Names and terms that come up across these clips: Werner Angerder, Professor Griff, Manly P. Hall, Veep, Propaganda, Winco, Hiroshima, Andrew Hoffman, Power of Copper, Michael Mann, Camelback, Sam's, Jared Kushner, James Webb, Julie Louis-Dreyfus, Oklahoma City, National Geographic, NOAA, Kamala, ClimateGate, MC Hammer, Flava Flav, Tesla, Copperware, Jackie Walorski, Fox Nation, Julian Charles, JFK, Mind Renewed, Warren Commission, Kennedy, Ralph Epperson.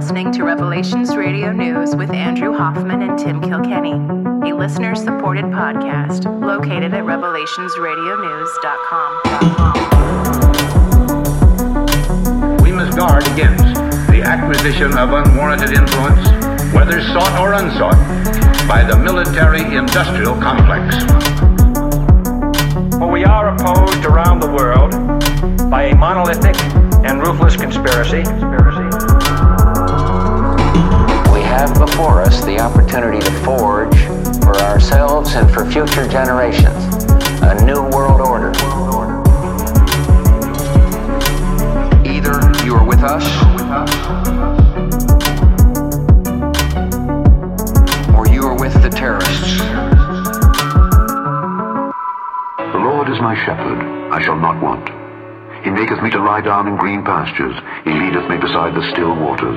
listening to Revelations Radio News with Andrew Hoffman and Tim Kilkenny, a listener-supported podcast located at revelationsradionews.com. We must guard against the acquisition of unwarranted influence, whether sought or unsought, by the military-industrial complex. For we are opposed around the world by a monolithic and ruthless conspiracy. We have before us the opportunity to forge for ourselves and for future generations a new world order. Either you are with us, or you are with the terrorists. The Lord is my shepherd, I shall not want. He maketh me to lie down in green pastures. He leadeth me beside the still waters.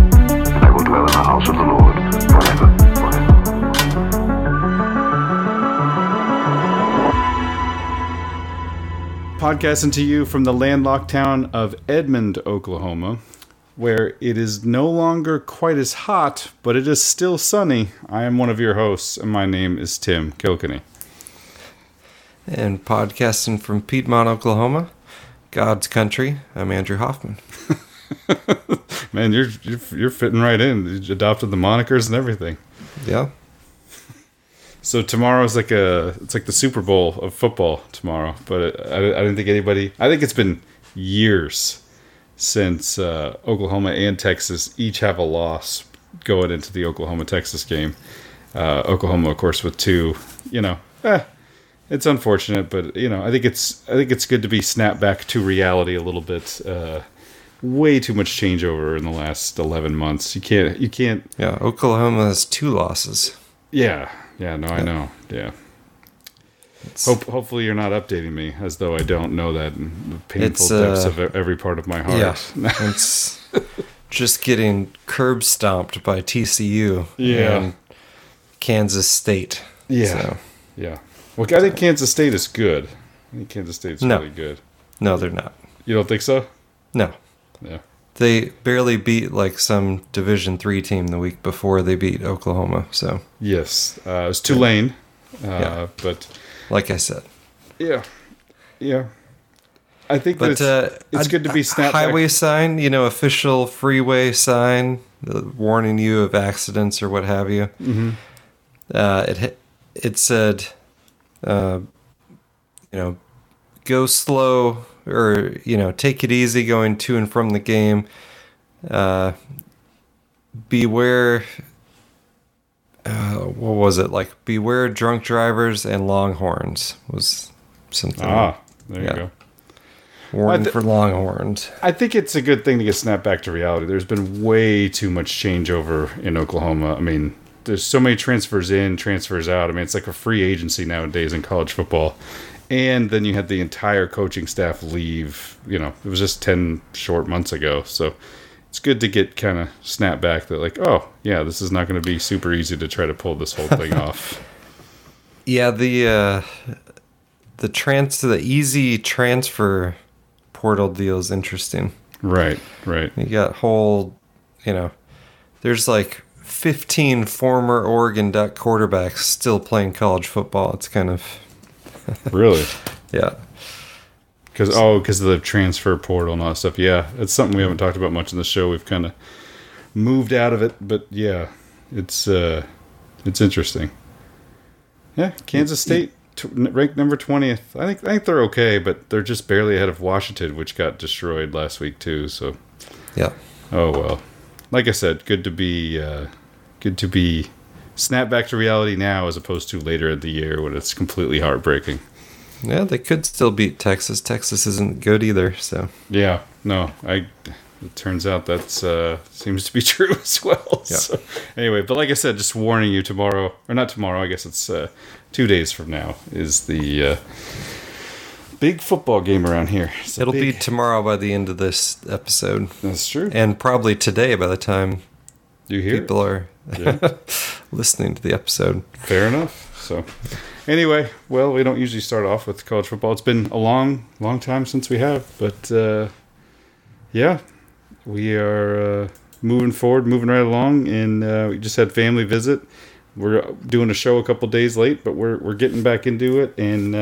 and I will dwell in the house of the Lord forever. Podcasting to you from the landlocked town of Edmond, Oklahoma, where it is no longer quite as hot, but it is still sunny. I am one of your hosts, and my name is Tim Kilkenny. And podcasting from Piedmont, Oklahoma, God's country, I'm Andrew Hoffman. Man, you're fitting right in. You adopted the monikers and everything. Yeah. So tomorrow's like it's like the Super Bowl of football tomorrow. But I didn't think anybody. I think it's been years since Oklahoma and Texas each have a loss going into the Oklahoma-Texas game. Oklahoma, of course, with two. It's unfortunate, but I think it's good to be snapped back to reality a little bit. Way too much changeover in the last 11 months. You can't. Yeah, Oklahoma has two losses. Yeah, I know. Yeah. Hopefully you're not updating me as though I don't know that in the painful depths of every part of my heart. Yeah, it's just getting curb stomped by TCU. Yeah. And Kansas State. Yeah. So. Yeah. Well, I think Kansas State is good. I think Kansas State's really good. No, they're not. You don't think so? No. Yeah. They barely beat some Division III team the week before they beat Oklahoma. So yes, it was Tulane. Yeah. But like I said, yeah. I think it's good to be snapped. Highway back. Sign, official freeway sign, warning you of accidents or what have you. Mm-hmm. It said. Go slow or, take it easy going to and from the game. Beware. What was it? Beware drunk drivers and longhorns was something. There you go. Warning for longhorns. I think it's a good thing to get snapped back to reality. There's been way too much changeover in Oklahoma. There's so many transfers in, transfers out. It's like a free agency nowadays in college football. And then you had the entire coaching staff leave. It was just 10 short months ago. So it's good to get kind of snapped back that this is not going to be super easy to try to pull this whole thing off. Yeah, the easy transfer portal deal is interesting. Right. You got whole, there's 15 former Oregon Duck quarterbacks still playing college football. It's kind of... Really? Yeah. Because of the transfer portal and all that stuff. Yeah, it's something we haven't talked about much in the show. We've kind of moved out of it, but yeah, it's interesting. Yeah, Kansas State ranked number 20th. I think they're okay, but they're just barely ahead of Washington, which got destroyed last week too, so... Yeah. Oh, well. Like I said, good to be snapped back to reality now as opposed to later in the year when it's completely heartbreaking. Yeah, they could still beat Texas. Texas isn't good either, so. Yeah, no, I It turns out that seems to be true as well. Yeah. So, anyway, but like I said, just warning you, tomorrow, or not tomorrow, I guess it's 2 days from now, is the big football game around here. It'll be tomorrow by the end of this episode. That's true. And probably today by the time you hear people are listening to the episode. Fair enough. So, anyway, well, we don't usually start off with college football. It's been a long, long time since we have, but yeah. We are moving forward, moving right along, and we just had family visit. We're doing a show a couple days late, but we're getting back into it, and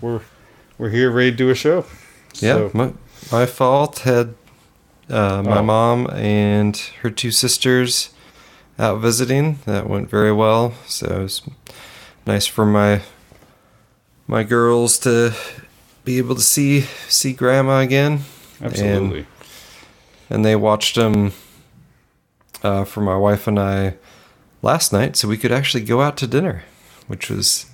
we're here ready to do a show. Yeah, so. My fault had my mom and her two sisters out visiting. That went very well, so it was nice for my girls to be able to see Grandma again. Absolutely. And they watched them for my wife and I last night, so we could actually go out to dinner, which was,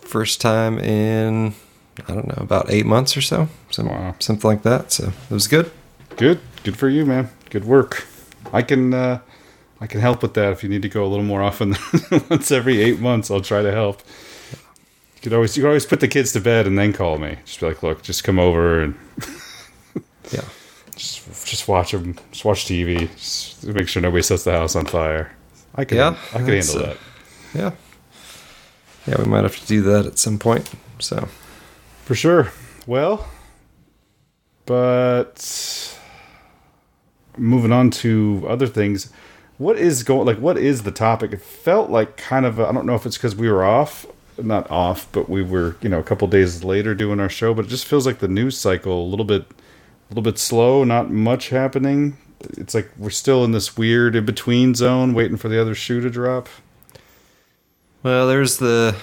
first time in, I don't know, about 8 months or so. Wow. Something like that. So it was good. Good for you, man. Good work. I can help with that if you need to go a little more often than once every 8 months. I'll try to help. You could always put the kids to bed and then call me. Just be like, look, just come over and... Yeah, just watch them. Just watch TV. Just make sure nobody sets the house on fire. I can handle that. Yeah, we might have to do that at some point. So, for sure. Well, but moving on to other things. What is the topic? It felt like I don't know if it's because we were but we were a couple days later doing our show. But it just feels like the news cycle a little bit slow, not much happening. It's like we're still in this weird in-between zone, waiting for the other shoe to drop. Well, there's the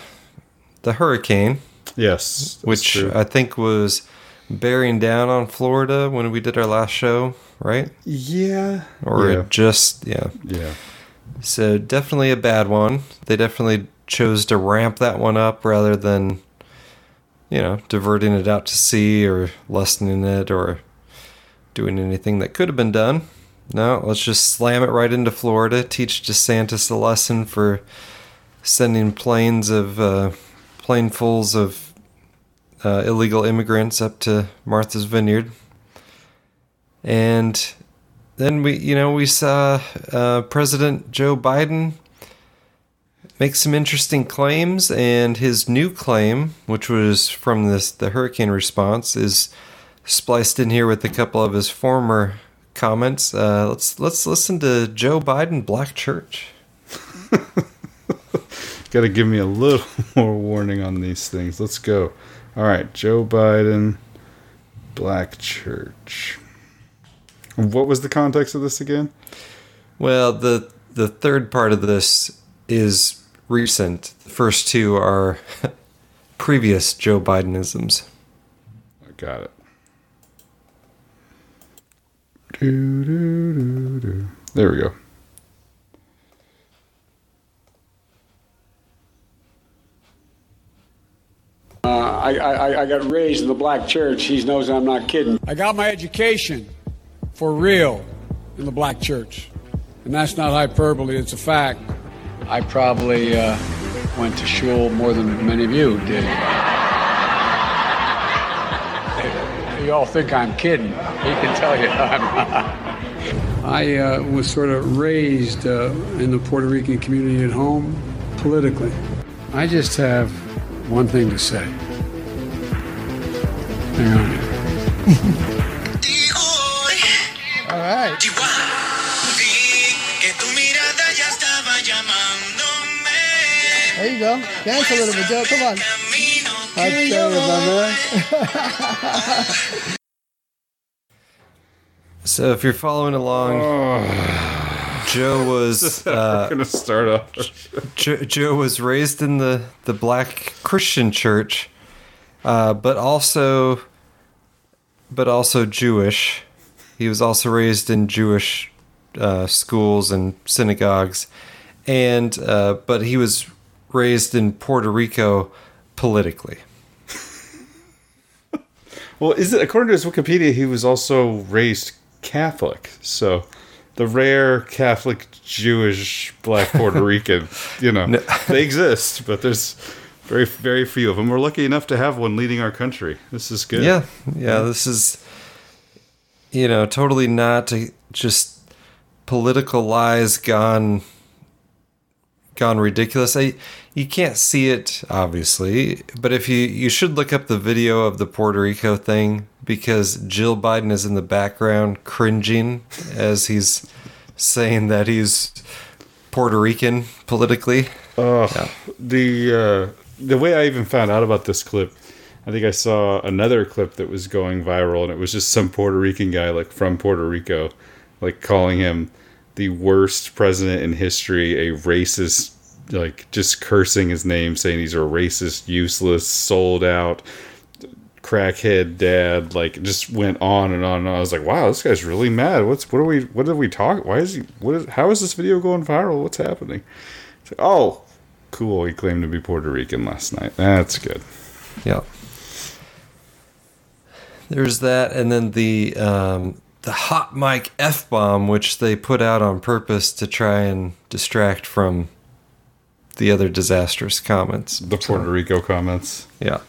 hurricane. Yes. Which true. I think was bearing down on Florida when we did our last show, right? Yeah. Or it just, Yeah. So definitely a bad one. They definitely chose to ramp that one up rather than, diverting it out to sea or lessening it or doing anything that could have been done. No, let's just slam it right into Florida, teach DeSantis a lesson for sending planefuls of illegal immigrants up to Martha's Vineyard. And then we saw President Joe Biden make some interesting claims, and his new claim, which was from the hurricane response, is spliced in here with a couple of his former comments. Let's listen to Joe Biden, Black Church. Got to give me a little more warning on these things. Let's go. All right, Joe Biden, Black Church. What was the context of this again? Well, the third part of this is recent. The first two are previous Joe Bidenisms. I got it. There we go. I got raised in the Black church. He knows I'm not kidding. I got my education for real in the Black church. And that's not hyperbole, it's a fact. I probably went to shul more than many of you did. You all think I'm kidding. He can tell you I'm not. I was sort of raised in the Puerto Rican community at home politically. I just have one thing to say. Hang on. All right. There you go. Dance a little bit, Joe. Come on. So if you're following along, Joe was going to start off. Joe was raised in the Black Christian church, but also Jewish. He was also raised in Jewish schools and synagogues, and but he was raised in Puerto Rico politically. Well, is it, according to his Wikipedia, he was also raised Catholic, so the rare Catholic, Jewish, black Puerto Rican, you know, no. They exist, but there's very, very few of them. We're lucky enough to have one leading our country. This is good. Yeah, yeah, this is, you know, totally not just political lies gone ridiculous. You can't see it, obviously, but if you should look up the video of the Puerto Rico thing, because Jill Biden is in the background cringing as he's saying that he's Puerto Rican politically. The way I even found out about this clip, I think I saw another clip that was going viral, and it was just some Puerto Rican guy, like from Puerto Rico, like calling him the worst president in history, a racist, like just cursing his name, saying he's a racist, useless, sold out, crackhead dad, like just went on and on and on. I was like, wow, this guy's really mad. What are we talking? Why is he, how is this video going viral? What's happening? It's like, oh, cool. He claimed to be Puerto Rican last night. That's good. Yeah. There's that. And then the hot mic F-bomb, which they put out on purpose to try and distract from the other disastrous comments. The Puerto Rico comments. Yeah.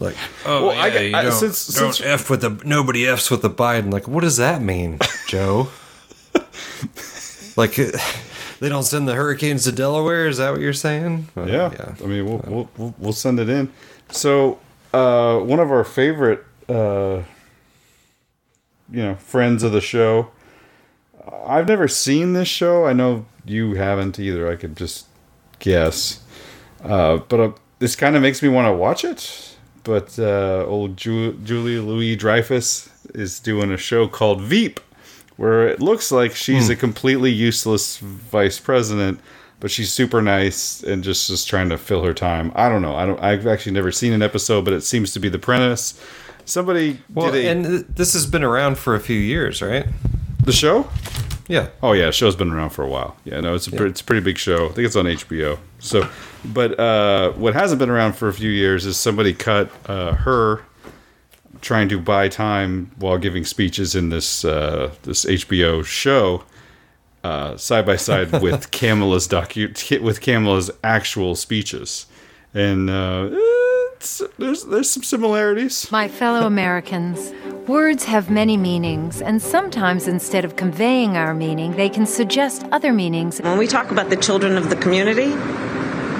Like, oh, well, yeah, don't F with the, nobody F's with the Biden. Like, what does that mean, Joe? Like, they don't send the hurricanes to Delaware? Is that what you're saying? Well, yeah. I mean, we'll send it in. So, one of our favorite, you know, friends of the show. I've never seen this show. I know you haven't either. I could just guess. But this kind of makes me want to watch it. But old Julie Louis-Dreyfus is doing a show called Veep, where it looks like she's a completely useless vice president, but she's super nice and just trying to fill her time. I don't know. I've actually never seen an episode, but it seems to be the premise. And this has been around for a few years, right? The show? Yeah. Oh yeah, the show's been around for a while. Yeah, no, it's a pretty big show. I think it's on HBO. So, but what hasn't been around for a few years is somebody cut her trying to buy time while giving speeches in this this HBO show side by side with Kamala's with Kamala's actual speeches, and. There's some similarities. My fellow Americans, words have many meanings, and sometimes instead of conveying our meaning, they can suggest other meanings. When we talk about the children of the community,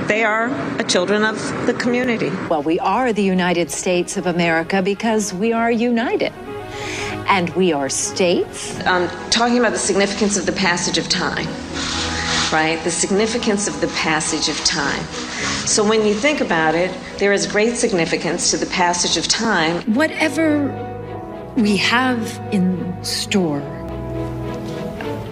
they are a children of the community. Well, we are the United States of America because we are united, and we are states. I'm talking about the significance of the passage of time. Right? The significance of the passage of time. So when you think about it, there is great significance to the passage of time. Whatever we have in store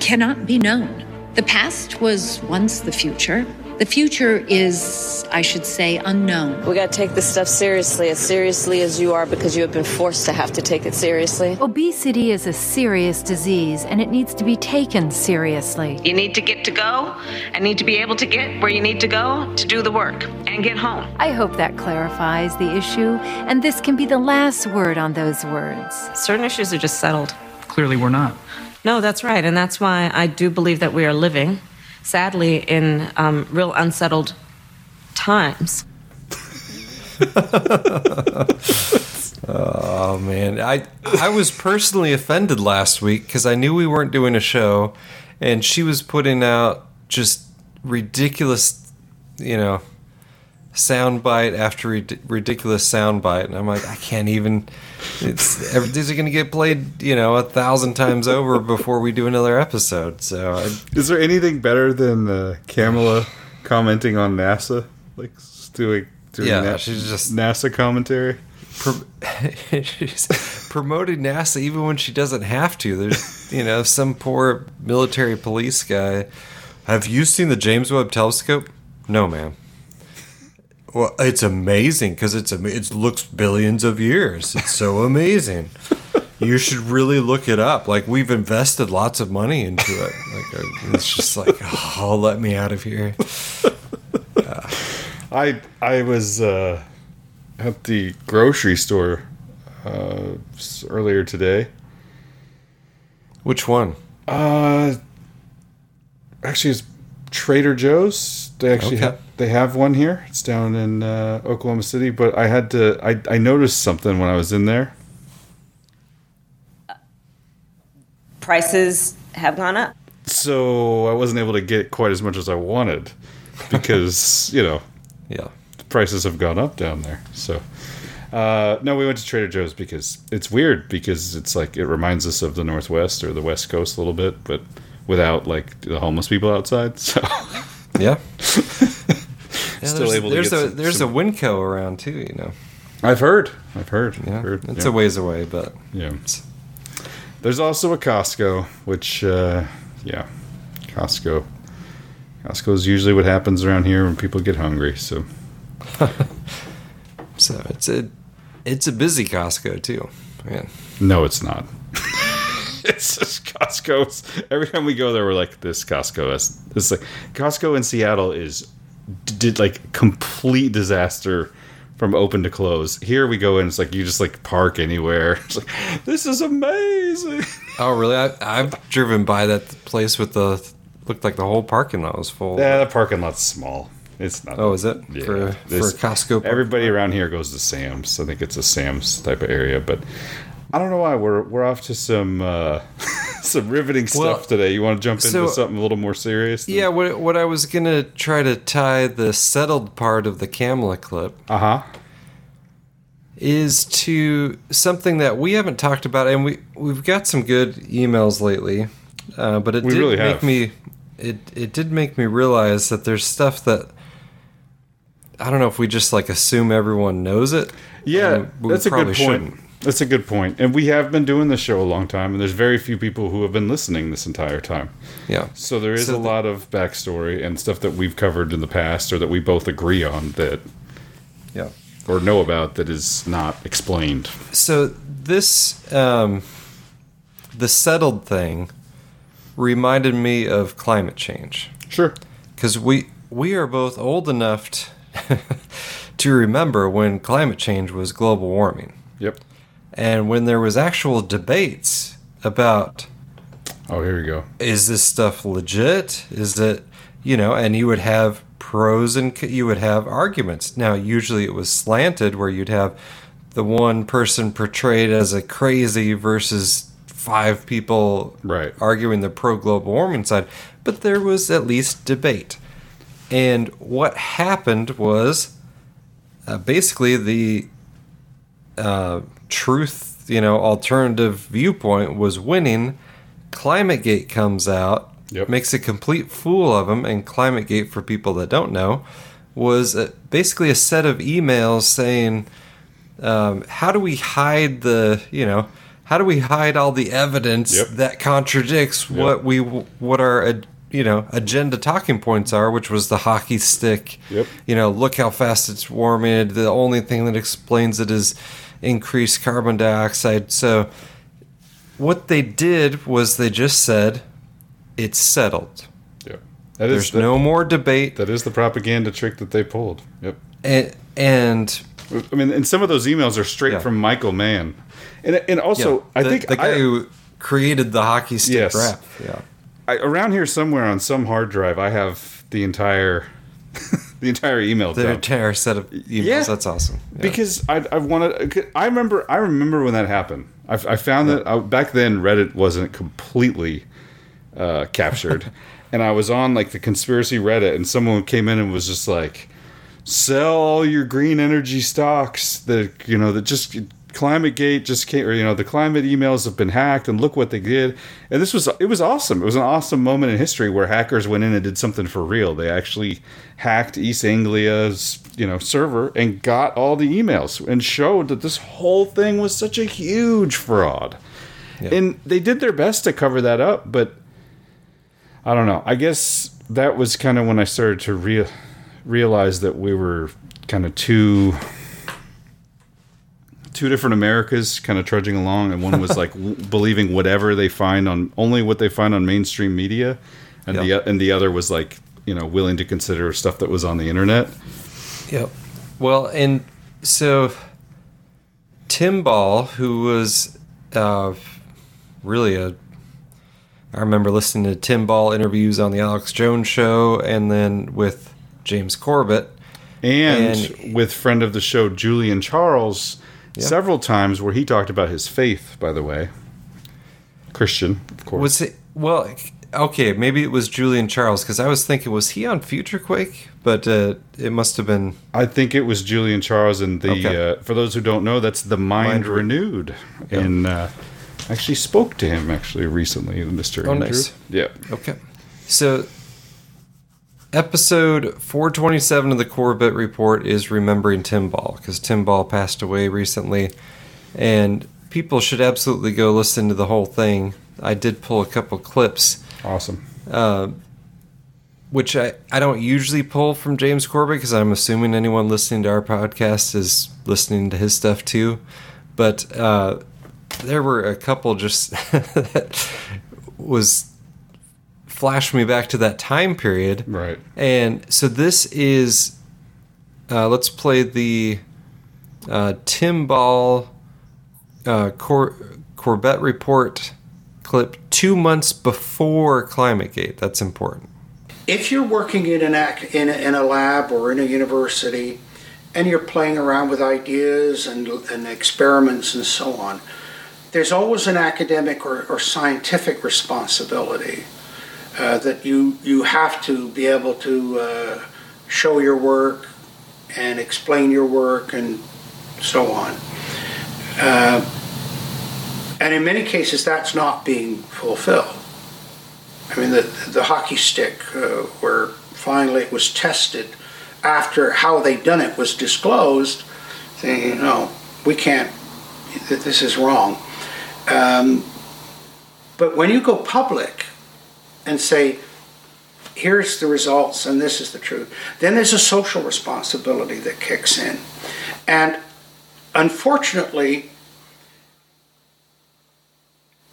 cannot be known. The past was once the future. The future is, I should say, unknown. We got to take this stuff seriously, as seriously as you are, because you have been forced to have to take it seriously. Obesity is a serious disease, and it needs to be taken seriously. You need to get to go, and need to be able to get where you need to go to do the work and get home. I hope that clarifies the issue, and this can be the last word on those words. Certain issues are just settled. Clearly we're not. No, that's right, and that's why I do believe that we are living, sadly, in real unsettled times. Oh, man. I was personally offended last week because I knew we weren't doing a show, and she was putting out just ridiculous, you know, soundbite after ridiculous soundbite. And I'm like, I can't even... these are going to get played, you know, 1,000 times over before we do another episode. So, is there anything better than Kamala commenting on NASA? Like doing she's just NASA commentary, she's promoting NASA even when she doesn't have to. There's, you know, some poor military police guy. Have you seen the James Webb Telescope? No, ma'am. Well, it's amazing because it looks billions of years. It's so amazing. You should really look it up. Like, we've invested lots of money into it. Like, it's just like, oh, let me out of here. Yeah. I was at the grocery store earlier today. Which one? Actually, it's Trader Joe's. They actually have one here. It's down in Oklahoma City. But I had to. I noticed something when I was in there. Prices have gone up. So I wasn't able to get quite as much as I wanted because the prices have gone up down there. So no, we went to Trader Joe's because it's weird because it's like it reminds us of the Northwest or the West Coast a little bit, but without like the homeless people outside. So yeah, there's a Winco around too. You know, I've heard. Yeah, it's a ways away, but yeah. There's also a Costco, which. Costco is usually what happens around here when people get hungry. So, so it's a busy Costco too. Man. No, it's not. It's just Costco. Every time we go there, we're like, "This Costco is." It's like Costco in Seattle is did like complete disaster from open to close. Here we go in. It's like you just like park anywhere. It's like this is amazing. Oh, really? I've driven by that place with the... Looked like the whole parking lot was full. Yeah, the parking lot's small. It's not... Oh, is it? Yeah. For Costco? Everybody around here goes to Sam's. I think it's a Sam's type of area, but... I don't know why. We're off to some some riveting stuff today. You want to jump into something a little more serious? Yeah, what I was going to try to tie the settled part of the Kamala clip... Uh-huh. is to something that we haven't talked about, and we've got some good emails lately, but it did make me realize that there's stuff that I don't know if we just like assume everyone knows it. Yeah, that's a good point. Shouldn't. That's a good point. And we have been doing this show a long time, and there's very few people who have been listening this entire time. Yeah. So there is a lot of backstory and stuff that we've covered in the past, or that we both agree on that. Yeah. Or know about that is not explained. So this, the settled thing, reminded me of climate change. Sure, because we are both old enough to remember when climate change was global warming. Yep, and when there was actual debates about. Oh, here we go. Is this stuff legit? Is it and you would have. Pros and you would have arguments. Now, usually it was slanted where you'd have the one person portrayed as a crazy versus five people arguing the pro-global warming side. But there was at least debate. And what happened was basically the truth, alternative viewpoint was winning. ClimateGate comes out. Yep. Makes a complete fool of them, and ClimateGate, for people that don't know, was basically a set of emails saying, "How do we hide how do we hide all the evidence that contradicts what our agenda talking points are, which was the hockey stick, look how fast it's warming. The only thing that explains it is increased carbon dioxide." So what they did was they just said. It's settled. Yep. There's no more debate. That is the propaganda trick that they pulled. Yep. And some of those emails are straight from Michael Mann. And also, I think... The guy who created the hockey stick rap. Yeah. Around here somewhere on some hard drive, I have the entire... The entire email, the entire set of emails. Yeah. That's awesome. Yeah. Because I wanted. I remember when that happened. I found that back then Reddit wasn't completely. Captured, and I was on like the conspiracy Reddit, and someone came in and was just like, "Sell all your green energy stocks. ClimateGate just came, or the climate emails have been hacked, and look what they did." And it was awesome. It was an awesome moment in history where hackers went in and did something for real. They actually hacked East Anglia's server and got all the emails and showed that this whole thing was such a huge fraud. Yep. And they did their best to cover that up, but. I don't know. I guess that was kind of when I started to realize that we were kind of two different Americas kind of trudging along. And one was like believing whatever they find on mainstream media. And the other was like, willing to consider stuff that was on the internet. Yep. Well, and So Tim Ball, who was really a... I remember listening to Tim Ball interviews on the Alex Jones show and then with James Corbett. And with friend of the show, Julian Charles, several times where he talked about his faith, by the way. Christian, of course. Was it, well, okay, maybe it was Julian Charles, because I was thinking, was he on Future Quake? But it must have been... I think it was Julian Charles, and for those who don't know, that's The Mind Renewed. Yeah. And actually spoke to him recently, Mr. Andrew. Nice. Yeah. Okay. So... Episode 427 of the Corbett Report is remembering Tim Ball, because Tim Ball passed away recently, and people should absolutely go listen to the whole thing. I did pull a couple clips. Awesome. Which I don't usually pull from James Corbett, because I'm assuming anyone listening to our podcast is listening to his stuff too. But there were a couple just that was... flashed me back to that time period. Right. And so this is, let's play the Tim Ball Corbett Report clip 2 months before ClimateGate. That's important. If you're working in a lab or in a university and you're playing around with ideas and experiments and so on, there's always an academic or scientific responsibility. That you have to be able to show your work and explain your work and so on. And in many cases, that's not being fulfilled. I mean, the hockey stick, where finally it was tested after how they'd done it was disclosed, saying, no, we can't, this is wrong. But when you go public, and say, here's the results and this is the truth, then there's a social responsibility that kicks in. And unfortunately,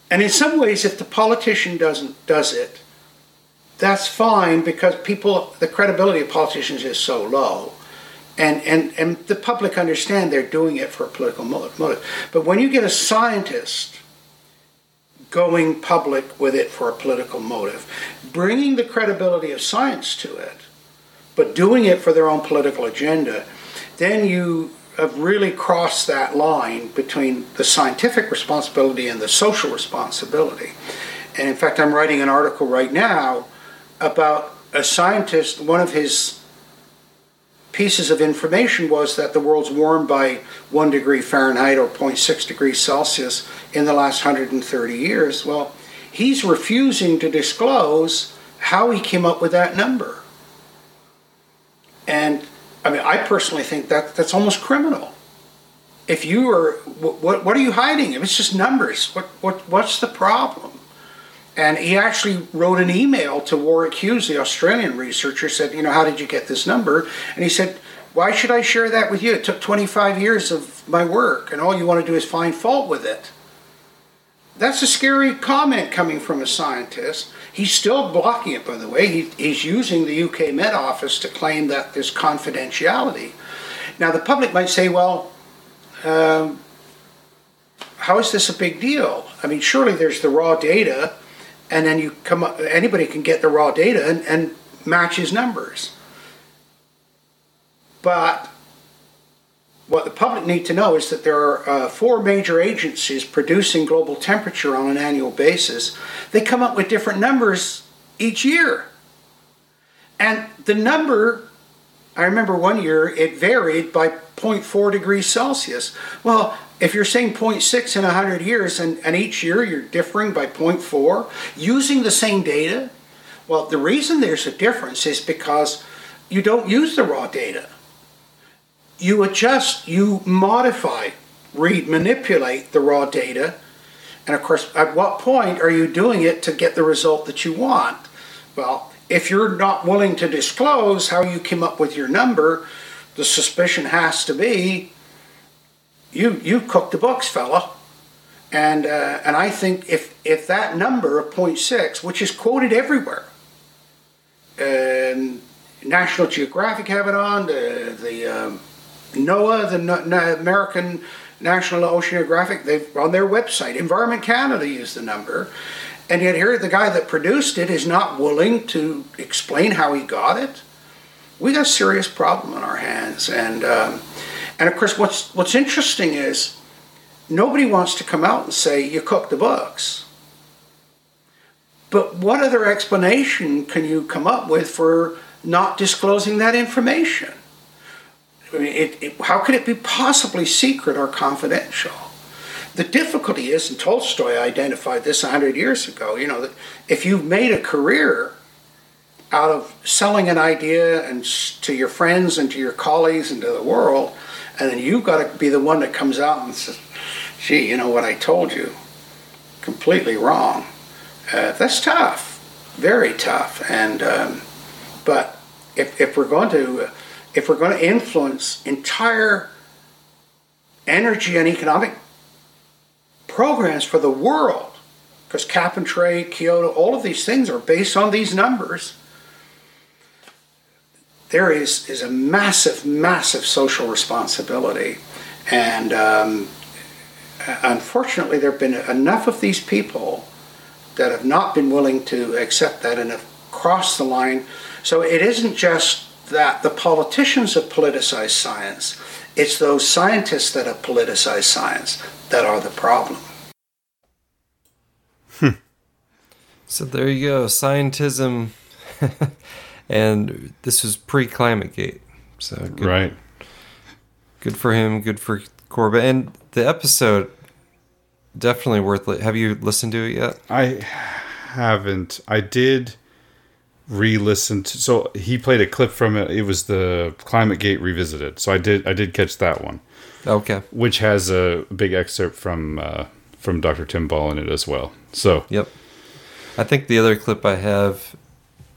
and in some ways, if the politician does it, that's fine, because the credibility of politicians is so low. And the public understand they're doing it for a political motive. But when you get a scientist going public with it for a political motive, bringing the credibility of science to it, but doing it for their own political agenda, then you have really crossed that line between the scientific responsibility and the social responsibility. And in fact, I'm writing an article right now about a scientist. One of his pieces of information was that the world's warmed by 1 degree Fahrenheit or 0.6 degrees Celsius in the last 130 years. Well, he's refusing to disclose how he came up with that number. And I mean, I personally think that that's almost criminal. If you are, what are you hiding? If it's just numbers, what's the problem? And he actually wrote an email to Warwick Hughes, the Australian researcher, said, how did you get this number? And he said, why should I share that with you? It took 25 years of my work, and all you want to do is find fault with it. That's a scary comment coming from a scientist. He's still blocking it, by the way. He's using the UK Met Office to claim that there's confidentiality. Now, the public might say, well... how is this a big deal? I mean, surely there's the raw data, and then you come up, anybody can get the raw data and match his numbers. But what the public need to know is that there are 4 major agencies producing global temperature on an annual basis. They come up with different numbers each year. And the number, I remember one year, it varied by 0.4 degrees Celsius. Well, if you're saying 0.6 in 100 years and each year you're differing by 0.4 using the same data, well, the reason there's a difference is because you don't use the raw data. You adjust, you modify, read, manipulate the raw data. And of course, at what point are you doing it to get the result that you want? Well, if you're not willing to disclose how you came up with your number, the suspicion has to be, You cooked the books, fella. And I think if that number of 0.6, which is quoted everywhere, National Geographic have it on, the NOAA, the American National Oceanographic, they've on their website. Environment Canada used the number. And yet here the guy that produced it is not willing to explain how he got it. We got a serious problem on our hands. And of course, what's interesting is nobody wants to come out and say, you cooked the books. But what other explanation can you come up with for not disclosing that information? I mean, how could it be possibly secret or confidential? The difficulty is, and Tolstoy identified this 100 years ago, you know, that if you've made a career out of selling an idea and to your friends and to your colleagues and to the world, and then you've got to be the one that comes out and says, gee, you know what I told you, completely wrong. That's tough, very tough. And but if we're going to influence entire energy and economic programs for the world, because cap and trade, Kyoto, all of these things are based on these numbers, there is a massive, massive social responsibility. And unfortunately, there have been enough of these people that have not been willing to accept that and have crossed the line. So it isn't just that the politicians have politicized science, it's those scientists that have politicized science that are the problem. So there you go, scientism. And this was pre-ClimateGate. So good, right. Good for him, good for Corbett. And the episode, definitely worth it. Have you listened to it yet? I haven't. I did re-listen to, so he played a clip from it. It was the ClimateGate Revisited. So I did catch that one. Okay. Which has a big excerpt from Dr. Tim Ball in it as well. So yep. I think the other clip I have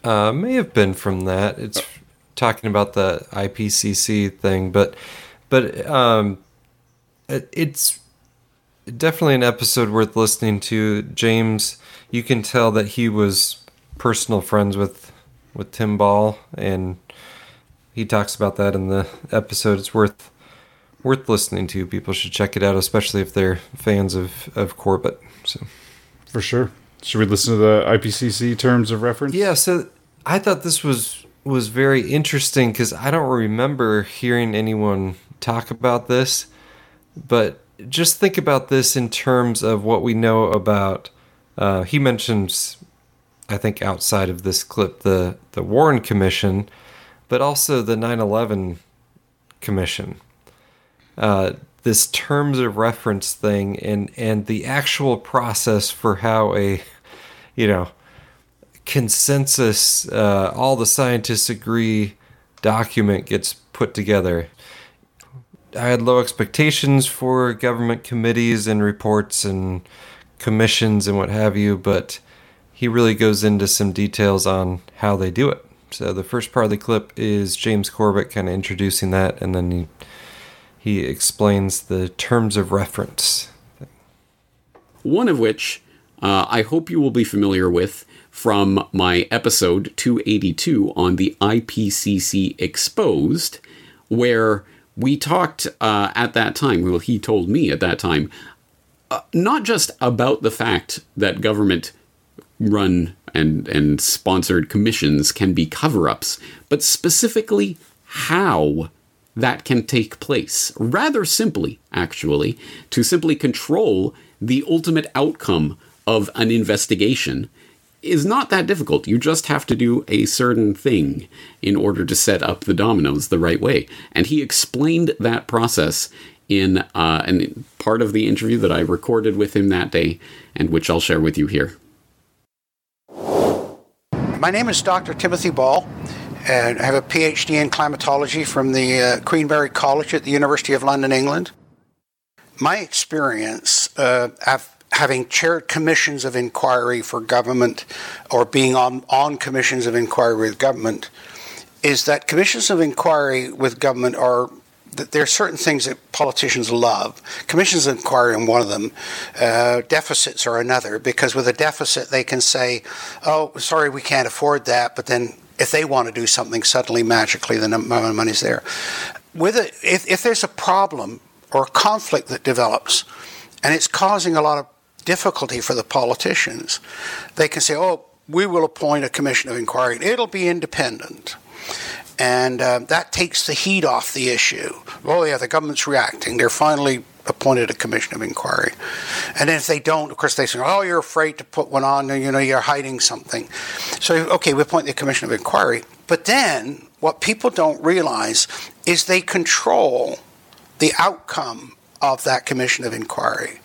may have been from that. It's talking about the IPCC thing, but it's definitely an episode worth listening to. James, you can tell that he was personal friends with Tim Ball, and he talks about that in the episode. It's worth listening to. People should check it out, especially if they're fans of Corbett. So for sure. Should we listen to the IPCC terms of reference? Yeah, so I thought this was very interesting because I don't remember hearing anyone talk about this, but just think about this in terms of what we know about, he mentions, I think outside of this clip, the Warren Commission, but also the 9/11 Commission. This terms of reference thing and the actual process for how a, you know, consensus, all the scientists agree document gets put together. I had low expectations for government committees and reports and commissions and what have you, but he really goes into some details on how they do it. So the first part of the clip is James Corbett kind of introducing that, and then he explains the terms of reference. One of which I hope you will be familiar with from my episode 282 on the IPCC Exposed, where we talked at that time, well, he told me at that time, not just about the fact that government-run and sponsored commissions can be cover-ups, but specifically how that can take place. Rather simply, actually, to simply control the ultimate outcome of an investigation is not that difficult. You just have to do a certain thing in order to set up the dominoes the right way. And he explained that process in part of the interview that I recorded with him that day, and which I'll share with you here. My name is Dr. Timothy Ball, and I have a PhD in climatology from the Queenberry College at the University of London, England. My experience having chaired commissions of inquiry for government or being on commissions of inquiry with government is that commissions of inquiry with government are, there are certain things that politicians love. Commissions of inquiry are one of them. Deficits are another, because with a deficit they can say, oh, sorry, we can't afford that, but then if they want to do something, suddenly, magically, the amount of money's there. with it, if there's a problem or a conflict that develops and it's causing a lot of difficulty for the politicians, they can say, oh, we will appoint a commission of inquiry. It'll be independent. And that takes the heat off the issue. Oh, yeah, the government's reacting. They're finally appointed a commission of inquiry. And then if they don't, of course, they say, oh, you're afraid to put one on, you know, you're hiding something. So, okay, we appoint the commission of inquiry. But then what people don't realize is they control the outcome of that commission of inquiry.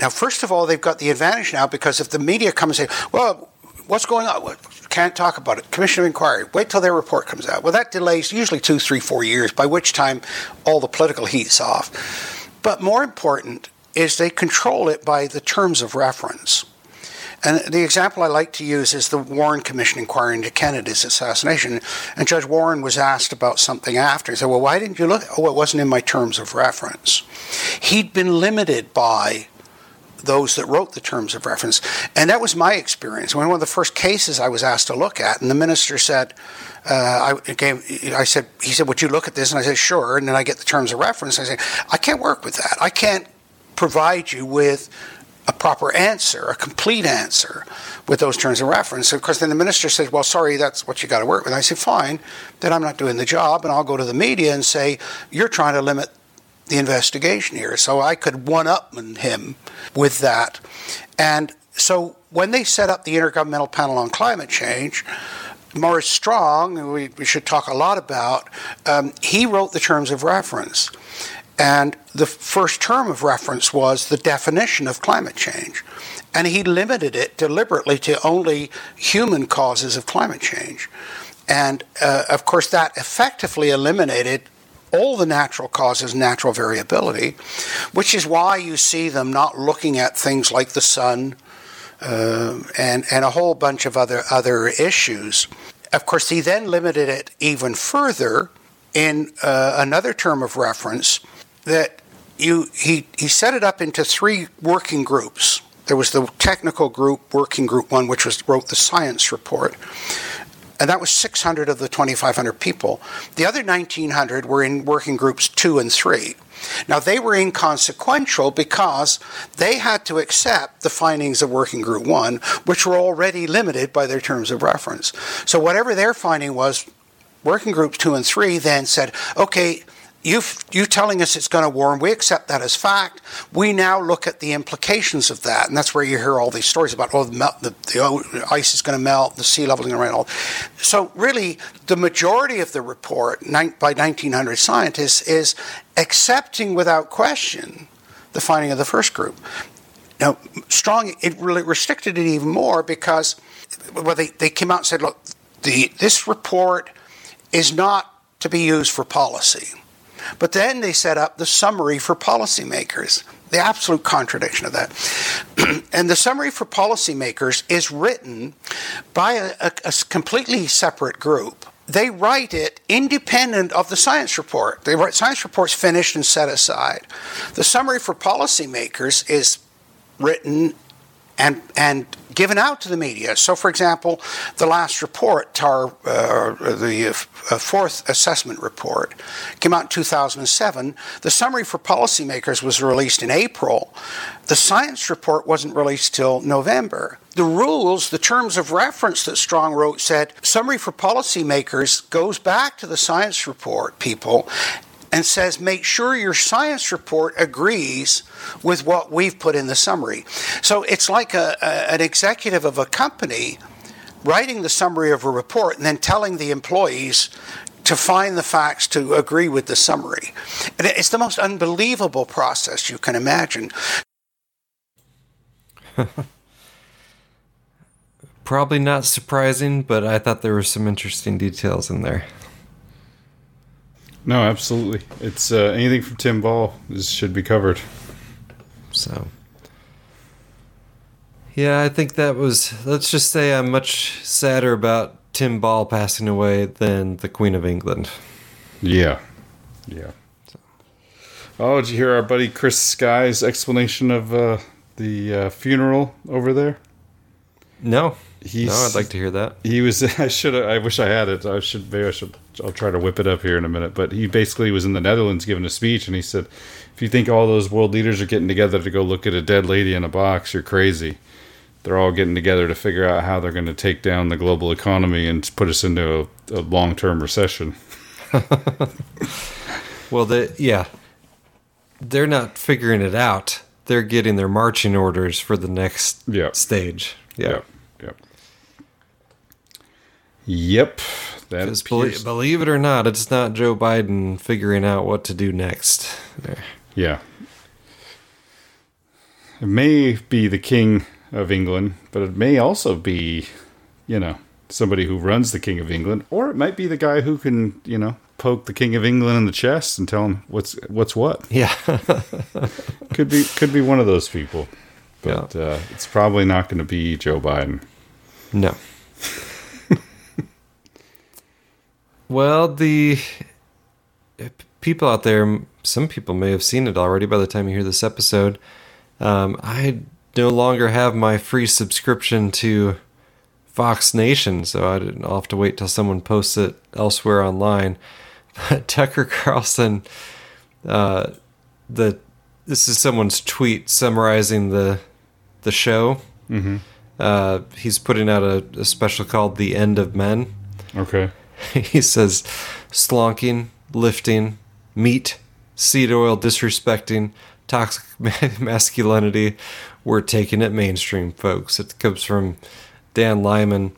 Now, first of all, they've got the advantage now because if the media comes and say, well, what's going on? Can't talk about it. Commission of inquiry. Wait till their report comes out. Well, that delays usually 2, 3, 4 years, by which time all the political heat's off. But more important is they control it by the terms of reference. And the example I like to use is the Warren Commission inquiry into Kennedy's assassination. And Judge Warren was asked about something after. He said, well, why didn't you look? Oh, it wasn't in my terms of reference. He'd been limited by those that wrote the terms of reference. And that was my experience. One of the first cases I was asked to look at, and the minister said, he said, would you look at this? And I said, sure. And then I get the terms of reference. And I say, I can't work with that. I can't provide you with a proper answer, a complete answer with those terms of reference. And of course, then the minister says, well, sorry, that's what you got to work with. And I said, fine, then I'm not doing the job. And I'll go to the media and say, you're trying to limit the investigation here. So I could one-upman him with that. And so when they set up the Intergovernmental Panel on Climate Change, Maurice Strong, who we should talk a lot about, he wrote the terms of reference. And the first term of reference was the definition of climate change. And he limited it deliberately to only human causes of climate change. And, of course, that effectively eliminated all the natural causes, natural variability, which is why you see them not looking at things like the sun and a whole bunch of other issues. Of course, he then limited it even further in another term of reference that he set it up into 3 working groups. There was the technical group, working group 1, which wrote the science report. And that was 600 of the 2,500 people. The other 1,900 were in working groups 2 and 3. Now, they were inconsequential because they had to accept the findings of working group 1, which were already limited by their terms of reference. So whatever their finding was, working groups 2 and 3 then said, okay, you're telling us it's going to warm. We accept that as fact. We now look at the implications of that. And that's where you hear all these stories about, oh, the ice is going to melt, the sea level is going to rise. So really, the majority of the report by 1,900 scientists is accepting without question the finding of the first group. Now, Strong, it really restricted it even more because they came out and said, look, this report is not to be used for policy. But then they set up the summary for policymakers, the absolute contradiction of that. And the summary for policymakers is written by a completely separate group. They write it independent of the science report. They write science reports finished and set aside. The summary for policymakers is written and given out to the media. So, for example, the last report, the fourth assessment report, came out in 2007. The summary for policymakers was released in April. The science report wasn't released till November. The rules, the terms of reference that Strong wrote said, summary for policymakers goes back to the science report, people, and says, make sure your science report agrees with what we've put in the summary. So it's like an executive of a company writing the summary of a report and then telling the employees to find the facts to agree with the summary. And it's the most unbelievable process you can imagine. Probably not surprising, but I thought there were some interesting details in there. No, absolutely. It's anything from Tim Ball should be covered. So, yeah, I think that was. Let's just say I'm much sadder about Tim Ball passing away than the Queen of England. Yeah. So. Oh, did you hear our buddy Chris Sky's explanation of the funeral over there? No. I'd like to hear that. He was. I wish I had it. Maybe I should. I'll try to whip it up here in a minute. But he basically was in the Netherlands giving a speech, and he said, "If you think all those world leaders are getting together to go look at a dead lady in a box, you're crazy. They're all getting together to figure out how they're going to take down the global economy and put us into a long-term recession." They're not figuring it out. They're getting their marching orders for the next stage. Yep. That is believe it or not, it's not Joe Biden figuring out what to do next. Yeah. It may be the King of England, but it may also be, somebody who runs the King of England, or it might be the guy who can, poke the King of England in the chest and tell him what's what. Yeah. could be one of those people. But it's probably not going to be Joe Biden. No. Well, the people out there, some people may have seen it already by the time you hear this episode. I no longer have my free subscription to Fox Nation, so I'll have to wait till someone posts it elsewhere online. But Tucker Carlson, this is someone's tweet summarizing the show. Mm-hmm. He's putting out a special called "The End of Men." Okay. He says, slonking, lifting, meat, seed oil, disrespecting, toxic masculinity. We're taking it mainstream, folks. It comes from Dan Lyman.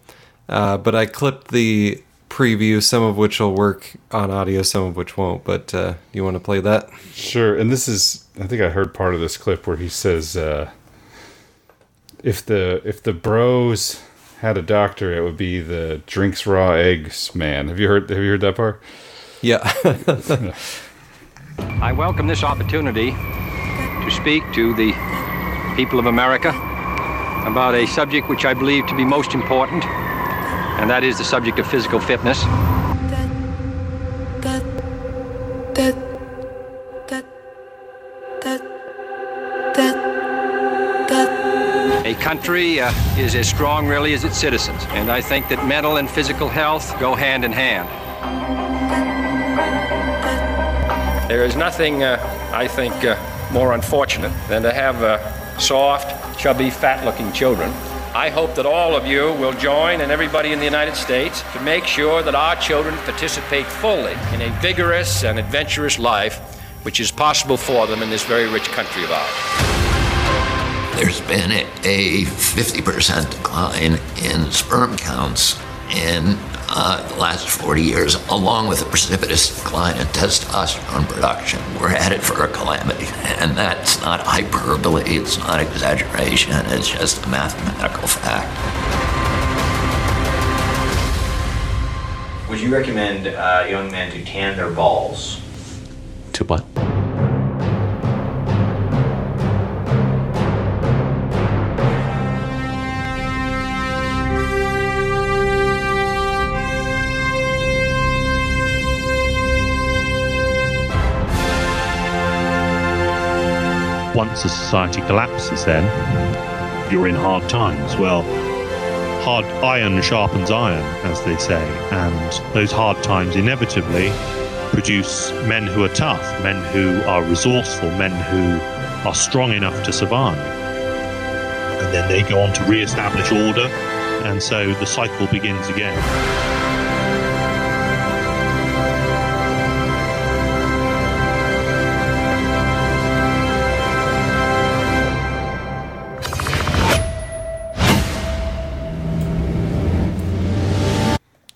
But I clipped the preview, some of which will work on audio, some of which won't. But you want to play that? Sure. And this is, I think I heard part of this clip where he says, if the bros had a doctor, it would be the drinks raw eggs man. Have you heard that part? Yeah. I welcome this opportunity to speak to the people of America about a subject which I believe to be most important, and that is the subject of physical fitness. The country is as strong, really, as its citizens, and I think that mental and physical health go hand in hand. There is nothing, I think, more unfortunate than to have soft, chubby, fat-looking children. I hope that all of you will join, and everybody in the United States, to make sure that our children participate fully in a vigorous and adventurous life, which is possible for them in this very rich country of ours. There's been a 50% decline in sperm counts in the last 40 years, along with a precipitous decline in testosterone production. We're headed for a calamity, and that's not hyperbole, it's not exaggeration, it's just a mathematical fact. Would you recommend young men to tan their balls? To what? Once a society collapses, then you're in hard times. Well, hard iron sharpens iron, as they say, and those hard times inevitably produce men who are tough, men who are resourceful, men who are strong enough to survive. And then they go on to re-establish order, and so the cycle begins again.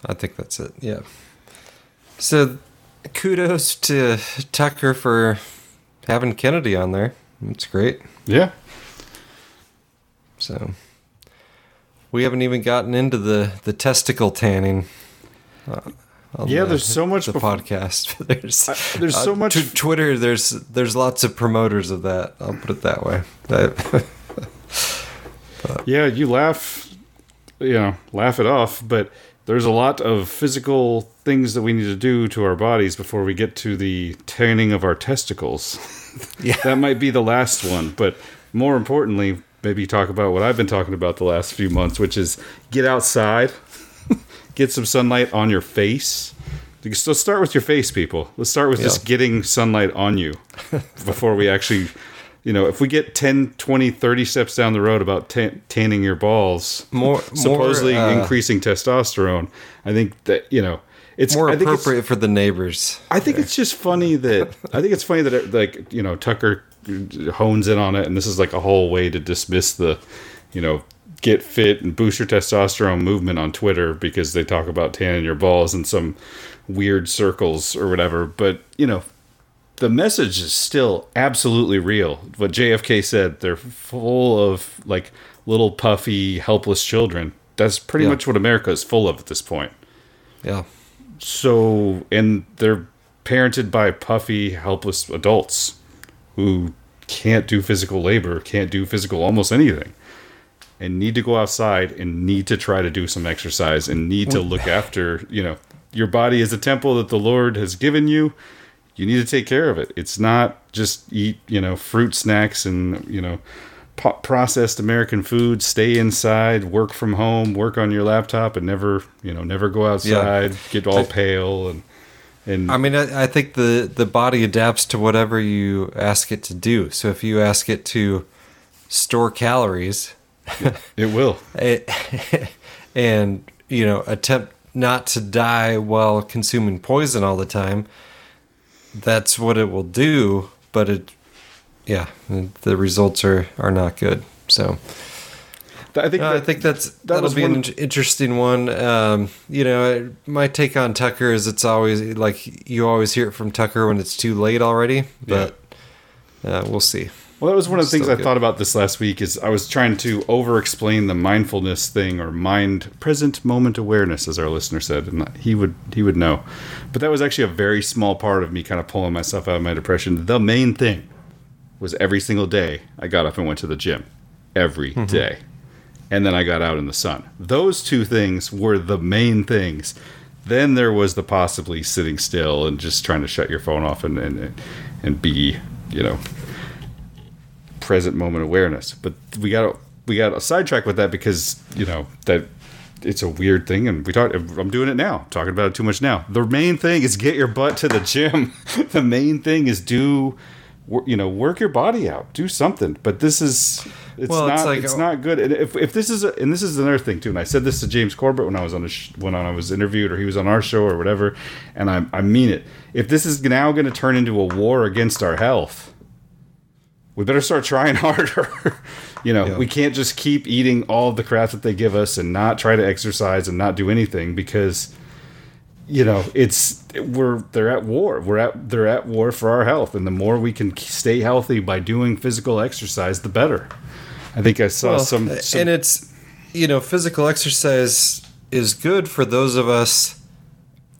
I think that's it. Yeah. So kudos to Tucker for having Kennedy on there. It's great. Yeah. So we haven't even gotten into the testicle tanning. There's so much podcast. There's so much to Twitter. There's lots of promoters of that. I'll put it that way. You laugh, laugh it off, but there's a lot of physical things that we need to do to our bodies before we get to the tanning of our testicles. That might be the last one, but more importantly, maybe talk about what I've been talking about the last few months, which is get outside, get some sunlight on your face. So start with your face, people. Let's start with just getting sunlight on you before we actually, you know, if we get 10, 20, 30 steps down the road about tanning your balls, supposedly increasing testosterone, I think that, you know, it's more appropriate for the neighbors. I think it's just funny that, like, you know, Tucker hones in on it, and this is like a whole way to dismiss the, you know, get fit and boost your testosterone movement on Twitter because they talk about tanning your balls in some weird circles or whatever. But, you know, the message is still absolutely real. What JFK said, they're full of like little puffy, helpless children. That's pretty much what America is full of at this point. Yeah. So, and they're parented by puffy, helpless adults who can't do physical labor, can't do physical almost anything, and need to go outside and need to try to do some exercise and need to look after, you know, your body is a temple that the Lord has given you. You need to take care of it. It's not just eat, you know, fruit snacks and, you know, processed American food, stay inside, work from home, work on your laptop, and never, you know, never go outside, get all pale. And I mean, I think the body adapts to whatever you ask it to do. So if you ask it to store calories, it will. And, you know, attempt not to die while consuming poison all the time. That's what it will do. But it, the results are not good. So I think that'll be an interesting one. You know, my take on Tucker is it's always like you always hear it from Tucker when it's too late already. But we'll see. Well, that was one of the things I thought about this last week is I was trying to over-explain the mindfulness thing or present moment awareness, as our listener said, and he would know. But that was actually a very small part of me kind of pulling myself out of my depression. The main thing was every single day I got up and went to the gym. Every day. And then I got out in the sun. Those two things were the main things. Then there was the possibly sitting still and just trying to shut your phone off and be, you know, present moment awareness. But we got a sidetrack with that because, you know, that it's a weird thing, and I'm doing it now, talking about it too much now. The main thing is get your butt to the gym. The main thing is work your body out, do something. But it's not good. And if this is and this is another thing too. And I said this to James Corbett when I was on when I was interviewed, or he was on our show or whatever. And I mean it. If this is now going to turn into a war against our health, we better start trying harder. We can't just keep eating all the crap that they give us and not try to exercise and not do anything because, you know, they're at war. They're at war for our health, and the more we can stay healthy by doing physical exercise, the better. I think I saw some, and it's, you know, physical exercise is good for those of us,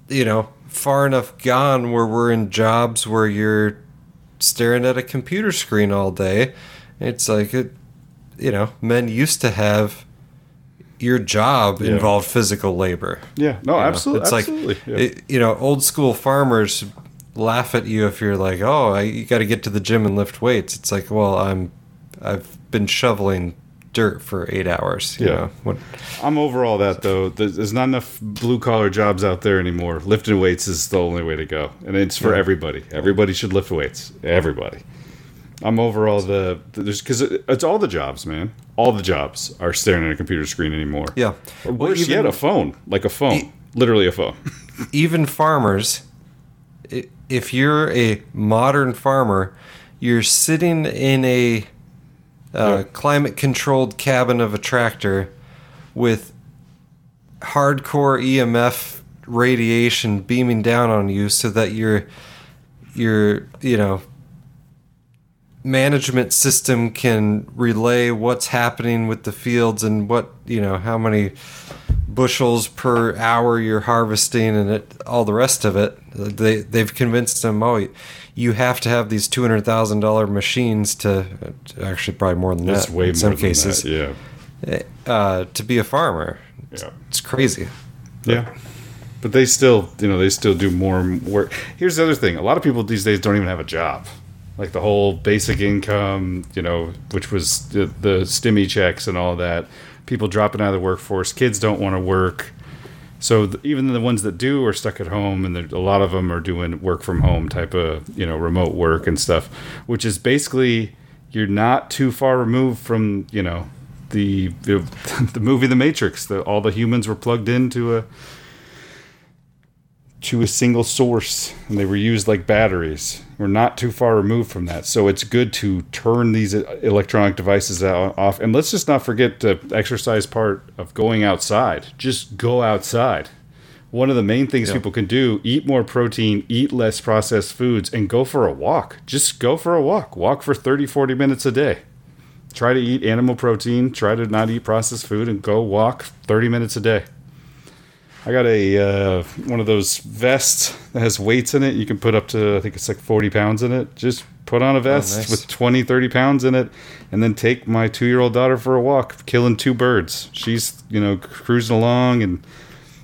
you know, far enough gone where we're in jobs where you're staring at a computer screen all day. It's like you know, men used to have. Your job involved physical labor. Yeah, no, absolutely. It's absolutely. Like, you know, old school farmers laugh at you if you're like, oh, you got to get to the gym and lift weights. It's like, well, I've been shoveling dirt for 8 hours. You know? I'm over all that, though. There's not enough blue collar jobs out there anymore. Lifting weights is the only way to go. And it's for everybody. Everybody should lift weights. Everybody. I'm over all because it's all the jobs, man. All the jobs are staring at a computer screen anymore. Yeah. Or worse yet, a phone. Like a phone. Literally a phone. Even farmers, if you're a modern farmer, you're sitting in a climate-controlled cabin of a tractor with hardcore EMF radiation beaming down on you so that you're you know... management system can relay what's happening with the fields and what, you know, how many bushels per hour you're harvesting and all the rest of it. They've convinced them, you have to have these $200,000 machines to actually probably more than that in some cases. To be a farmer. Yeah. It's crazy. Yeah. But they still do more work. Here's the other thing. A lot of people these days don't even have a job. like the whole basic income, you know, which was the stimmy checks and all that. People dropping out of the workforce. Kids don't want to work. So even the ones that do are stuck at home, and a lot of them are doing work from home type of, you know, remote work and stuff, which is basically you're not too far removed from, you know, the movie The Matrix. All the humans were plugged into a single source, and they were used like batteries. We're not too far removed from that. So it's good to turn these electronic devices off. And let's just not forget the exercise part of going outside. Just go outside. One of the main things people can do, eat more protein, eat less processed foods, and go for a walk. Just go for a walk. Walk for 30, 40 minutes a day. Try to eat animal protein. Try to not eat processed food, and go walk 30 minutes a day. I got one of those vests that has weights in it. You can put up to, I think it's like 40 pounds in it. Just put on a vest with 20, 30 pounds in it, and then take my 2-year-old daughter for a walk, killing 2 birds. She's, you know, cruising along, and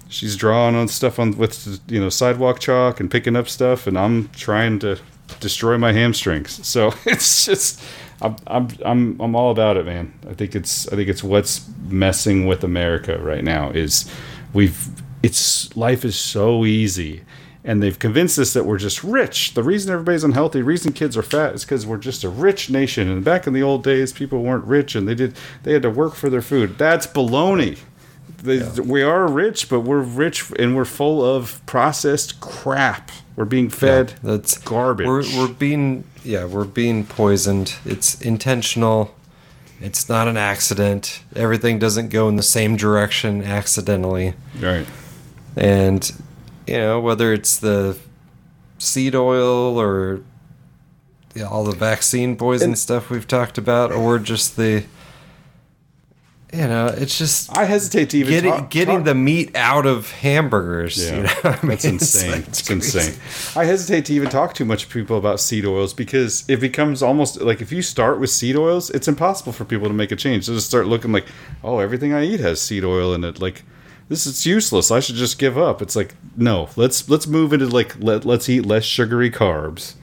she's drawing on stuff with, you know, sidewalk chalk and picking up stuff, and I'm trying to destroy my hamstrings. So it's just, I'm all about it, man. I think it's what's messing with America right now is life is so easy, and they've convinced us that we're just rich. The reason everybody's unhealthy, the reason kids are fat, is because we're just a rich nation. And back in the old days, people weren't rich, and they had to work for their food. That's baloney. We are rich, but we're rich, and we're full of processed crap. We're being fed that's garbage. We're being poisoned. It's intentional. It's not an accident. Everything doesn't go in the same direction accidentally. Right. And, you know, whether it's the seed oil or all the vaccine poison stuff we've talked about, or just the, you know, it's just... I hesitate to even getting the meat out of hamburgers. Yeah. You know what I mean? That's insane. It's insane. I hesitate to even talk too much to people about seed oils, because it becomes almost like, if you start with seed oils, it's impossible for people to make a change. They'll just start looking like, oh, everything I eat has seed oil in it. Like, this is useless. I should just give up. It's like, no, let's move into like, let's eat less sugary carbs.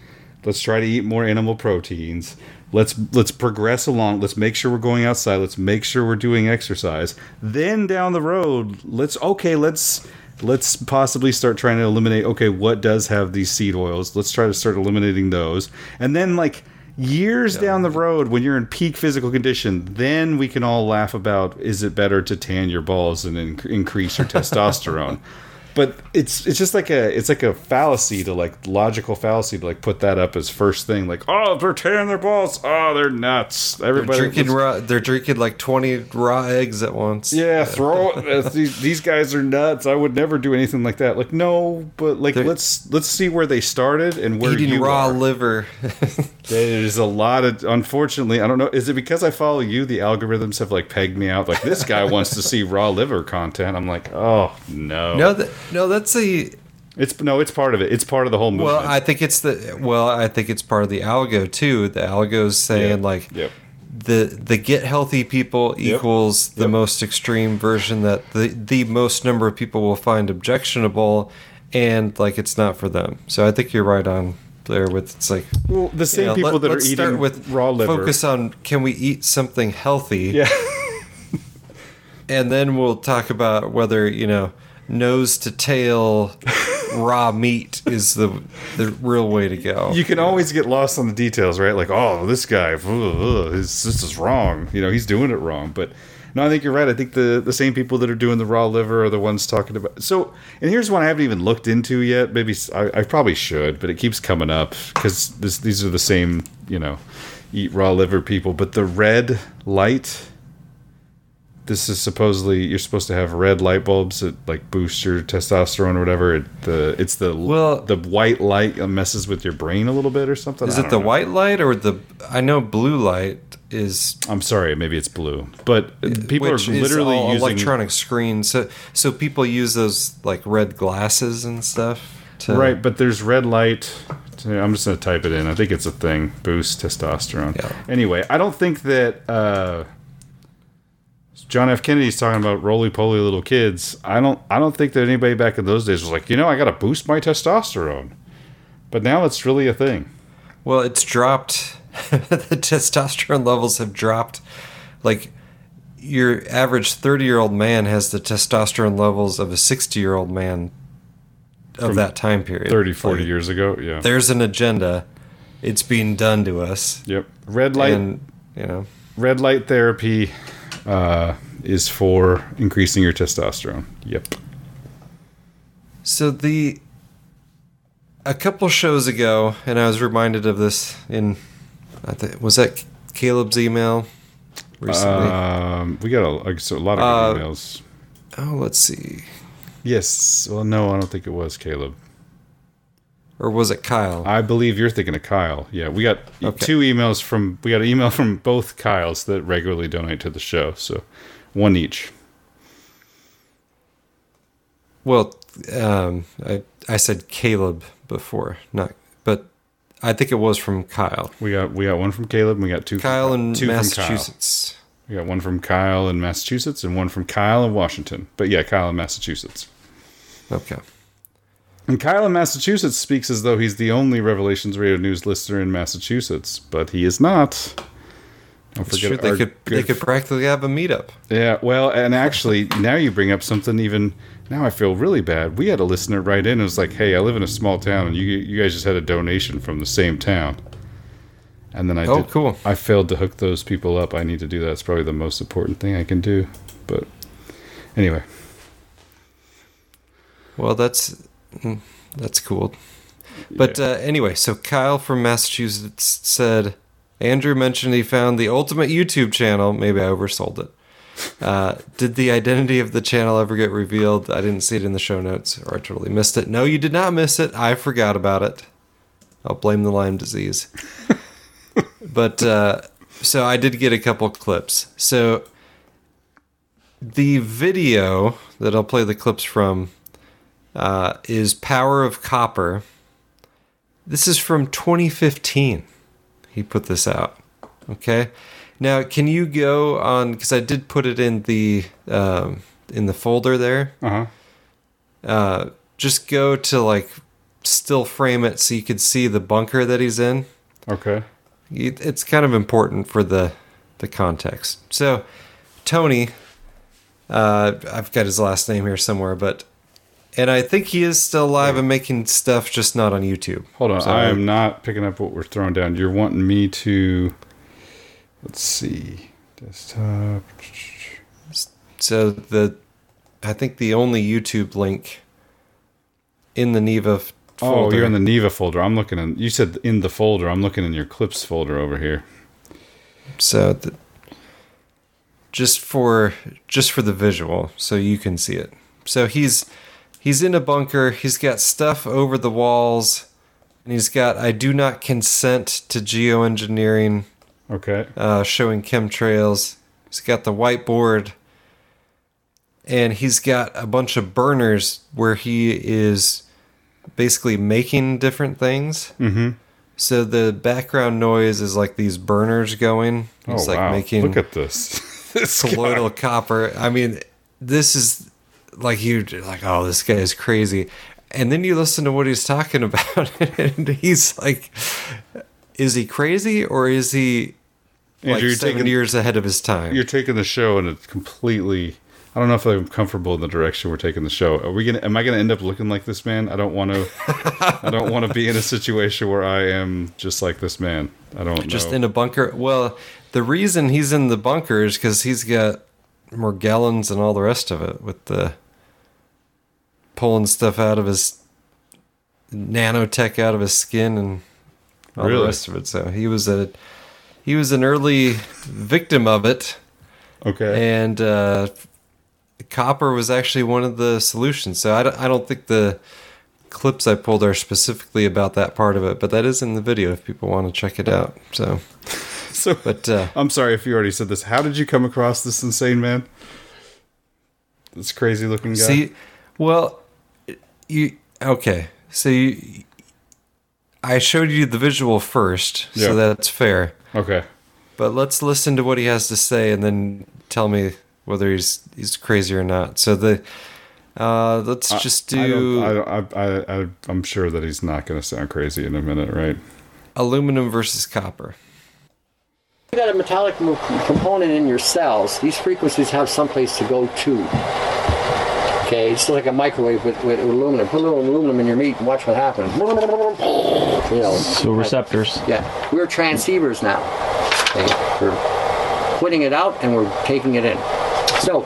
Let's try to eat more animal proteins. Let's progress along. Let's make sure we're going outside. Let's make sure we're doing exercise. Then down the road, let's possibly start trying to eliminate, okay, what does have these seed oils? Let's try to start eliminating those. And then like years down the road, when you're in peak physical condition, then we can all laugh about, is it better to tan your balls and increase your testosterone? But it's just like a fallacy to like logical fallacy to like put that up as first thing, like, oh, they're tearing their balls, oh, they're nuts, everybody they're drinking like 20 raw eggs at once, throw it. these guys are nuts, I would never do anything like that. Like, no, but like let's see where they started and where eating you raw are. Liver. There's a lot of, unfortunately, I don't know, is it because I follow you, the algorithms have like pegged me out, like this guy wants to see raw liver content. I'm like, oh no, that's a... It's part of it. It's part of the whole movement. Well, I think it's part of the algo too. The algo's saying the get healthy people equals the most extreme version that the most number of people will find objectionable, and like it's not for them. So I think you're right on there with, it's like, well, the same people that are eating start with raw liver. Focus on, can we eat something healthy? Yeah. And then we'll talk about whether, you know, nose to tail raw meat is the real way to go. You can always get lost on the details, right? Like, oh, this guy, this is wrong. You know, he's doing it wrong. But no, I think you're right. I think the same people that are doing the raw liver are the ones talking about. So, and here's one I haven't even looked into yet. Maybe I probably should, but it keeps coming up because these are the same, you know, eat raw liver people. But the red light... This is supposedly, you're supposed to have red light bulbs that like boost your testosterone or whatever. The white light messes with your brain a little bit or something. Is it the white light or the? I know blue light is. I'm sorry, maybe it's blue, but people are literally using electronic screens. So people use those like red glasses and stuff. Right, but there's red light. I'm just gonna type it in. I think it's a thing. Boost testosterone. Yeah. Anyway, I don't think that. John F. Kennedy's talking about roly-poly little kids. I don't think that anybody back in those days was like, you know, I got to boost my testosterone. But now it's really a thing. Well, it's dropped. The testosterone levels have dropped. Like, your average 30-year-old man has the testosterone levels of a 60-year-old man of from that time period. 30, 40 like, years ago, yeah. There's an agenda. It's being done to us. Yep. Red light. And, you know. Red light therapy is for increasing your testosterone. Yep. So a couple shows ago, and I was reminded of this was that Caleb's email recently? We got a lot of emails. Oh, let's see. Yes. Well, no, I don't think it was Caleb. Or was it Kyle? I believe you're thinking of Kyle. Yeah, we got two emails we got an email from both Kyles that regularly donate to the show. So one each. Well, I said Caleb before, but I think it was from Kyle. We got one from Caleb. And we got two. Kyle in Massachusetts. We got one from Kyle in Massachusetts and one from Kyle in Washington. But yeah, Kyle in Massachusetts. Okay. And Kyle in Massachusetts speaks as though he's the only Revelations Radio News listener in Massachusetts, but he is not. Don't forget, sure, they could practically have a meetup. Yeah, well, and actually, now you bring up something even. Now I feel really bad. We had a listener write in and was like, "Hey, I live in a small town, and you guys just had a donation from the same town." And then cool. I failed to hook those people up. I need to do that. It's probably the most important thing I can do. But anyway, well, that's cool. Yeah. But anyway, so Kyle from Massachusetts said, Andrew mentioned he found the ultimate YouTube channel. Maybe I oversold it. Did the identity of the channel ever get revealed? I didn't see it in the show notes, or I totally missed it. No, you did not miss it. I forgot about it. I'll blame the Lyme disease. But so I did get a couple clips. So the video that I'll play the clips from is Power of Copper. This is from 2015. He put this out. Okay. Now, can you go on? Because I did put it in the folder there. Uh-huh. Just go to still frame it so you can see the bunker that he's in. Okay. It's kind of important for the context. So, Tony, I've got his last name here somewhere, but. And I think he is still alive and making stuff, just not on YouTube. Hold on, I am not picking up what we're throwing down. You're wanting me to... Let's see. Desktop. So I think the only YouTube link in the Neva folder... Oh, you're in the Neva folder. I'm looking in... You said in the folder. I'm looking in your clips folder over here. So just for the visual, so you can see it. So He's in a bunker, he's got stuff over the walls, and he's got I do not consent to geoengineering. Okay. Showing chemtrails. He's got the whiteboard. And he's got a bunch of burners where he is basically making different things. Mm-hmm. So the background noise is like these burners going. He's wow. Making look at this. This colloidal copper. I mean, this is oh, this guy is crazy. And then you listen to what he's talking about, and he's like, is he crazy, or is he Andrew, 7 years ahead of his time? You're taking the show in a completely... I don't know if I'm comfortable in the direction we're taking the show. Am I going to end up looking like this man? I don't want to I don't want to be in a situation where I am just like this man. Just in a bunker. Well, the reason he's in the bunker is because he's got more gallons and all the rest of it with the... pulling stuff out of his nanotech out of his skin and all the rest of it. So he was an early victim of it. Okay. And copper was actually one of the solutions. So I don't think the clips I pulled are specifically about that part of it, but that is in the video if people want to check it out. So, I'm sorry if you already said this. How did you come across this insane man? This crazy looking guy. I showed you the visual first, so that's fair. Okay. But let's listen to what he has to say and then tell me whether he's crazy or not. So I'm sure that he's not going to sound crazy in a minute, right? Aluminum versus copper. You've got a metallic component in your cells. These frequencies have someplace to go to. Okay, it's like a microwave with aluminum. Put a little aluminum in your meat and watch what happens. You know, so receptors. Yeah, we're transceivers now. Okay, we're putting it out and we're taking it in. So,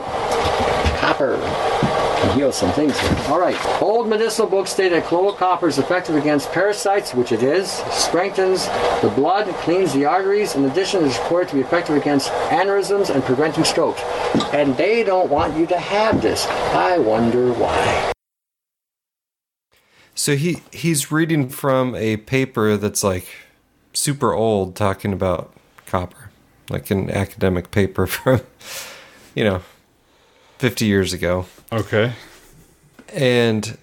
copper can heal some things here. All right, old medicinal books state that clover copper is effective against parasites, which it is, strengthens the blood, cleans the arteries. In addition, it is reported to be effective against aneurysms and preventing strokes. And they don't want you to have this. I wonder why. So he's reading from a paper that's like super old, talking about copper, like an academic paper from, 50 years ago. Okay. And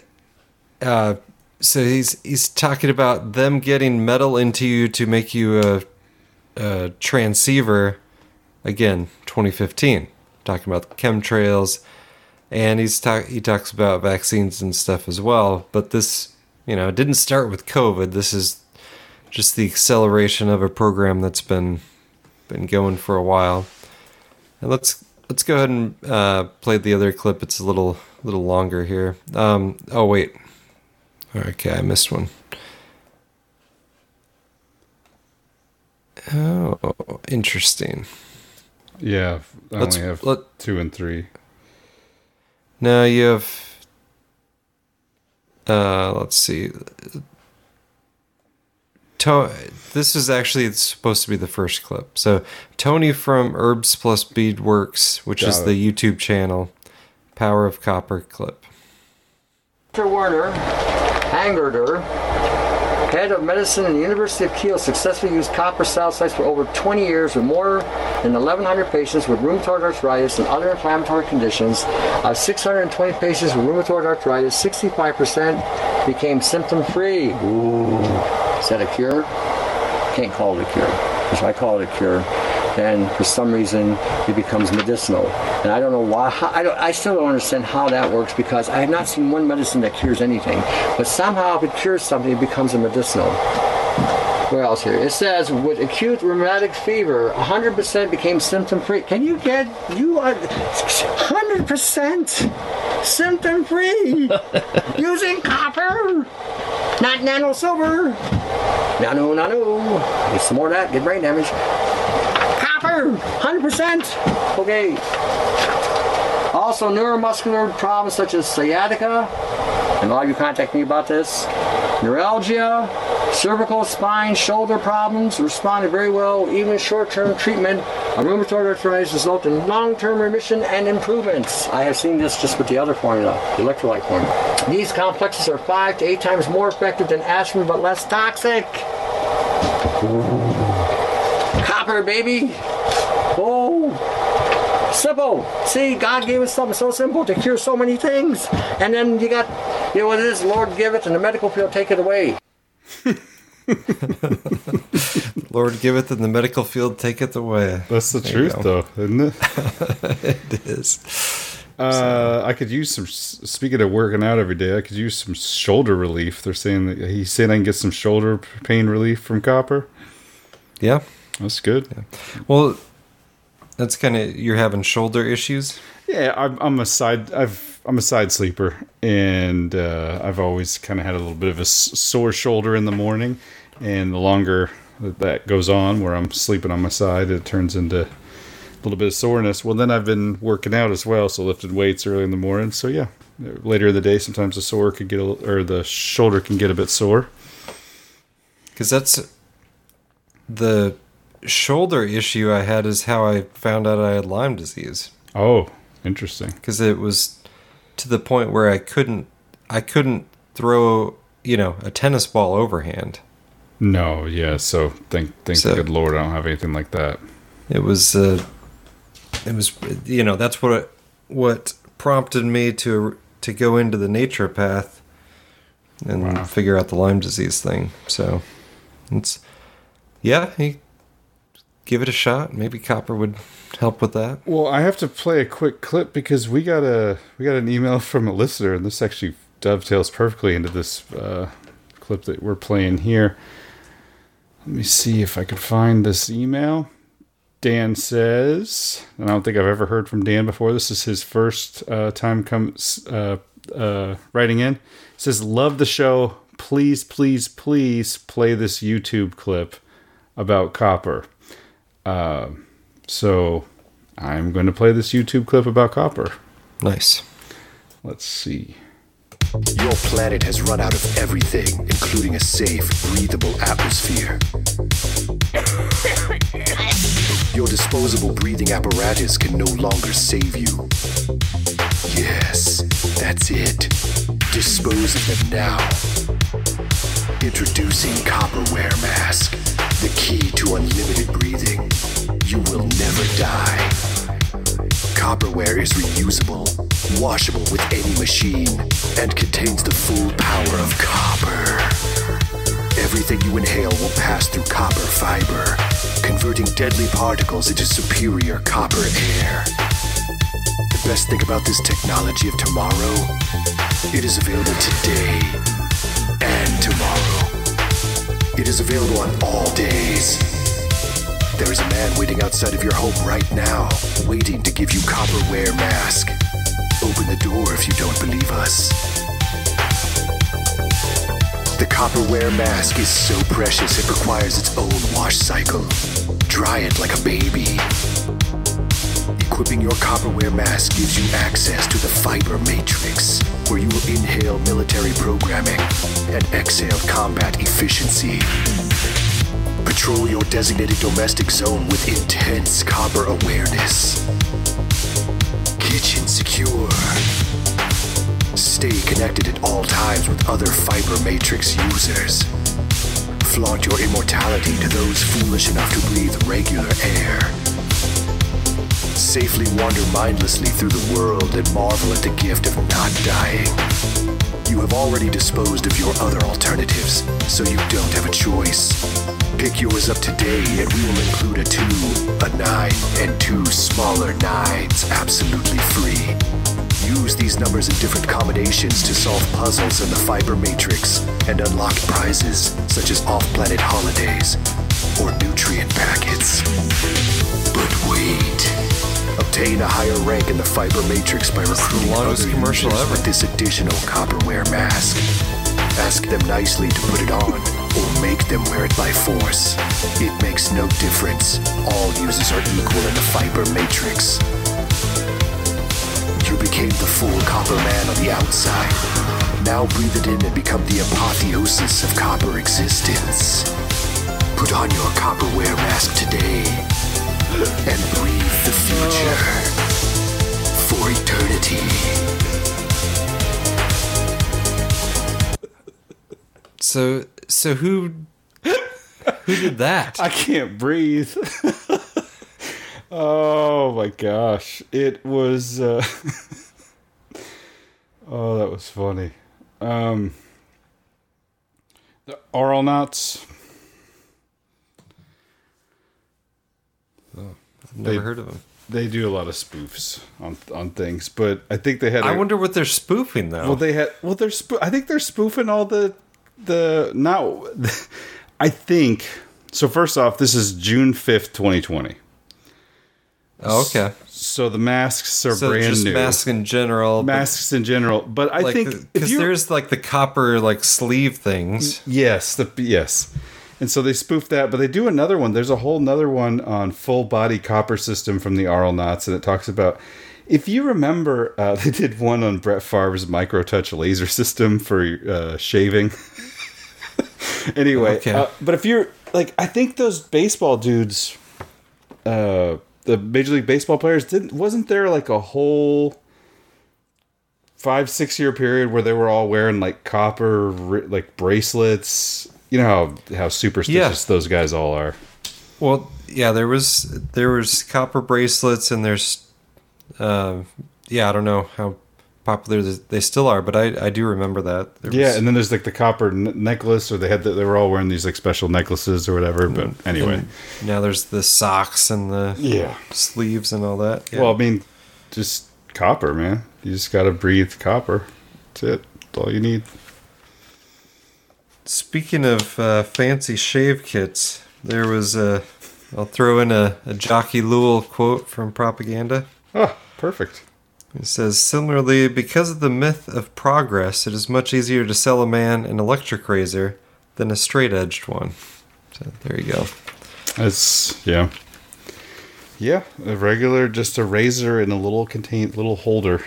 so he's talking about them getting metal into you to make you a transceiver. Again, 2015. Talking about the chemtrails, and he talks about vaccines and stuff as well. But this, it didn't start with COVID. This is just the acceleration of a program that's been going for a while. And let's go ahead and play the other clip. It's a little longer here. Oh wait, okay, I missed one. Oh, interesting. Yeah, I only have 2 and 3. No, you have... let's see. This is actually supposed to be the first clip. So, Tony from Herbs Plus Beadworks, which is the YouTube channel, Power of Copper clip. Dr. Werner Angerder, head of medicine in the University of Kiel, successfully used copper salicides for over 20 years with more than 1,100 patients with rheumatoid arthritis and other inflammatory conditions. Of 620 patients with rheumatoid arthritis, 65% became symptom-free. Ooh, is that a cure? Can't call it a cure. If I call it a cure, then for some reason it becomes medicinal. And I don't know why. I still don't understand how that works, because I have not seen one medicine that cures anything. But somehow if it cures something, it becomes a medicinal. Where else here? It says, with acute rheumatic fever, 100% became symptom-free. Can you get... You are 100% symptom-free using copper, not nano-silver. Nano. Get some more of that, get brain damage. 100%. Okay. Also, neuromuscular problems such as sciatica, and a lot of you contact me about this, neuralgia, cervical, spine, shoulder problems responded very well. Even short-term treatment of rheumatoid arthritis result in long-term remission and improvements. I have seen this just with the other formula, the electrolyte formula. These complexes are 5 to 8 times more effective than aspirin, but less toxic. Copper, baby. Oh, simple. See, God gave us something so simple to cure so many things, and then you got, what it is, Lord give it, and the medical field take it away. Lord give it, and the medical field take it away. That's the truth, though, isn't it? It is. I could use some. Speaking of working out every day, I could use some shoulder relief. They're saying that he's saying I can get some shoulder pain relief from copper. Yeah, that's good. Yeah. Well. That's kind of, you're having shoulder issues? Yeah, I'm a side sleeper, and I've always kind of had a little bit of a sore shoulder in the morning, and the longer that goes on, where I'm sleeping on my side, it turns into a little bit of soreness. Well, then I've been working out as well, so lifted weights early in the morning. So yeah, later in the day, sometimes the shoulder can get a bit sore. Because that's the shoulder issue I had is how I found out I had Lyme disease. Oh, interesting. Because it was to the point where I couldn't throw, a tennis ball overhand. No, yeah. So thank the good Lord I don't have anything like that. It was that's what prompted me to go into the naturopath and figure out the Lyme disease thing. So it's give it a shot. Maybe copper would help with that. Well, I have to play a quick clip because we got an email from a listener, and this actually dovetails perfectly into this clip that we're playing here. Let me see if I can find this email. Dan says, and I don't think I've ever heard from Dan before. This is his first time writing in. It says, love the show. Please, please, please play this YouTube clip about copper. So I'm going to play this YouTube clip about copper. Nice. Let's see. Your planet has run out of everything, including a safe, breathable atmosphere. Your disposable breathing apparatus can no longer save you. Yes, that's it. Dispose of them now. Introducing Copperware Mask, the key to unlimited breathing. You will never die. Copperware is reusable, washable with any machine, and contains the full power of copper. Everything you inhale will pass through copper fiber, converting deadly particles into superior copper air. The best thing about this technology of tomorrow, it is available today and tomorrow. It is available on all days. There is a man waiting outside of your home right now, waiting to give you Copperware Mask. Open the door if you don't believe us. The Copperware Mask is so precious it requires its own wash cycle. Dry it like a baby. Equipping your Copperware Mask gives you access to the fiber matrix, where you will inhale military programming and exhale combat efficiency. Patrol your designated domestic zone with intense copper awareness. Kitchen secure. Stay connected at all times with other fiber matrix users. Flaunt your immortality to those foolish enough to breathe regular air. Safely wander mindlessly through the world and marvel at the gift of not dying. You have already disposed of your other alternatives, so you don't have a choice. Pick yours up today and we will include a 2, a 9, and 2 smaller 9s absolutely free. Use these numbers in different combinations to solve puzzles in the fiber matrix and unlock prizes such as off-planet holidays or nutrient packets. But wait. Obtain a higher rank in the fiber matrix by recruiting other commercial users with this additional Copperware Mask. Ask them nicely to put it on, or make them wear it by force. It makes no difference. All users are equal in the fiber matrix. You became the full Copper Man on the outside. Now breathe it in and become the apotheosis of copper existence. Put on your Copperware Mask today and breathe the future for eternity. So who did that? I can't breathe. Oh my gosh. It was oh, that was funny. The oral knots. Never heard of them. They do a lot of spoofs on things, but I think they had. I wonder what they're spoofing though. Well, they had. Well, I think they're spoofing all the now. I think so. First off, this is June 5th, 2020. Oh, okay. So the masks are brand just new. Masks in general. Masks in general, but I think because there's like the copper like sleeve things. Yes. Yes. And so they spoof that, but they do another one. There's a whole nother one on full body copper system from the Arl Knots, and it talks about, if you remember, they did one on Brett Favre's microtouch laser system for shaving. Anyway, okay. But if you're like, I think those baseball dudes, the Major League Baseball players, wasn't there like a whole 5-6 year period where they were all wearing like copper like bracelets? You know how superstitious those guys all are. Well, yeah, there was copper bracelets, and there's, I don't know how popular they still are, but I do remember that. And then there's like the copper necklace, or they were all wearing these like special necklaces or whatever. But anyway, now there's the socks and the sleeves and all that. Yeah. Well, I mean, just copper, man. You just gotta breathe copper. That's it. That's all you need. Speaking of fancy shave kits, there was a... I'll throw in a Jacques Ellul quote from Propaganda. Oh, perfect. It says, similarly, because of the myth of progress, it is much easier to sell a man an electric razor than a straight-edged one. So there you go. That's, yeah. Yeah, a regular, just a razor in a little contained, little holder.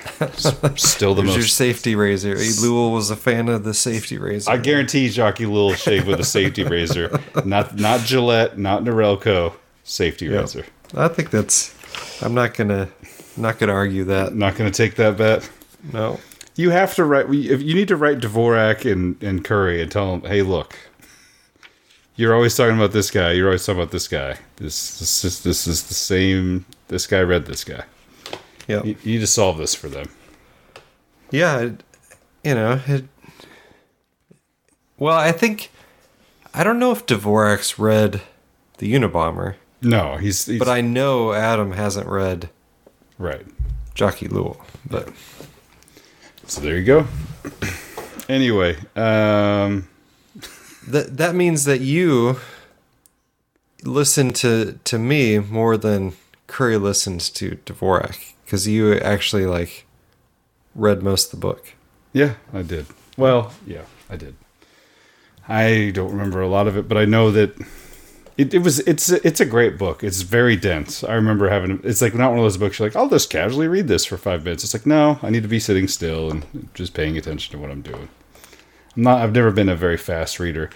Still the most. Your safety razor. Ellul was a fan of the safety razor. I guarantee Jacques Ellul shaved with a safety razor. Not Gillette, not Norelco, safety razor. I think that's, I'm not gonna argue that. Not gonna take that bet. No. You have to write, if you need to write Dvorak and Curry and tell them, hey, look. You're always talking about this guy. You're always talking about this guy. This is the same. This guy read this guy. Yeah, you need to solve this for them. Yeah, well, I don't know if Dvorak's read the Unabomber. No, he's but I know Adam hasn't read. Right, Jacques Ellul. But so there you go. Anyway. That means that you listen to me more than Curry listens to Dvorak, because you actually read most of the book. Yeah, I did. Well, yeah, I did. I don't remember a lot of it, but I know that it's a great book. It's very dense. I remember it's not one of those books you're like, I'll just casually read this for 5 minutes. It's like, no, I need to be sitting still and just paying attention to what I'm doing. I've never been a very fast reader.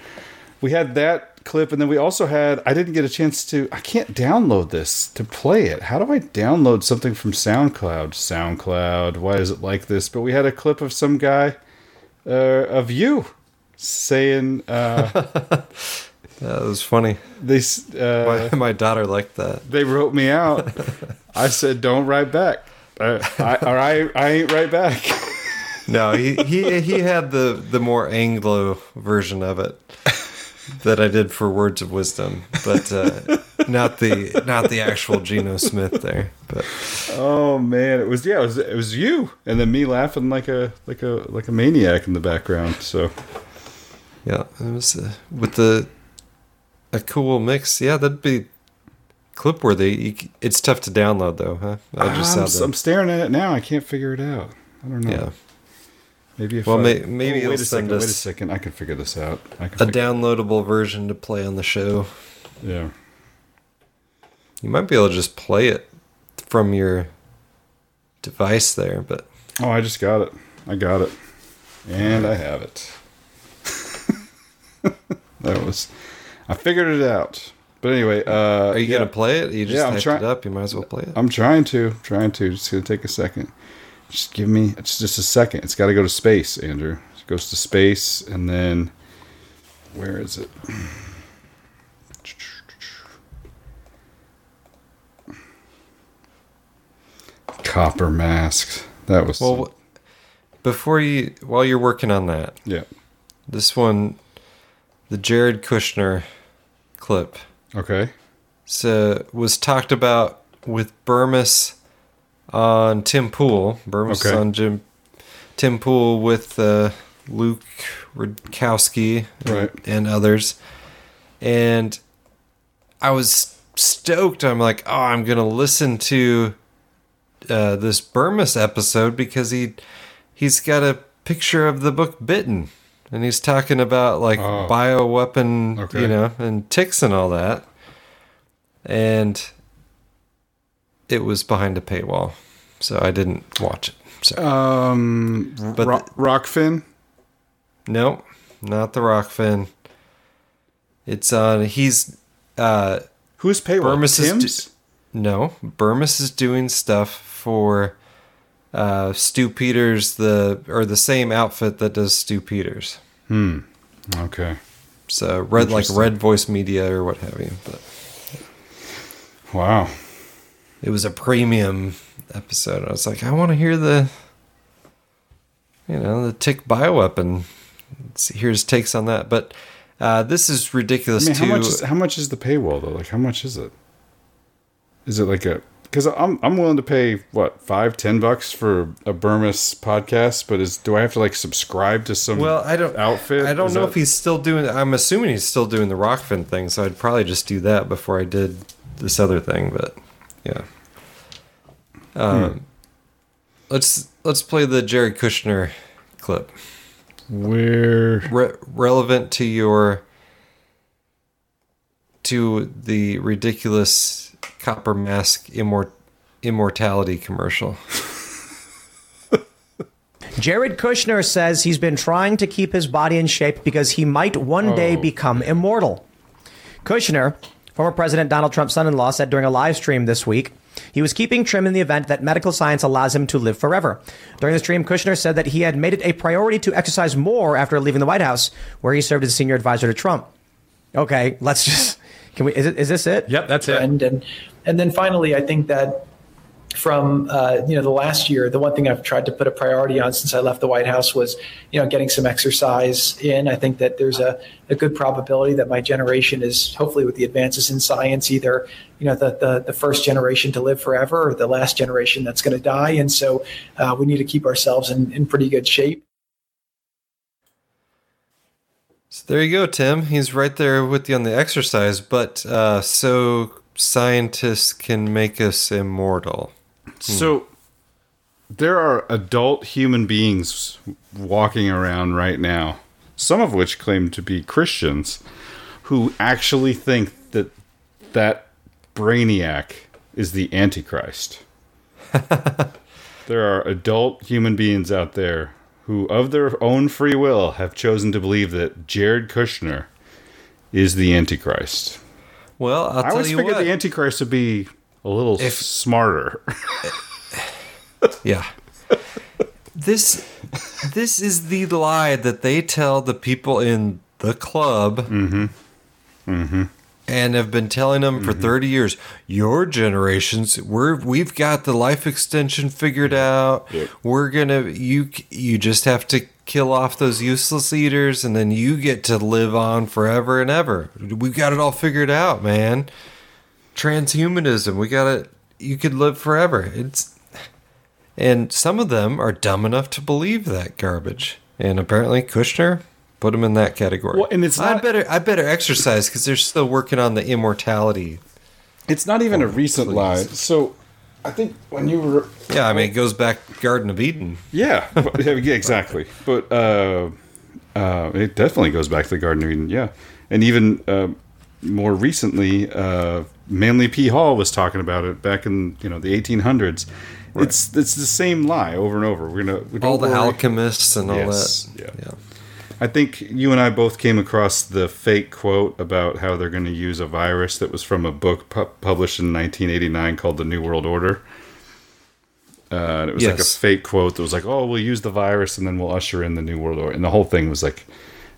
We had that clip, and then we also had... I didn't get a chance to... I can't download this to play it. How do I download something from SoundCloud? SoundCloud, why is it like this? But we had a clip of some guy, of you, saying... that was funny. My daughter liked that. They wrote me out. I said, don't write back. I ain't write back. No, he had the more Anglo version of it that I did for Words of Wisdom, but not the actual Geno Smith there. But oh man, it was you, and then me laughing like a maniac in the background. So yeah, it was with a cool mix. Yeah, that'd be clip worthy. It's tough to download though, huh? I'm staring at it now. I can't figure it out. I don't know. Yeah. Maybe maybe you'll send us. Wait a second, I can figure this out. A downloadable version to play on the show. Yeah. You might be able to just play it from your device there, but... Oh, I just got it. I got it. And I have it. I figured it out. But anyway... Are you going to play it? You just typed it up. You might as well play it. I'm trying to. It's going to take a second. Just give me just a second. It's got to go to space, Andrew. It goes to space, and then where is it? Copper masked. That was while you're working on that. Yeah. This one, the Jared Kushner clip. Okay. So was talked about with Burmese. On Tim Pool, Burmese on Tim Pool with Luke Rudkowski and others, and I was stoked. I'm like, oh, I'm gonna listen to this Burmese episode because he's got a picture of the book Bitten, and he's talking about bioweapon, and ticks and all that, and it was behind a paywall. So I didn't watch it. So. But Rockfin? No, not the Rockfin. It's on. He's who's paywall? Tim's? No, Burmese is doing stuff for Stu Peters, the same outfit that does Stu Peters. Hmm. Okay. So Red Voice Media or what have you. But wow. It was a premium episode. I was like, I want to hear the tick bioweapon. Here's takes on that. But this is ridiculous, too. How much is the paywall, though? How much is it? Is it Because I'm willing to pay what $5-10 for a Burmese podcast, but do I have to like subscribe to some? Well, I don't outfit. I don't know if he's still doing. I'm assuming he's still doing the Rockfin thing, so I'd probably just do that before I did this other thing. But yeah, let's play the Jerry Kushner clip. Where relevant to the ridiculous copper mask immortality commercial. Jared Kushner says he's been trying to keep his body in shape because he might one day become immortal. Kushner, former President Donald Trump's son-in-law, said during a live stream this week he was keeping trim in the event that medical science allows him to live forever. During the stream, Kushner said that he had made it a priority to exercise more after leaving the White House, where he served as senior advisor to Trump. Okay, let's just... Is this it? Yep, that's it. And then finally, I think that from the last year, the one thing I've tried to put a priority on since I left the White House was, getting some exercise in. I think that there's a good probability that my generation is, hopefully with the advances in science, either the first generation to live forever or the last generation that's going to die. And so we need to keep ourselves in pretty good shape. So there you go, Tim. He's right there with you on the exercise, but so scientists can make us immortal. So there are adult human beings walking around right now, some of which claim to be Christians, who actually think that brainiac is the Antichrist. There are adult human beings out there who, of their own free will, have chosen to believe that Jared Kushner is the Antichrist. Well, I'll tell you what. I always figured the Antichrist would be a little smarter. Yeah. This is the lie that they tell the people in the club, and have been telling them for 30 years. Your generations, we've got the life extension figured out. Yep. We're gonna you just have to kill off those useless eaters, and then you get to live on forever and ever. We've got it all figured out, man. Transhumanism, we got it. You could live forever. And some of them are dumb enough to believe that garbage, and apparently Kushner put them in that category. Well, and it's not, I better exercise because they're still working on the immortality. It's not even a recent lie. So I think when you were... Yeah, I mean, it goes back Garden of Eden. Yeah, exactly. But it definitely goes back to the Garden of Eden, yeah. And even more recently, Manly P. Hall was talking about it back in the 1800s. Right. It's the same lie over and over. Alchemists and all that. Yeah. I think you and I both came across the fake quote about how they're going to use a virus that was from a book published in 1989 called The New World Order. And it was like a fake quote that was like, we'll use the virus and then we'll usher in the New World Order. And the whole thing was like,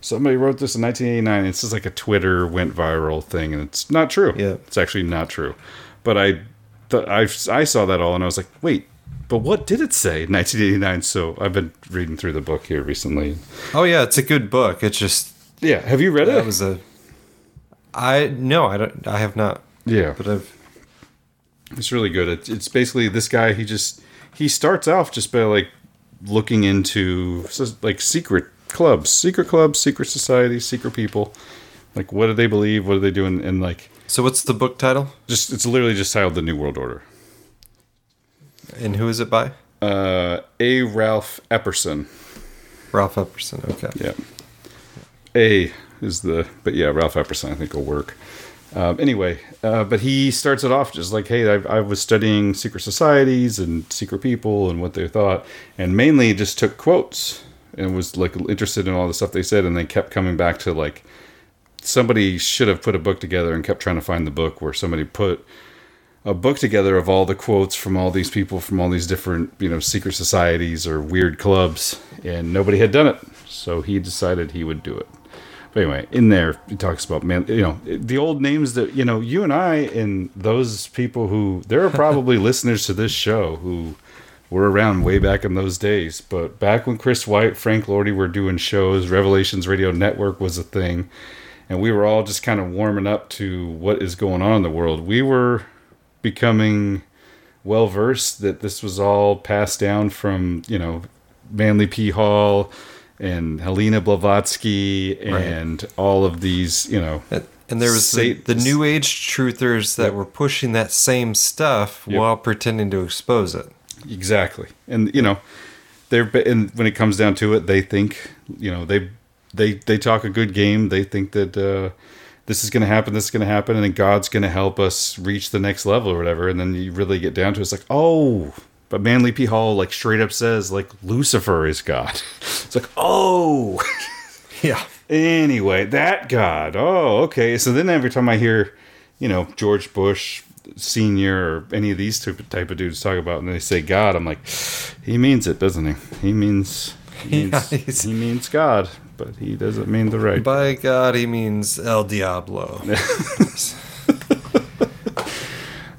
somebody wrote this in 1989. And this is like a Twitter went viral thing. And it's not true. Yeah. It's actually not true. But I saw that all and I was like, wait. But what did it say in 1989? So I've been reading through the book here recently. Oh, yeah. It's a good book. It's just... Yeah. Have you read it? No, I don't. I have not. Yeah. But it's really good. It's basically this guy, he starts off just by like looking into like secret clubs, secret societies, secret people. Like, what do they believe? What do they do? And like... So what's the book title? It's literally just titled The New World Order. And who is it by? A. Ralph Epperson. Ralph Epperson, okay. Yeah. A is Ralph Epperson I think will work. But he starts it off just like, hey, I was studying secret societies and secret people and what they thought. And mainly just took quotes and was like interested in all the stuff they said. And they kept coming back to like, somebody should have put a book together and kept trying to find the book where somebody put a book together of all the quotes from all these people from all these different, secret societies or weird clubs, and nobody had done it. So he decided he would do it. But anyway, in there, he talks about, the old names that, you and I and those people who, there are probably listeners to this show who were around way back in those days. But back when Chris White, Frank Lordy were doing shows, Revelations Radio Network was a thing, and we were all just kind of warming up to what is going on in the world. We were becoming well-versed that this was all passed down from, you know, Manly P. Hall and Helena Blavatsky and all of these, you know. And there was the New Age truthers that were pushing that same stuff while pretending to expose it. Exactly. And, you know, and when it comes down to it, they think, you know, they talk a good game. They think that this is going to happen, and then God's going to help us reach the next level or whatever. And then you really get down to it, it's like, oh, but Manly P. Hall, like, straight up says, like, Lucifer is God. It's like, oh. Yeah. Anyway, that God. Oh, okay. So then every time I hear, you know, George Bush Senior or any of these type of dudes talk about, and they say God, I'm like, he means it, doesn't he? He means God, but he doesn't mean the right. By God, he means El Diablo.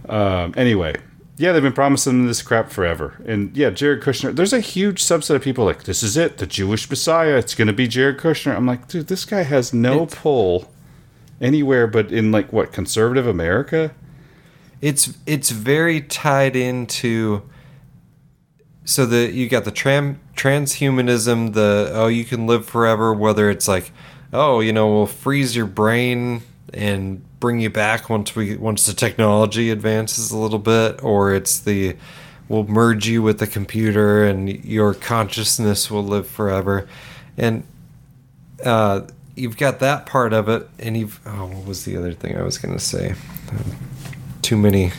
Anyway. Yeah, they've been promising this crap forever. And yeah, Jared Kushner. There's a huge subset of people like, this is it, the Jewish Messiah. It's going to be Jared Kushner. I'm like, dude, this guy has no pull anywhere but in, like, what, conservative America? It's very tied into... So you got the transhumanism, you can live forever, whether it's like, oh, you know, we'll freeze your brain and... bring you back once the technology advances a little bit, or it's we'll merge you with the computer and your consciousness will live forever. And you've got that part of it, and what was the other thing I was going to say? Too many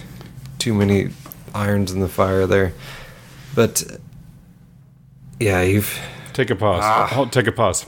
irons in the fire there. But yeah, you've... Take a pause. I'll take a pause.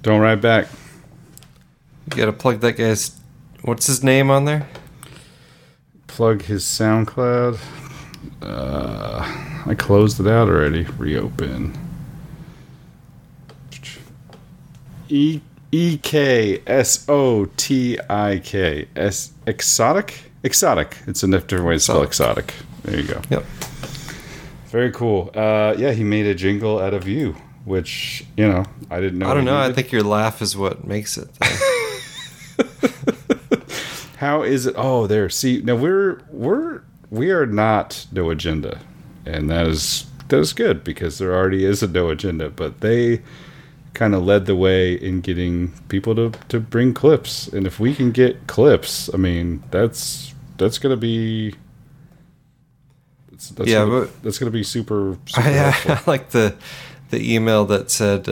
Don't write back. Back. You gotta plug that guy's... What's his name on there? Plug his SoundCloud. I closed it out already. Reopen. EKSOTIK. Exotic? Exotic. It's a different way to spell exotic. There you go. Yep. Very cool. Yeah, he made a jingle out of you. Which, you know, I didn't know. I don't know. I think your laugh is what makes it. How is it? Oh, there. See, now we are not no agenda, and that is good because there already is a no agenda. But they kind of led the way in getting people to bring clips, and if we can get clips, I mean, that's gonna be. That's gonna be super I like the email that said,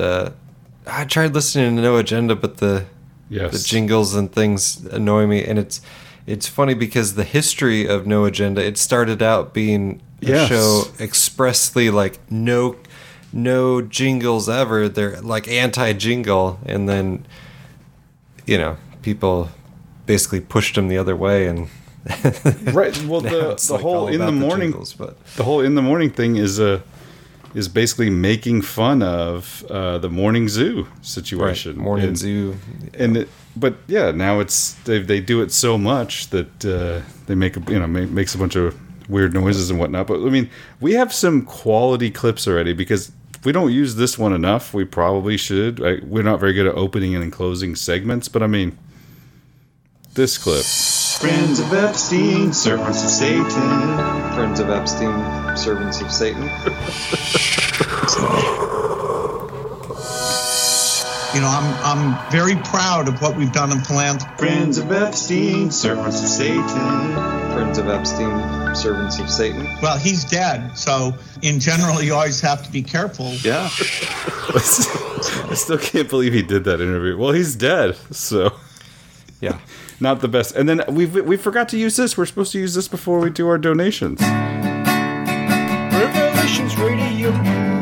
I tried listening to No Agenda, but the jingles and things annoy me. And it's funny because the history of No Agenda, it started out being a show expressly like no jingles ever. They're like anti-jingle. And then, you know, people basically pushed them the other way and... Right. Well, the whole in the morning, jingles, but the whole in the morning thing is basically making fun of the morning zoo situation. Right. Morning zoo. And now it's they do it so much that they makes a bunch of weird noises and whatnot. But I mean, we have some quality clips already because we don't use this one enough. We probably should. We're not very good at opening and closing segments, but I mean, this clip. Friends of Epstein, servants of Satan. Friends of Epstein, servants of Satan. You know, I'm very proud of what we've done in philanthropy. Friends of Epstein, servants of Satan. Friends of Epstein, servants of Satan. Well, he's dead, so in general, you always have to be careful. Yeah. I still can't believe he did that interview. Well, he's dead, so yeah, not the best. And then we forgot to use this. We're supposed to use this before we do our donations. Revelations Radio News.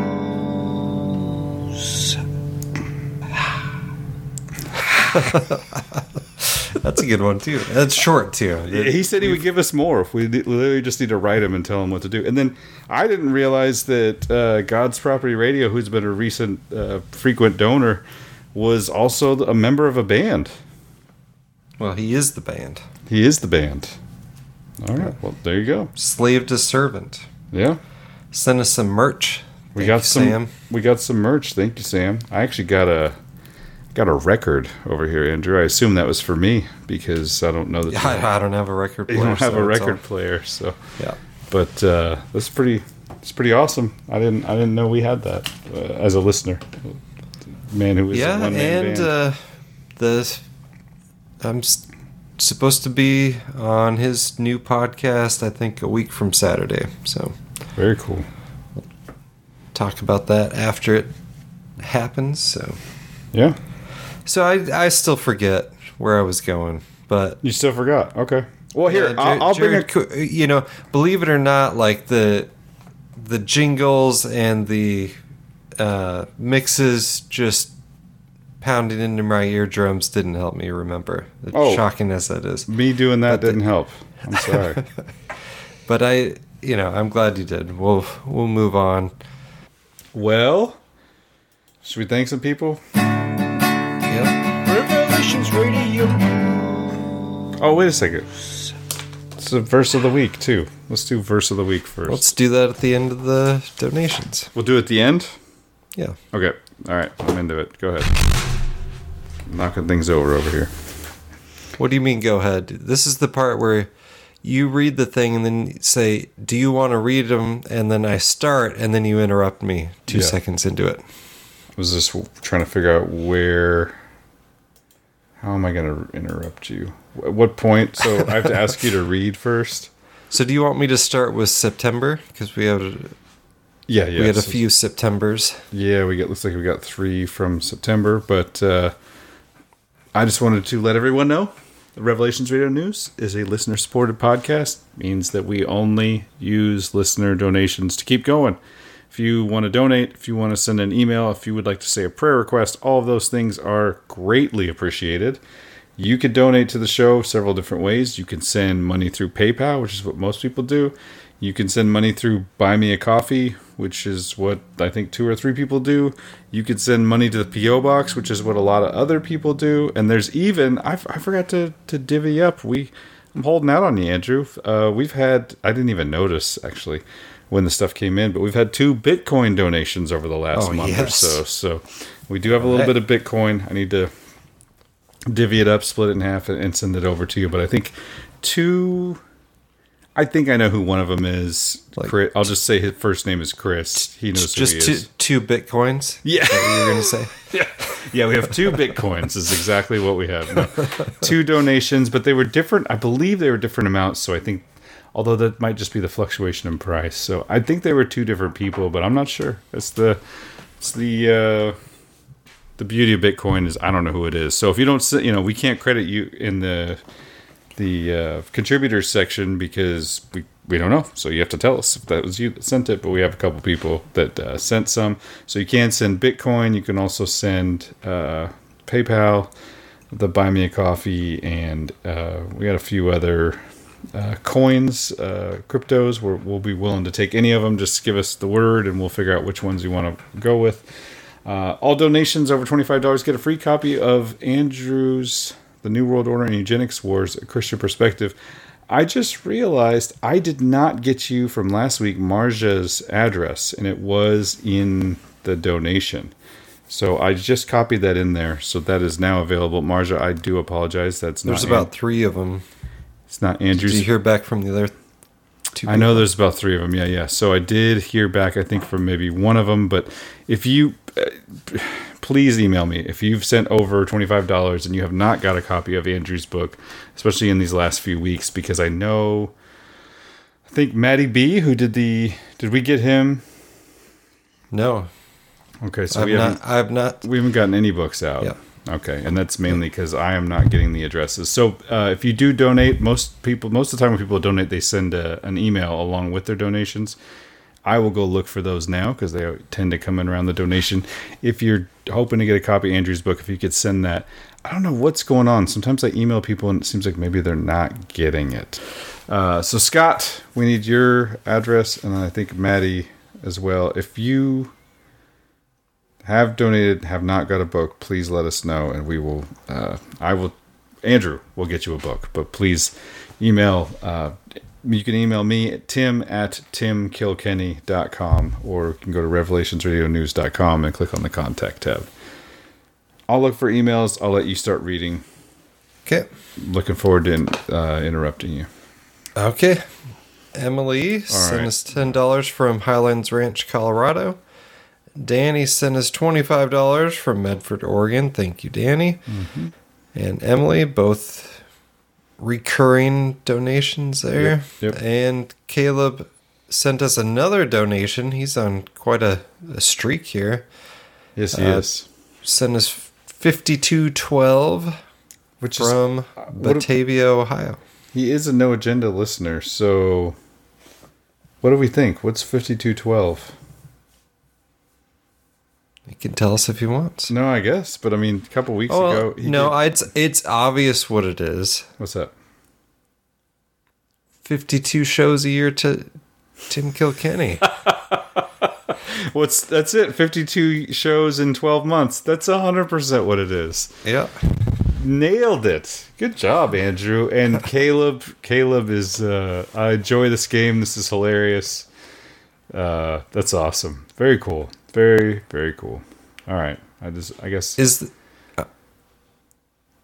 That's a good one, too. That's short, too. He said he would give us more if we literally just need to write him and tell him what to do. And then I didn't realize that God's Property Radio, who's been a recent frequent donor, was also a member of a band. Well, he is the band. He is the band. All right. Well, there you go. Slave to servant. Yeah. Send us some merch. We got some merch. Thank you, Sam. I actually got a record over here, Andrew. I assume that was for me because I don't know that. I don't have a record player. You don't have a record player, so yeah. But that's pretty. It's pretty awesome. I didn't know we had that as a listener. Man who is a one man band. I'm supposed to be on his new podcast. I think a week from Saturday. So very cool. We'll talk about that after it happens. So yeah. So I still forget where I was going, but you still forgot. Okay. Well, here I'll bring a. You know, believe it or not, like the jingles and the mixes just pounding into my eardrums didn't help me remember. Shocking as that is, me doing that didn't help. I'm sorry, but I'm glad you did. We'll move on. Well, should we thank some people? Radio. Oh, wait a second. It's the verse of the week, too. Let's do verse of the week first. Let's do that at the end of the donations. We'll do it at the end? Yeah. Okay. All right. I'm into it. Go ahead. I'm knocking things over here. What do you mean, go ahead? This is the part where you read the thing and then say, do you want to read them? And then I start, and then you interrupt me 2 seconds into it. I was just trying to figure out where... How am I going to interrupt you? At what point? So I have to ask you to read first. So do you want me to start with September? Because we had a few Septembers. Yeah, looks like we got 3 from September. But I just wanted to let everyone know the Revelations Radio News is a listener-supported podcast. It means that we only use listener donations to keep going. If you want to donate, if you want to send an email, if you would like to say a prayer request, all of those things are greatly appreciated. You could donate to the show several different ways. You can send money through PayPal, which is what most people do. You can send money through Buy Me a Coffee, which is what I think 2 or 3 people do. You could send money to the P.O. Box, which is what a lot of other people do. And there's even, I forgot to divvy up. I'm holding out on you, Andrew. We've had, I didn't even notice, actually, when the stuff came in, but we've had 2 Bitcoin donations over the last month or so. So we do have a little bit of Bitcoin. I need to divvy it up, split it in half, and send it over to you. But I think 2. I think I know who one of them is. Chris, I'll just say his first name is Chris. He knows who he is. Just 2 Bitcoins? Yeah. Is that what you were going to say? Yeah, we have 2 Bitcoins is exactly what we have. No, 2 donations, but they were different. I believe they were different amounts, so I think although that might just be the fluctuation in price. So I think they were 2 different people, but I'm not sure. It's the beauty of Bitcoin is I don't know who it is. So if you don't, we can't credit you in the contributors section because we don't know. So you have to tell us if that was you that sent it. But we have a couple people that sent some. So you can send Bitcoin. You can also send PayPal, the Buy Me a Coffee, and we had a few other. Coins, cryptos, we'll be willing to take any of them. Just give us the word and we'll figure out which ones you want to go with. All donations over $25 get a free copy of Andrew's The New World Order and Eugenics Wars, A Christian Perspective. I just realized I did not get you from last week Marja's address, and it was in the donation. So I just copied that in there. So that is now available. Marja, I do apologize. There's about three of them. It's not Andrew's. Did you hear back from the other two people? I know there's about three of them. Yeah. So I did hear back, I think, from maybe one of them. But if you... please email me if you've sent over $25 and you have not got a copy of Andrew's book, especially in these last few weeks, because I know, I think Maddie B, who did we get him? No. Okay. So we haven't gotten any books out. Yeah. Okay. And that's mainly because I am not getting the addresses. So if you do donate, most of the time when people donate, they send an email along with their donations. I will go look for those now because they tend to come in around the donation. If you're hoping to get a copy of Andrew's book, if you could send that. I don't know what's going on. Sometimes I email people and it seems like maybe they're not getting it. So Scott, we need your address, and I think Maddie as well. If you have donated, have not got a book, please let us know, and we will. Andrew will get you a book, but please email. You can email me at tim@timkilkenny.com, or you can go to revelationsradionews.com and click on the contact tab. I'll look for emails. I'll let you start reading. Okay. Looking forward to interrupting you. Okay. Emily sent us $10 from Highlands Ranch, Colorado. Danny sent us $25 from Medford, Oregon. Thank you, Danny. Mm-hmm. And Emily, both... recurring donations there. Yep. And Caleb sent us another donation. He's on quite a streak here. Yes, he is. Sent us 5212, which is from Batavia, Ohio. He is a no agenda listener. So, what do we think? What's 5212? He can tell us if he wants. No, I guess. But, I mean, a couple weeks ago... It's obvious what it is. What's that? 52 shows a year to Tim Kilkenny. That's it. 52 shows in 12 months. That's 100% what it is. Yeah. Nailed it. Good job, Andrew. And Caleb. Caleb is... I enjoy this game. This is hilarious. That's awesome. Very cool. Very, very cool. All right. I guess...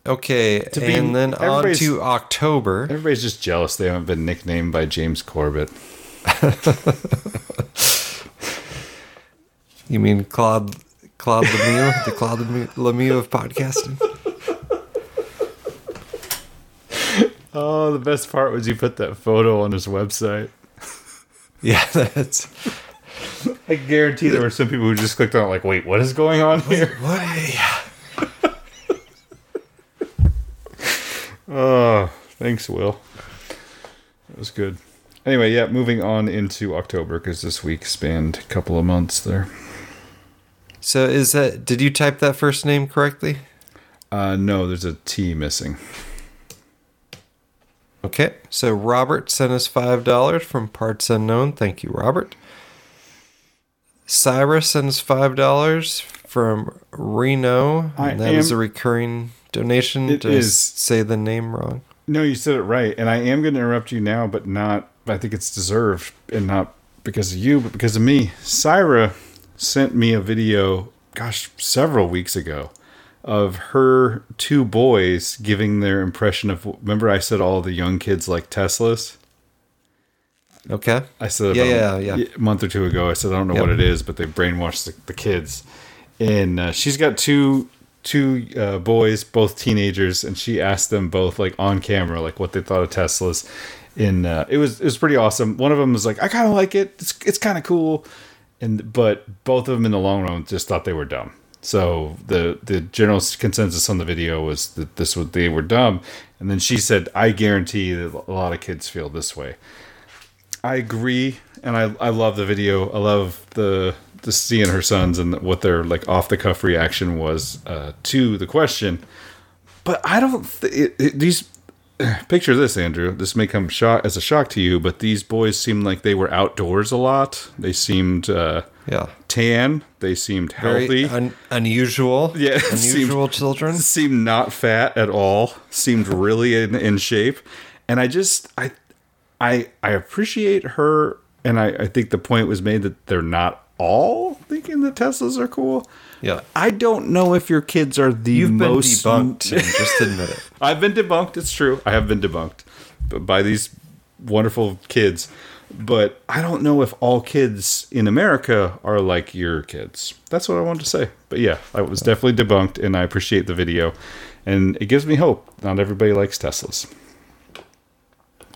okay, and then on to October. Everybody's just jealous they haven't been nicknamed by James Corbett. You mean Claude Lemieux? The Claude Lemieux of podcasting? Oh, the best part was you put that photo on his website. Yeah, that's... I guarantee there were some people who just clicked on it like, wait, what is going on here? What? Oh, thanks, Will. That was good. Anyway, yeah, moving on into October, because this week spanned a couple of months there. So did you type that first name correctly? No, there's a T missing. Okay, so Robert sent us $5 from Parts Unknown. Thank you, Robert. Cyrus sends $5 from Reno. That is a recurring donation. Say the name wrong. No, you said it right. And I am going to interrupt you now, but not. I think it's deserved, and not because of you, but because of me. Cyrus sent me a video, several weeks ago, of her two boys giving their impression of. Remember, I said all the young kids like Teslas. Okay. I said a month or two ago, I said, I don't know what it is, but they brainwashed the kids. And she's got two boys, both teenagers, and she asked them both, like, on camera, like, what they thought of Teslas. And it was pretty awesome. One of them was like, I kind of like it. It's kind of cool. But both of them in the long run just thought they were dumb. So the general consensus on the video was that they were dumb. And then she said, I guarantee that a lot of kids feel this way. I agree, and I love the video. I love the seeing her sons and what their, like, off-the-cuff reaction was to the question. But I don't... picture this, Andrew. This may come as a shock to you, but these boys seemed like they were outdoors a lot. They seemed tan. They seemed healthy. Unusual. Yeah. Unusual children. Seemed not fat at all. Seemed really in shape. And I appreciate her, and I think the point was made that they're not all thinking that Teslas are cool. Yeah, I don't know if your kids are the You've most been debunked. Just admit it. I've been debunked. It's true. I have been debunked by these wonderful kids, but I don't know if all kids in America are like your kids. That's what I wanted to say. But yeah, I was definitely debunked, and I appreciate the video, and it gives me hope. Not everybody likes Teslas.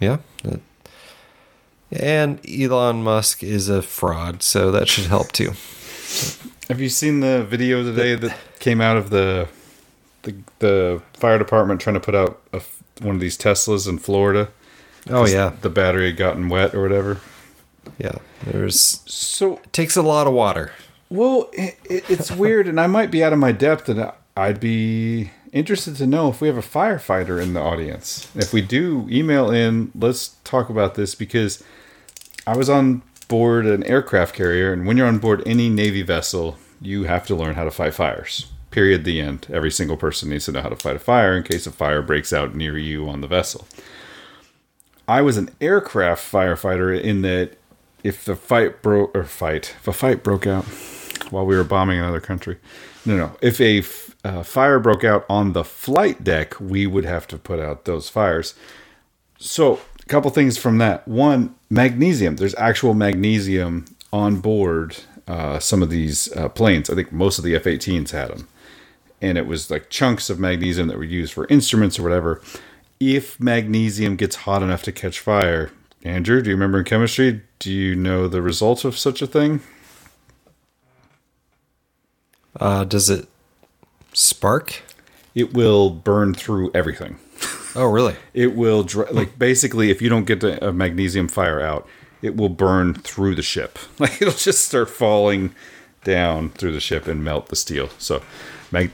Yeah. And Elon Musk is a fraud, so that should help too. Have you seen the video today that came out of the fire department trying to put out one of these Teslas in Florida? Oh yeah, the battery had gotten wet or whatever. Yeah, it takes a lot of water. Well, it's weird, and I might be out of my depth, and I'd be interested to know if we have a firefighter in the audience. If we do, email in. Let's talk about this, because I was on board an aircraft carrier, and when you're on board any Navy vessel, you have to learn how to fight fires. Period. The end. Every single person needs to know how to fight a fire in case a fire breaks out near you on the vessel. I was an aircraft firefighter in that if a fight broke out while we were bombing another country. No. If a fire broke out on the flight deck, we would have to put out those fires. So a couple things from that. One, magnesium. There's actual magnesium on board some of these planes. I think most of the F-18s had them. And it was like chunks of magnesium that were used for instruments or whatever. If magnesium gets hot enough to catch fire, Andrew, do you remember in chemistry? Do you know the results of such a thing? Does it spark? It will burn through everything. Oh, really? It will, basically, if you don't get a magnesium fire out, it will burn through the ship. Like, it'll just start falling down through the ship and melt the steel. So,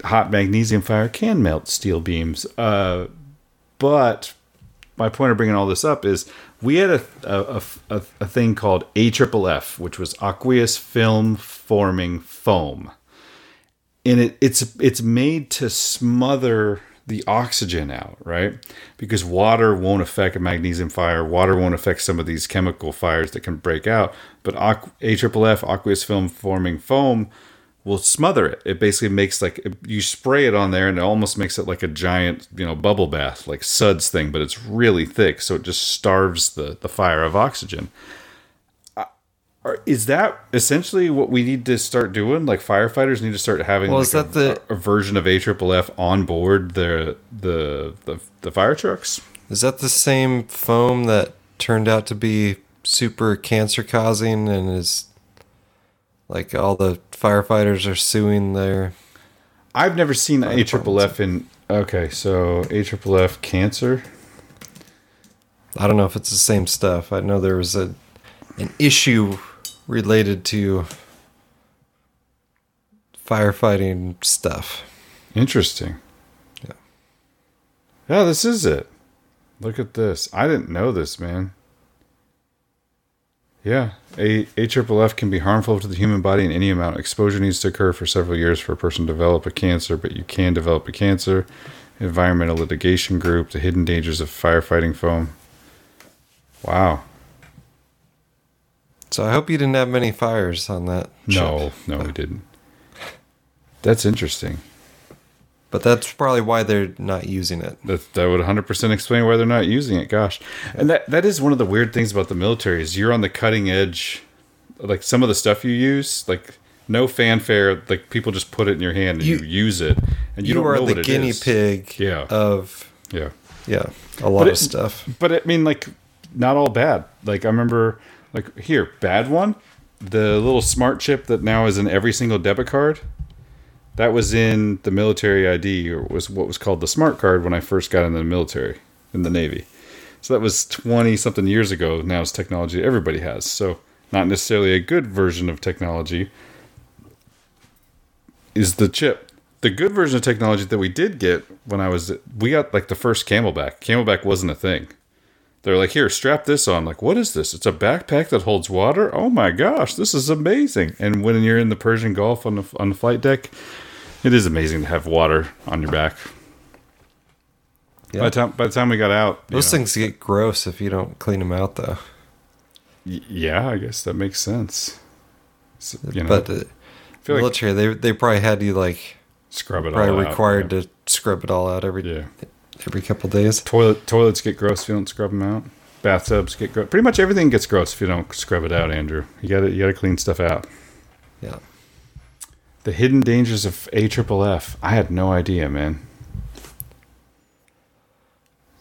hot magnesium fire can melt steel beams. But my point of bringing all this up is we had a thing called AFFF, which was aqueous film forming foam. And it's made to smother the oxygen out, right? Because water won't affect a magnesium fire. Water won't affect some of these chemical fires that can break out. But AFFF, aqueous film forming foam, will smother it. It basically makes you spray it on there, and it almost makes it like a giant, bubble bath, like suds thing, but it's really thick. So it just starves the fire of oxygen. Is that essentially what we need to start doing? Like, firefighters need to start having a version of AFFF on board the fire trucks? Is that the same foam that turned out to be super cancer-causing and is like all the firefighters are suing their... I've never seen AFFF in... Okay, so AFFF cancer? I don't know if it's the same stuff. I know there was an issue related to firefighting stuff. Interesting. Yeah. Yeah, this is it. Look at this. I didn't know this, man. Yeah. AFFF can be harmful to the human body in any amount. Exposure needs to occur for several years for a person to develop a cancer, but you can develop a cancer. Environmental Litigation Group, the hidden dangers of firefighting foam. Wow. So I hope you didn't have many fires on that ship. No, we didn't. That's interesting. But that's probably why they're not using it. That would 100% explain why they're not using it. Gosh. And that is one of the weird things about the military is you're on the cutting edge. Like, some of the stuff you use, like, no fanfare. Like, people just put it in your hand and you use it. And you don't know what it is. You are the guinea pig of... Yeah. Yeah. A lot of stuff. But, I mean, like, not all bad. Like, I remember... Like, here, bad one, the little smart chip that now is in every single debit card, that was in the military ID, or was what was called the smart card when I first got in the military, in the Navy. So that was 20-something years ago. Now it's technology everybody has. So not necessarily a good version of technology is the chip. The good version of technology that we did get when we got, like, the first Camelback. Camelback wasn't a thing. They're like, here, strap this on. Like, what is this? It's a backpack that holds water? Oh, my gosh, this is amazing. And when you're in the Persian Gulf on the flight deck, it is amazing to have water on your back. Yeah. By the time we got out... Those things get gross if you don't clean them out, though. Yeah, I guess that makes sense. So, you know, but the military, like, they probably had you like scrub it all out. Probably required to scrub it all out every couple of days. Toilets get gross if you don't scrub them out. Bathtubs get gross. Pretty much everything gets gross if you don't scrub it out, Andrew. You gotta clean stuff out. Yeah. The hidden dangers of AFFF. I had no idea, man.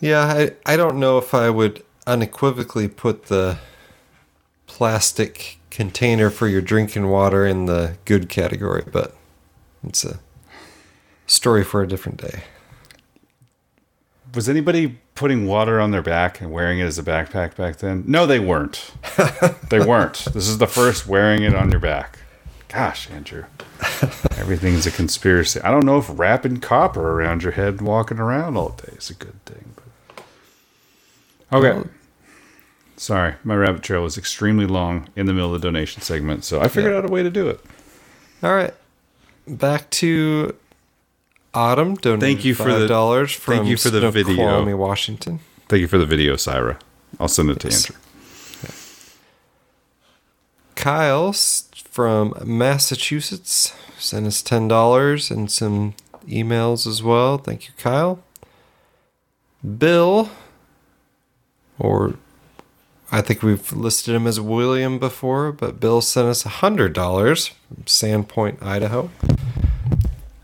Yeah, I don't know if I would unequivocally put the plastic container for your drinking water in the good category, but it's a story for a different day. Was anybody putting water on their back and wearing it as a backpack back then? No, they weren't. They weren't. This is the first wearing it on your back. Gosh, Andrew. Everything's a conspiracy. I don't know if wrapping copper around your head and walking around all day is a good thing. But... okay. Well, sorry, my rabbit trail was extremely long in the middle of the donation segment, so I figured out a way to do it. All right. Back to... Autumn donated $5 from Snoqualmie, Washington. Thank you for the video, Syra. I'll send it to Andrew. Yeah. Kyle from Massachusetts sent us $10 and some emails as well. Thank you, Kyle. Bill, or I think we've listed him as William before, but Bill sent us $100 from Sandpoint, Idaho.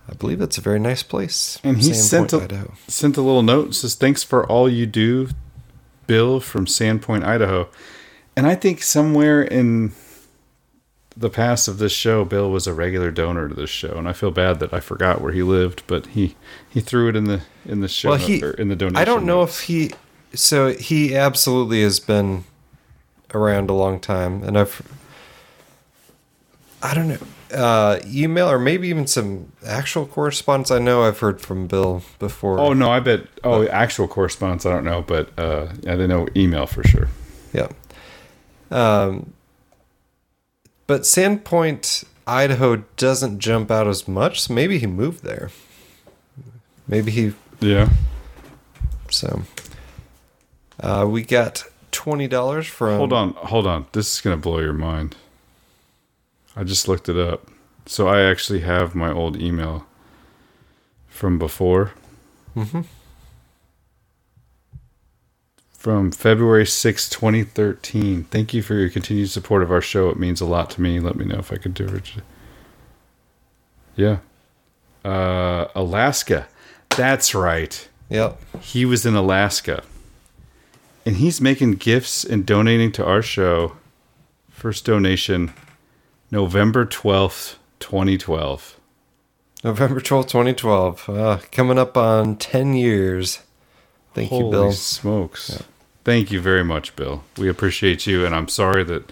I believe it's a very nice place. And he sent a little note and says, "Thanks for all you do, Bill from Sandpoint, Idaho." And I think somewhere in the past of this show, Bill was a regular donor to this show, and I feel bad that I forgot where he lived, but he threw it in the show in the donation. I don't know if he. So he absolutely has been around a long time, and I don't know. Email or maybe even some actual correspondence. I know I've heard from Bill before. Oh no, I bet. Oh, actual correspondence. I don't know, but I don't know, email for sure. Yeah. But Sandpoint, Idaho doesn't jump out as much. So maybe he moved there. Maybe he. Yeah. So we got $20 from. Hold on. This is gonna blow your mind. I just looked it up. So I actually have my old email from before. Mm-hmm. From February 6, 2013. Thank you for your continued support of our show. It means a lot to me. Let me know if I could do it. Yeah. Alaska. That's right. Yep. He was in Alaska. And he's making gifts and donating to our show. First donation... November 12th, 2012. November 12th, 2012. Coming up on 10 years. Thank you, Bill. Holy smokes! Yeah. Thank you very much, Bill. We appreciate you, and I'm sorry that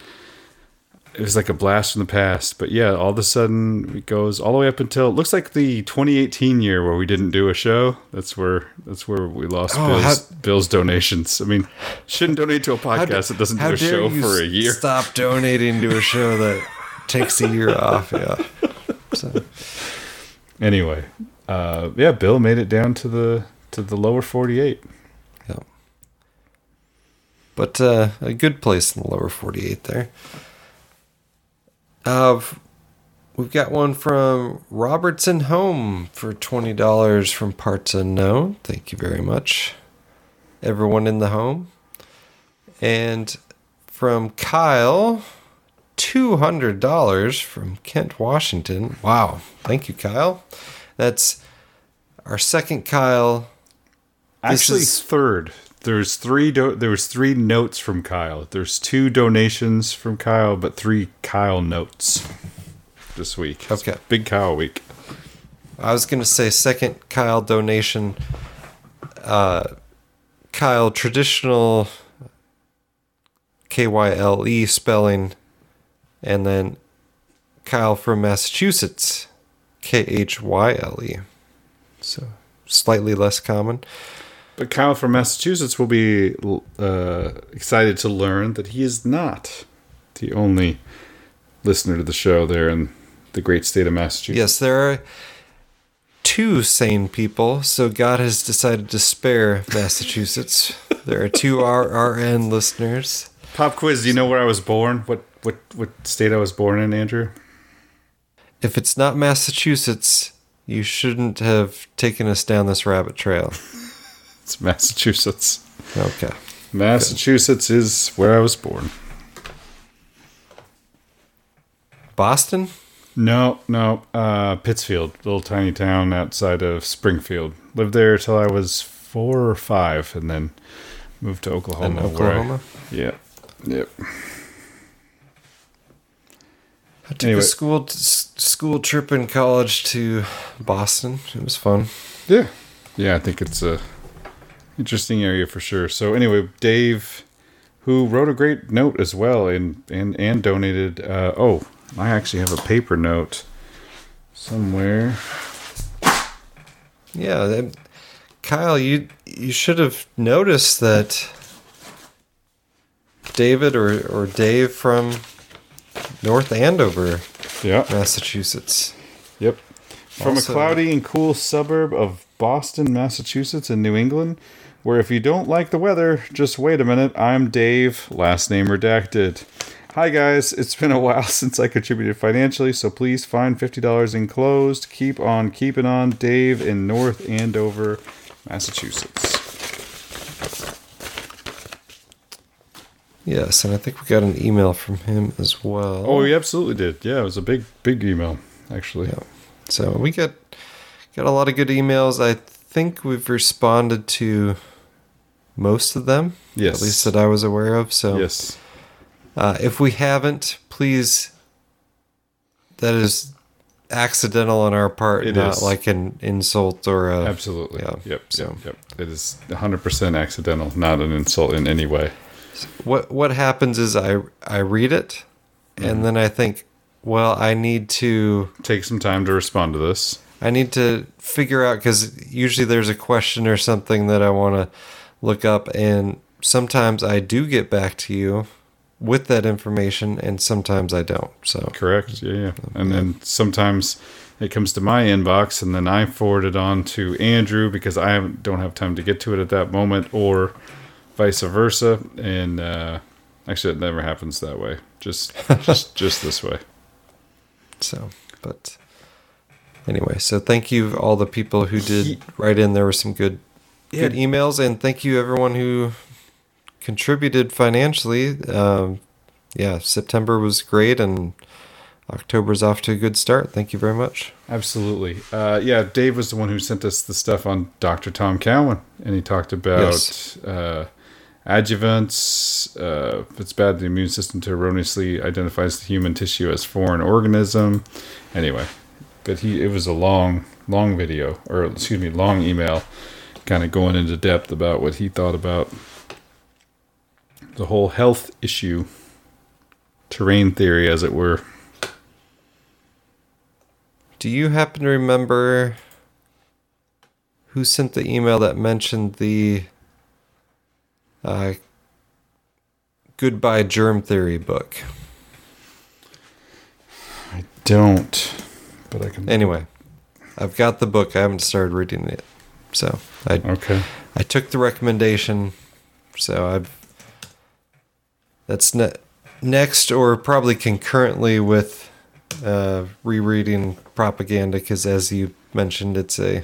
it was like a blast from the past. But yeah, all of a sudden it goes all the way up until it looks like the 2018 year where we didn't do a show. That's where we lost Bill's donations. I mean, shouldn't donate to a podcast that doesn't do a show for a year. Stop donating to a show that. Takes a year off, yeah. So. Anyway, Bill made it down to the lower 48. Yeah, but a good place in the lower 48 there. We've got one from Robertson Home for $20 from Parts Unknown. Thank you very much, everyone in the home, and from Kyle. $200 from Kent, Washington. Wow. Thank you, Kyle. That's our second Kyle. Actually, third. There's three notes from Kyle. There's two donations from Kyle, but three Kyle notes this week. Okay. It's big Kyle week. I was going to say second Kyle donation. Kyle, traditional K-Y-L-E spelling. And then Kyle from Massachusetts, K-H-Y-L-E. So slightly less common. But Kyle from Massachusetts will be excited to learn that he is not the only listener to the show there in the great state of Massachusetts. Yes, there are two sane people, so God has decided to spare Massachusetts. There are two RRN listeners. Pop quiz, do you know where I was born? What state I was born in, Andrew? If it's not Massachusetts, you shouldn't have taken us down this rabbit trail. It's Massachusetts. Okay. Massachusetts is where I was born. Boston? No. Pittsfield, little tiny town outside of Springfield. Lived there till I was 4 or 5, and then moved to Oklahoma. And Oklahoma? Yep. I took a school trip in college to Boston. It was fun. Yeah. I think it's a interesting area for sure. So anyway, Dave, who wrote a great note as well and donated. I actually have a paper note somewhere. Yeah, Kyle, you should have noticed that David or Dave from North Andover, Massachusetts. Yep. From a cloudy and cool suburb of Boston, Massachusetts in New England, where if you don't like the weather, just wait a minute, I'm Dave, last name redacted. Hi guys, it's been a while since I contributed financially, so please find $50 enclosed. Keep on keeping on, Dave in North Andover, Massachusetts. Yes, and I think we got an email from him as well. Oh, we absolutely did. Yeah, it was a big email, actually. Yeah. So we got a lot of good emails. I think we've responded to most of them. Yes. At least that I was aware of. So yes. If we haven't, please, that is accidental on our part, like an insult or a... Absolutely. Yeah, yep. It is 100% accidental, not an insult in any way. So what happens is I read it, and then I think, well, I need to... Take some time to respond to this. I need to figure out, because usually there's a question or something that I want to look up, and sometimes I do get back to you with that information, and sometimes I don't. So correct, yeah. And then sometimes it comes to my inbox, and then I forward it on to Andrew because I don't have time to get to it at that moment, or vice versa. And actually, it never happens that way. Just this way. So, but anyway, so thank you all the people who did write in. There were some good emails, and thank you everyone who contributed financially. September was great, and October's off to a good start. Thank you very much. Absolutely. Dave was the one who sent us the stuff on Dr. Tom Cowan, and he talked about adjuvants. If it's bad, the immune system to erroneously identifies the human tissue as foreign organism. Anyway, but it was a long video, or excuse me, long email, kind of going into depth about what he thought about the whole health issue, terrain theory, as it were. Do you happen to remember who sent the email that mentioned the Goodbye Germ Theory book? I don't, but I can. Anyway, I've got the book. I haven't started reading it, so I took the recommendation. So that's next, or probably concurrently with rereading Propaganda, because as you mentioned, it's a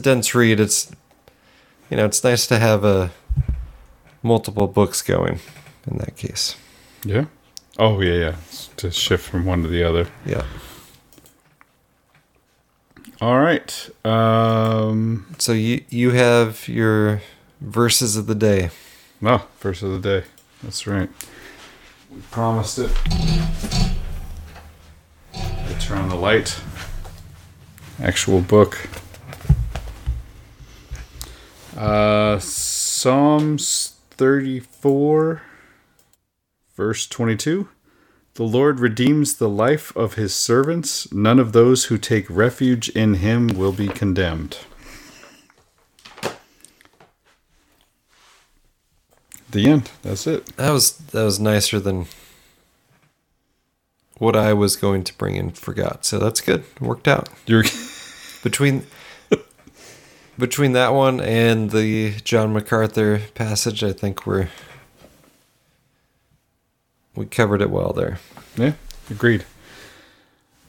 dense read. It's it's nice to have multiple books going in that case. Yeah. Oh yeah. To shift from one to the other. Yeah. All right. So you have your verses of the day. Oh, verse of the day. That's right. We promised it. I turn on the light. Actual book. Psalms 34, verse 22. The Lord redeems the life of his servants. None of those who take refuge in him will be condemned. The end. That's it. That was nicer than what I was going to bring and forgot. So that's good. It worked out. Between that one and the John MacArthur passage, I think we're we covered it well there. Yeah, agreed.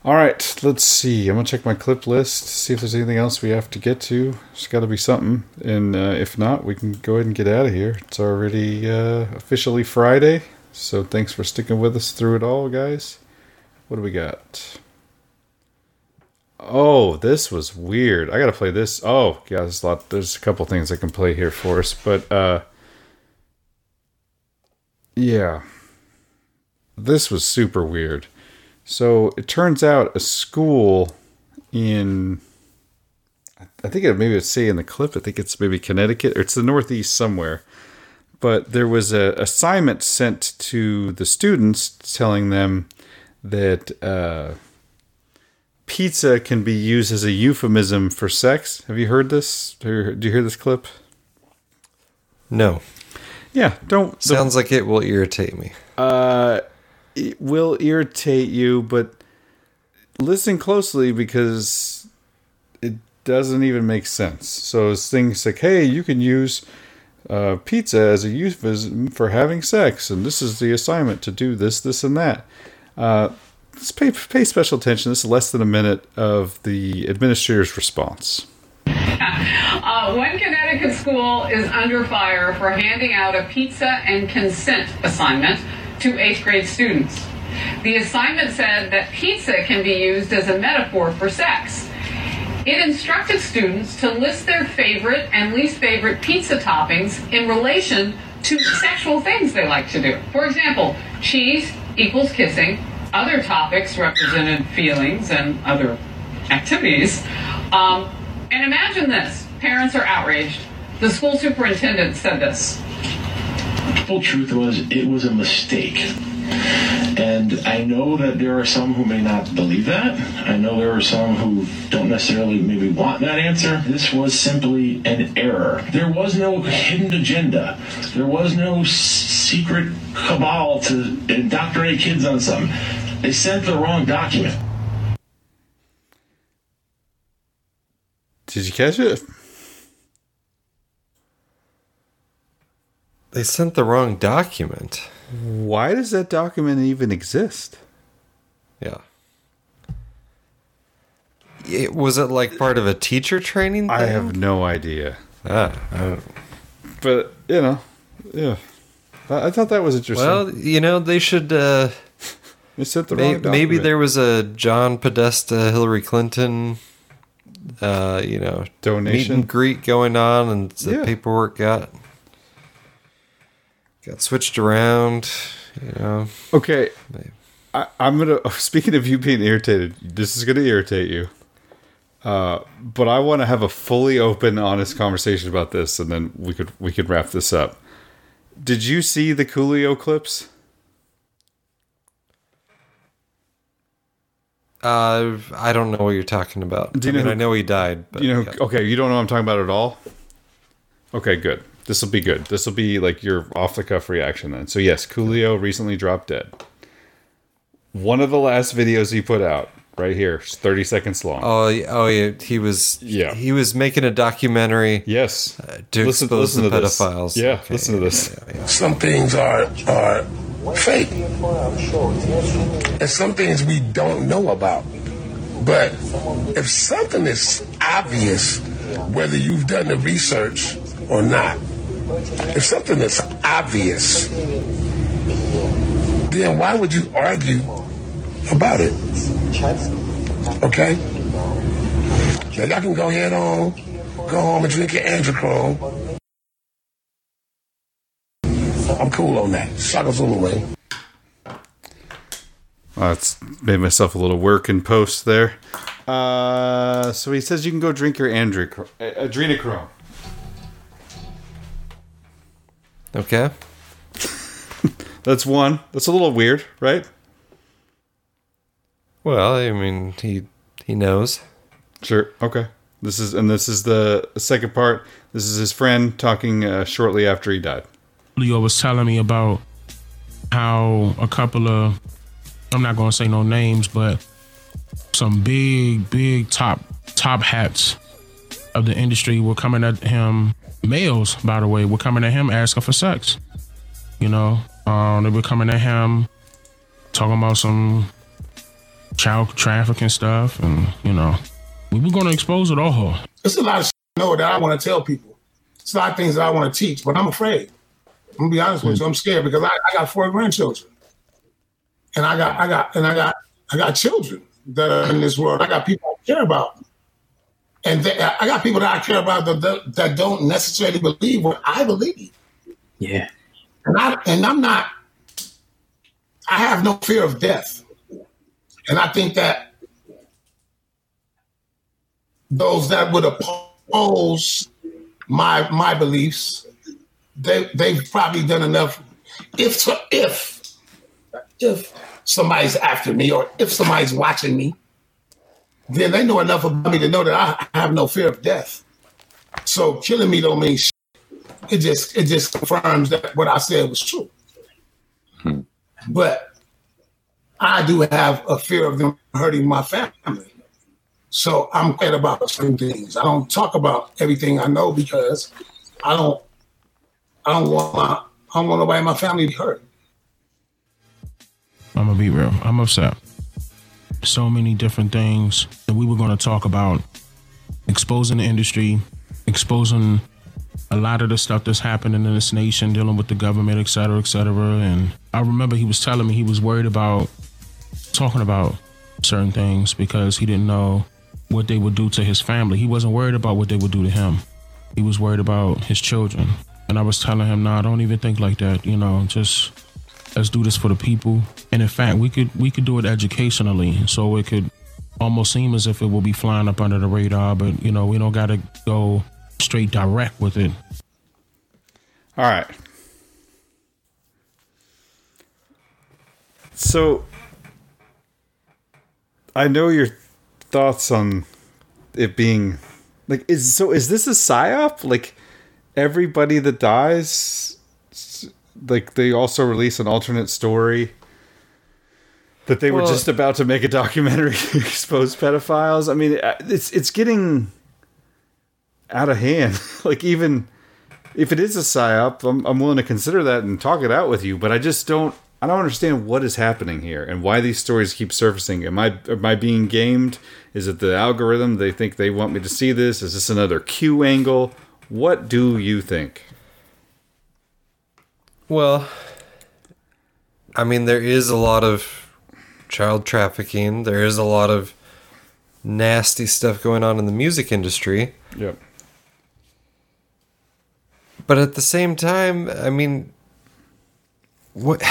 All right, let's see. I'm going to check my clip list, see if there's anything else we have to get to. There's got to be something. And if not, we can go ahead and get out of here. It's already officially Friday. So thanks for sticking with us through it all, guys. What do we got? Oh, this was weird. I got to play this. Oh, yeah, there's a couple things I can play here for us. But, yeah. This was super weird. So it turns out a school in, I think it maybe it's say in the clip, I think it's maybe Connecticut, or it's the Northeast somewhere. But there was an assignment sent to the students telling them that pizza can be used as a euphemism for sex. Have you heard this? Do you hear this clip? No. Yeah, don't. Sounds like it will irritate me. It will irritate you, but listen closely because it doesn't even make sense. So it's things like, hey, you can use pizza as a euphemism for having sex, and this is the assignment to do this, this, and that. Let's pay special attention. This is less than a minute of the administrator's response. One Connecticut school is under fire for handing out a pizza and consent assignment to 8th grade students. The assignment said that pizza can be used as a metaphor for sex. It instructed students to list their favorite and least favorite pizza toppings in relation to sexual things they like to do. For example, cheese equals kissing, other topics represented feelings and other activities. And imagine this, parents are outraged. The school superintendent said this. The full truth was it was a mistake, and I know that there are some who may not believe that. I know there are some who don't necessarily maybe want that answer. This was simply an error. There was no hidden agenda. There was no secret cabal to indoctrinate kids on something. They sent the wrong document. Did you catch it? They sent the wrong document. Why does that document even exist? Yeah. Was it like part of a teacher training thing? I have no idea. But, you know, yeah. I thought that was interesting. Well, you know, they should... they sent the wrong document. Maybe there was a John Podesta, Hillary Clinton... you know, donation meet and greet going on, and the paperwork got switched around. You know. Okay, I'm gonna. Speaking of you being irritated, this is gonna irritate you. But I want to have a fully open, honest conversation about this, and then we could wrap this up. Did you see the Coolio clips? I don't know what you're talking about. I know he died. But, you know, okay, you don't know what I'm talking about at all? Okay, good. This will be good. This will be like your off-the-cuff reaction then. So yes, Coolio recently dropped dead. One of the last videos he put out, right here, 30 seconds long. Oh, yeah, he was making a documentary. Yes, to listen expose the pedophiles. Yeah, okay, listen to this. Yeah. Some things are fake. And some things we don't know about. But if something is obvious, whether you've done the research or not, if something is obvious, then why would you argue about it? Okay? Now y'all can go head on, go home and drink your Androchrome. I'm cool on that. Suckers all the way. That's made myself a little work in post there. So he says you can go drink your adrenochrome. Okay. That's one. That's a little weird, right? Well, I mean, he knows. Sure. Okay. This is the second part. This is his friend talking shortly after he died. Leo was telling me about how a couple of, I'm not gonna say no names, but some big top hats of the industry were coming at him. Males, by the way, were coming at him asking for sex. You know, they were coming at him talking about some child trafficking stuff, and you know, we were going to expose it all. There's a lot of shit, you know, that I want to tell people. It's a lot of things that I want to teach, but I'm afraid. I'm gonna be honest with you. I'm scared because I got 4 grandchildren, and I got children that are in this world. I got people I care about, and I got people that I care about that don't necessarily believe what I believe. Yeah, and I'm not. I have no fear of death, and I think that those that would oppose my beliefs, they've probably done enough. If somebody's after me or if somebody's watching me, then they know enough about me to know that I have no fear of death. So killing me don't mean shit. It just confirms that what I said was true. Hmm. But I do have a fear of them hurting my family. So I'm glad about certain things. I don't talk about everything I know because I don't want nobody in my family to be hurt. I'm gonna be real. I'm upset. So many different things that we were gonna talk about, exposing the industry, exposing a lot of the stuff that's happening in this nation, dealing with the government, et cetera, and I remember he was telling me he was worried about talking about certain things because he didn't know what they would do to his family. He wasn't worried about what they would do to him. He was worried about his children. And I was telling him, nah, don't even think like that. You know, just let's do this for the people. And in fact, we could do it educationally. So it could almost seem as if it will be flying up under the radar, but you know, we don't got to go straight direct with it. All right. So I know your thoughts on it being like, is this a psyop? Like, everybody that dies, like they also release an alternate story that they were just about to make a documentary to expose pedophiles. I mean, it's getting out of hand. Like, even if it is a psyop, I'm willing to consider that and talk it out with you. But I don't understand what is happening here and why these stories keep surfacing. Am I being gamed? Is it the algorithm? They think they want me to see this. Is this another Q angle? What do you think? Well, I mean, there is a lot of child trafficking. There is a lot of nasty stuff going on in the music industry. Yep. But at the same time, I mean, what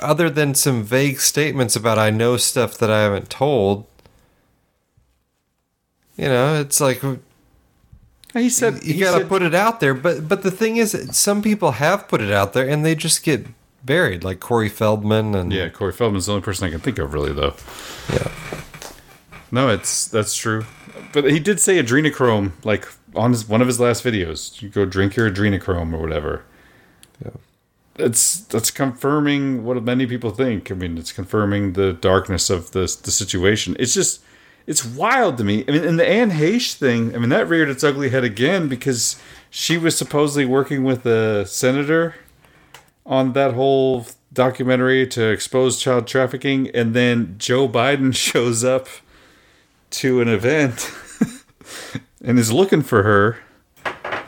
other than some vague statements about I know stuff that I haven't told, you know, it's like... He said you got to put it out there, but the thing is, some people have put it out there and they just get buried, like Corey Feldman and Corey Feldman's the only person I can think of, really, though. Yeah, no, that's true. But he did say adrenochrome, like on one of his last videos, you go drink your adrenochrome or whatever. Yeah, that's confirming what many people think. I mean, it's confirming the darkness of the situation. It's just. It's wild to me. I mean, and the Anne Heche thing, I mean, that reared its ugly head again because she was supposedly working with a senator on that whole documentary to expose child trafficking. And then Joe Biden shows up to an event and is looking for her.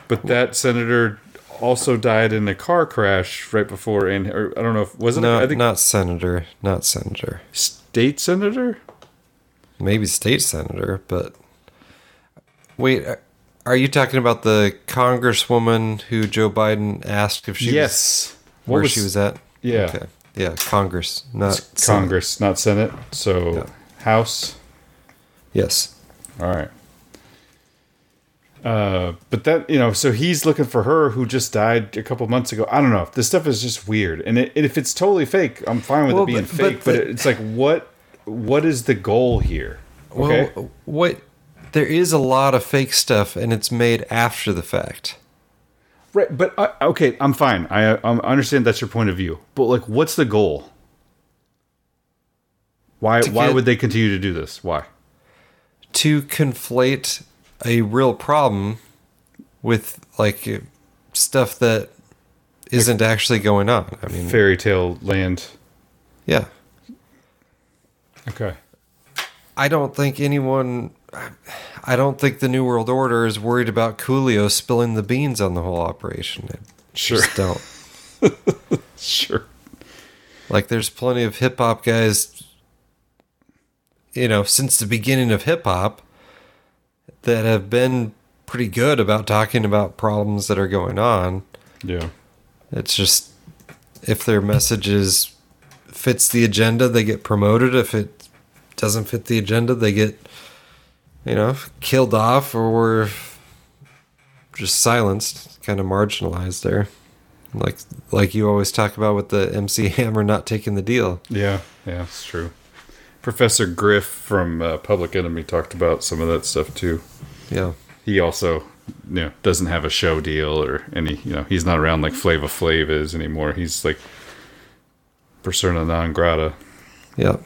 But that senator also died in a car crash right before. And I don't know if wasn't no, it? I think not senator. State senator? Maybe state senator, but wait, are you talking about the congresswoman who Joe Biden asked if she was she was at? Yeah. Okay. Yeah, Congress, not Senate. So yeah. House? Yes. All right. But that, you know, so he's looking for her who just died a couple months ago. I don't know. This stuff is just weird. And if it's totally fake, I'm fine with it being fake, but it's like what is the goal here? Okay. Well, there is a lot of fake stuff, and it's made after the fact. Right, but okay, I'm fine. I understand that's your point of view, but like, what's the goal? Why would they continue to do this? Why? To conflate a real problem with like stuff that isn't actually going on. I mean, fairy tale land. Yeah. Okay. I don't think the New World Order is worried about Coolio spilling the beans on the whole operation. Just don't. Sure. Like, there's plenty of hip hop guys, you know, since the beginning of hip hop that have been pretty good about talking about problems that are going on. Yeah. It's just, if their messages fits the agenda, they get promoted. If it doesn't fit the agenda, they get, you know, killed off or just silenced, kind of marginalized there. Like you always talk about with the MC Hammer not taking the deal. Yeah, yeah, it's true. Professor Griff from Public Enemy talked about some of that stuff too. Yeah. He also, you know, doesn't have a show deal or any, you know, he's not around like Flava Flav is anymore. He's like persona non grata. Yeah.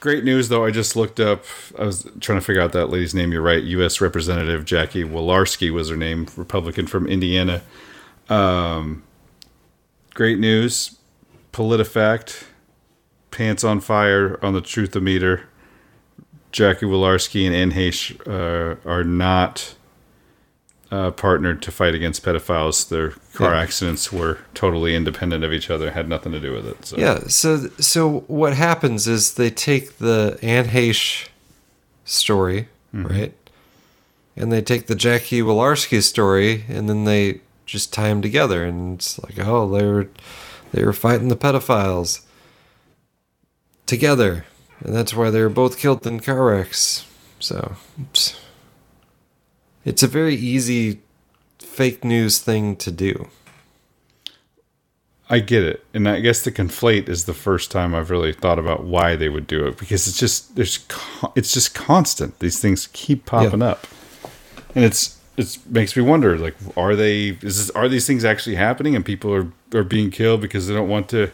Great news though. I just looked up, I was trying to figure out that lady's name. You're right. U.S. Representative Jackie Walorski was her name, Republican from Indiana. Great news. PolitiFact, pants on fire on the Truthometer. Jackie Walorski and Anne Heche are not partnered to fight against pedophiles. Their car accidents were totally independent of each other, had nothing to do with it. So. Yeah, so what happens is they take the Anne Heche story, mm-hmm. right? And they take the Jackie Walorski story, and then they just tie them together. And it's like, oh, they were fighting the pedophiles together. And that's why they were both killed in car wrecks. So, oops. It's a very easy fake news thing to do. I get it. And I guess the conflate is the first time I've really thought about why they would do it. Because it's just, it's just constant. These things keep popping up. And it makes me wonder, like, are these things actually happening and people are being killed because they don't want to...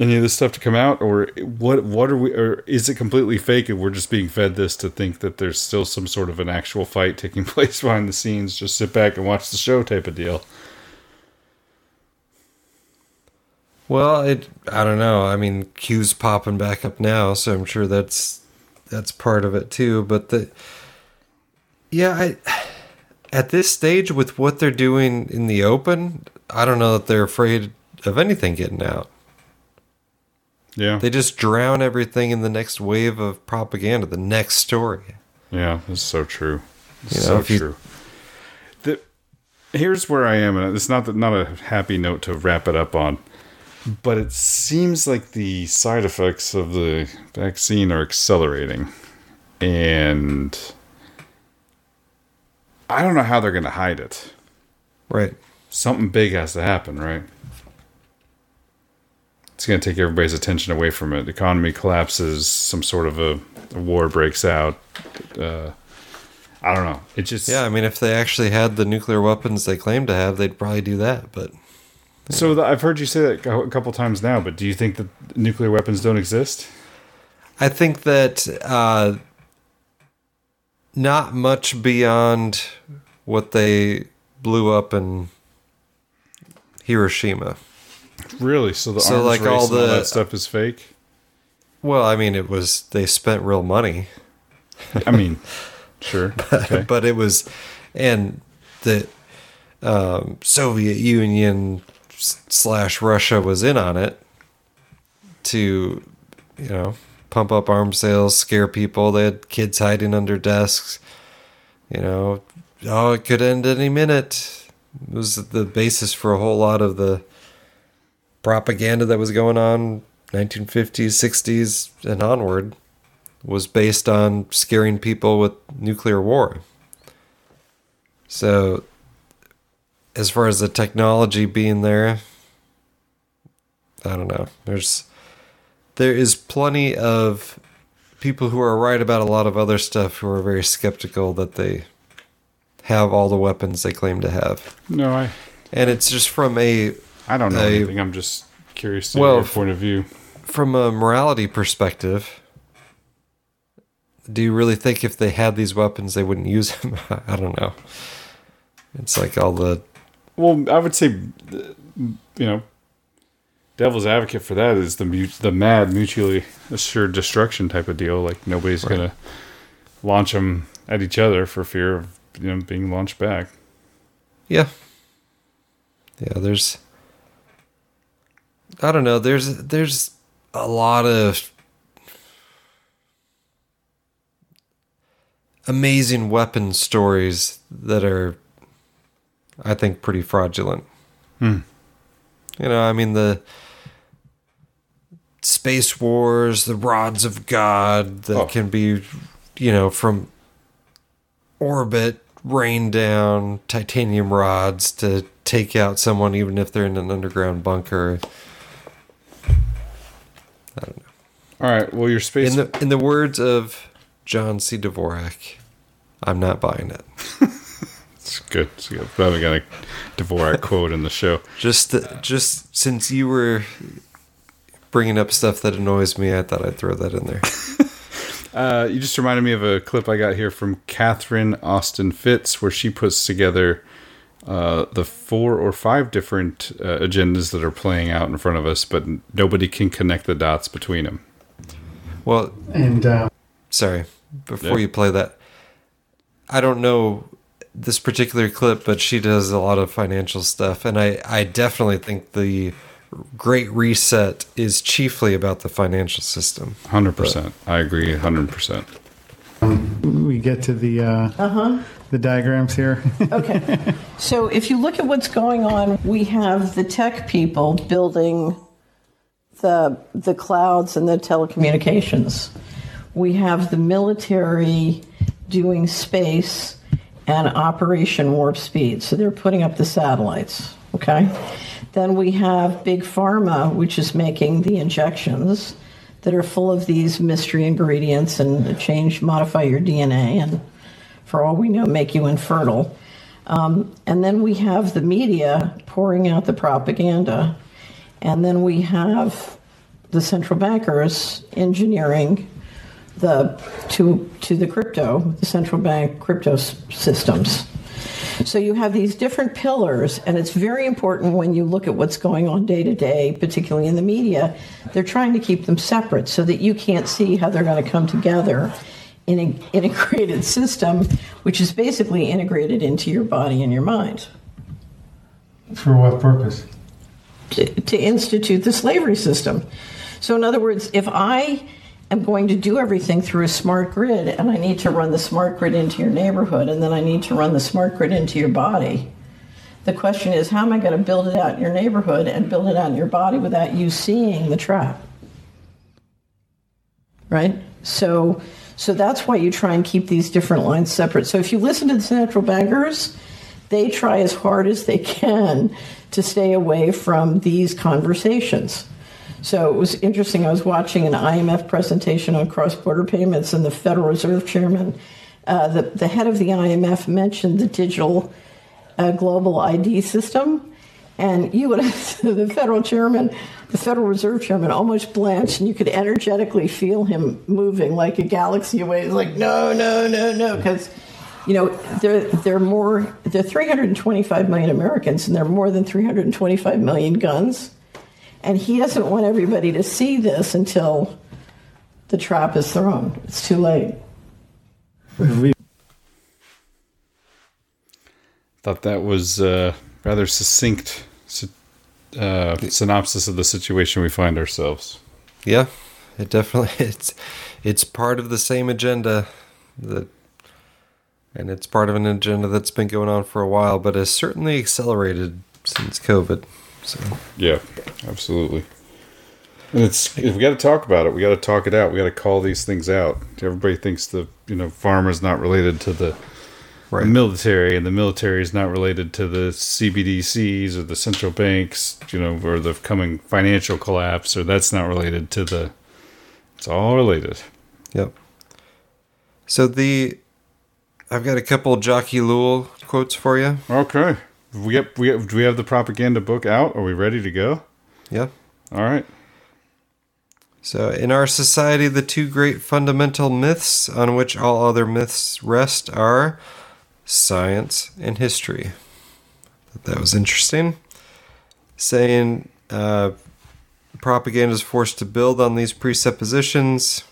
any of this stuff to come out, or what are we, or is it completely fake and we're just being fed this to think that there's still some sort of an actual fight taking place behind the scenes? Just sit back and watch the show type of deal. Well, I don't know. I mean, Q's popping back up now, so I'm sure that's part of it too. But at this stage with what they're doing in the open, I don't know that they're afraid of anything getting out. Yeah. They just drown everything in the next wave of propaganda, the next story. Yeah, that's so true. True. Here's where I am, and it's not a happy note to wrap it up on, but it seems like the side effects of the vaccine are accelerating. And I don't know how they're going to hide it. Right. Something big has to happen, right? It's going to take everybody's attention away from it. The economy collapses. Some sort of a war breaks out. I don't know. It just... Yeah, I mean, if they actually had the nuclear weapons they claim to have, they'd probably do that, but... Yeah. So I've heard you say that a couple times now, but do you think that nuclear weapons don't exist? I think that not much beyond what they blew up in Hiroshima. Really? So the arms race and all that stuff is fake? Well, I mean, they spent real money. I mean, sure. But it was, and the Soviet Union / Russia was in on it to, you know, pump up arms sales, scare people. They had kids hiding under desks. You know, oh, it could end any minute. It was the basis for a whole lot of the propaganda that was going on 1950s, 60s, and onward was based on scaring people with nuclear war. So, as far as the technology being there, I don't know. There is plenty of people who are right about a lot of other stuff who are very skeptical that they have all the weapons they claim to have. No, and it's just from I don't know anything. I'm just curious to your point of view. From a morality perspective, do you really think if they had these weapons, they wouldn't use them? I don't know. It's like all the Well, I would say, devil's advocate for that is the mad mutually assured destruction type of deal. Like nobody's going to launch them at each other for fear of being launched back. Yeah. Yeah. There's. I don't know. There's a lot of amazing weapon stories that are, I think, pretty fraudulent. The space wars, the rods of God that can be, from orbit, rain down titanium rods to take out someone, even if they're in an underground bunker. I don't know. All right. Well, your space. In the words of John C. Dvorak, I'm not buying it. It's good. We haven't got a Dvorak quote in the show. Just since you were bringing up stuff that annoys me, I thought I'd throw that in there. You just reminded me of a clip I got here from Catherine Austin Fitz, where she puts together the 4 or 5 different agendas that are playing out in front of us, but nobody can connect the dots between them. Well, and sorry, before you play that, I don't know this particular clip, but she does a lot of financial stuff, and I definitely think the Great Reset is chiefly about the financial system. 100%. I agree 100%. We get to the diagrams here. Okay. So if you look at what's going on, we have the tech people building the clouds and the telecommunications. We have the military doing space and Operation Warp Speed. So they're putting up the satellites, okay? Then we have Big Pharma, which is making the injections that are full of these mystery ingredients and modify your DNA and, for all we know, make you infertile. And then we have the media pouring out the propaganda. And then we have the central bankers engineering to the crypto, the central bank crypto systems. So you have these different pillars, and it's very important when you look at what's going on day to day, particularly in the media. They're trying to keep them separate so that you can't see how they're going to come together in an integrated system, which is basically integrated into your body and your mind. For what purpose? To institute the slavery system. So in other words, if I am going to do everything through a smart grid, and I need to run the smart grid into your neighborhood, and then I need to run the smart grid into your body. The question is, how am I going to build it out in your neighborhood and build it out in your body without you seeing the trap? Right? So that's why you try and keep these different lines separate. So if you listen to the central bankers, they try as hard as they can to stay away from these conversations. So it was interesting. I was watching an IMF presentation on cross-border payments, and the Federal Reserve Chairman, the head of the IMF, mentioned the digital global ID system. And you would have the Federal Reserve Chairman, almost blanched, and you could energetically feel him moving like a galaxy away. It's like, no, because they're 325 million Americans, and they're more than 325 million guns. And he doesn't want everybody to see this until the trap is thrown. It's too late. Thought that was a rather succinct synopsis of the situation we find ourselves. Yeah, it definitely it's part of the same agenda, and it's part of an agenda that's been going on for a while, but has certainly accelerated since COVID. So. Yeah, absolutely. And if we got to talk about it, we got to talk it out. We got to call these things out. Everybody thinks the pharma's not related to the military, and the military is not related to the CBDCs or the central banks, or the coming financial collapse, or that's not related to the. It's all related. Yep. So I've got a couple of Jacques Ellul quotes for you. Okay. Do we have the propaganda book out? Are we ready to go? Yeah. All right. So, in our society, the two great fundamental myths on which all other myths rest are science and history. That was interesting. Saying propaganda is forced to build on these presuppositions.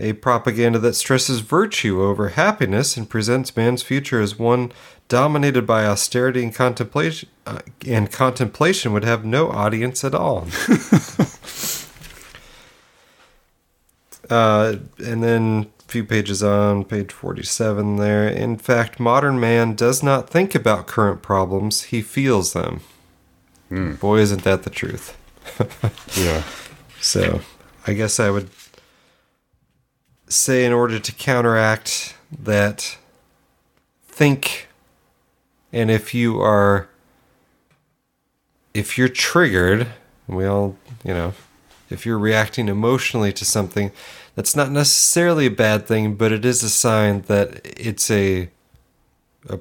A propaganda that stresses virtue over happiness and presents man's future as one dominated by austerity and contemplation, would have no audience at all. And then a few pages on, page 47 there. In fact, modern man does not think about current problems. He feels them. Mm. Boy, isn't that the truth. Yeah. So I guess I would say, in order to counteract that, think, and if you're triggered, we all, if you're reacting emotionally to something, that's not necessarily a bad thing, but it is a sign that it's a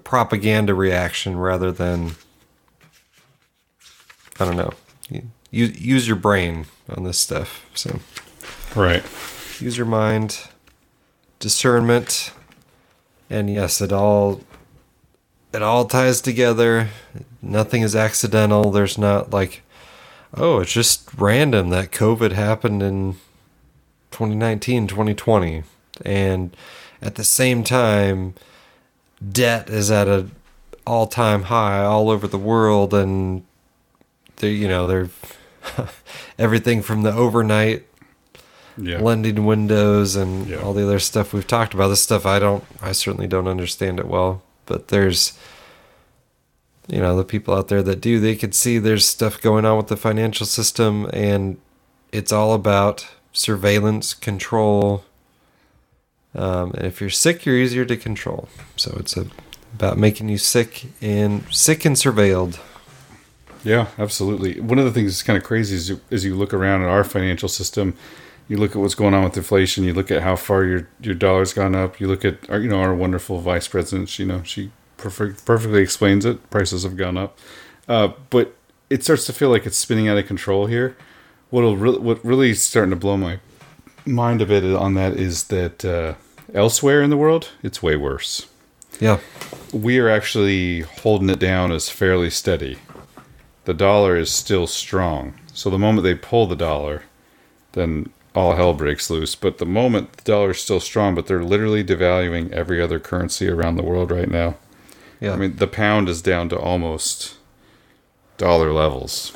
propaganda reaction rather than, I don't know, you use your brain on this stuff. So, right. Use your mind. Discernment, and yes, it all ties together. Nothing is accidental. There's not like, oh, it's just random that COVID happened in 2019, 2020, and at the same time, debt is at an all-time high all over the world, and they're everything from the overnight. Yeah. Lending windows and all the other stuff we've talked about. This stuff I certainly don't understand it well, but there's, the people out there that do, they could see there's stuff going on with the financial system, and it's all about surveillance, control. And if you're sick, you're easier to control. So it's about making you sick and surveilled. Yeah, absolutely. One of the things that's kind of crazy is as you look around at our financial system, you look at what's going on with inflation. You look at how far your dollar's gone up. You look at our wonderful vice president. She perfectly explains it. Prices have gone up, but it starts to feel like it's spinning out of control here. What really is starting to blow my mind a bit on that is that elsewhere in the world, it's way worse. Yeah, we are actually holding it down as fairly steady. The dollar is still strong. So the moment they pull the dollar, then all hell breaks loose. But the moment the dollar is still strong, but they're literally devaluing every other currency around the world right now. Yeah. I mean, the pound is down to almost dollar levels.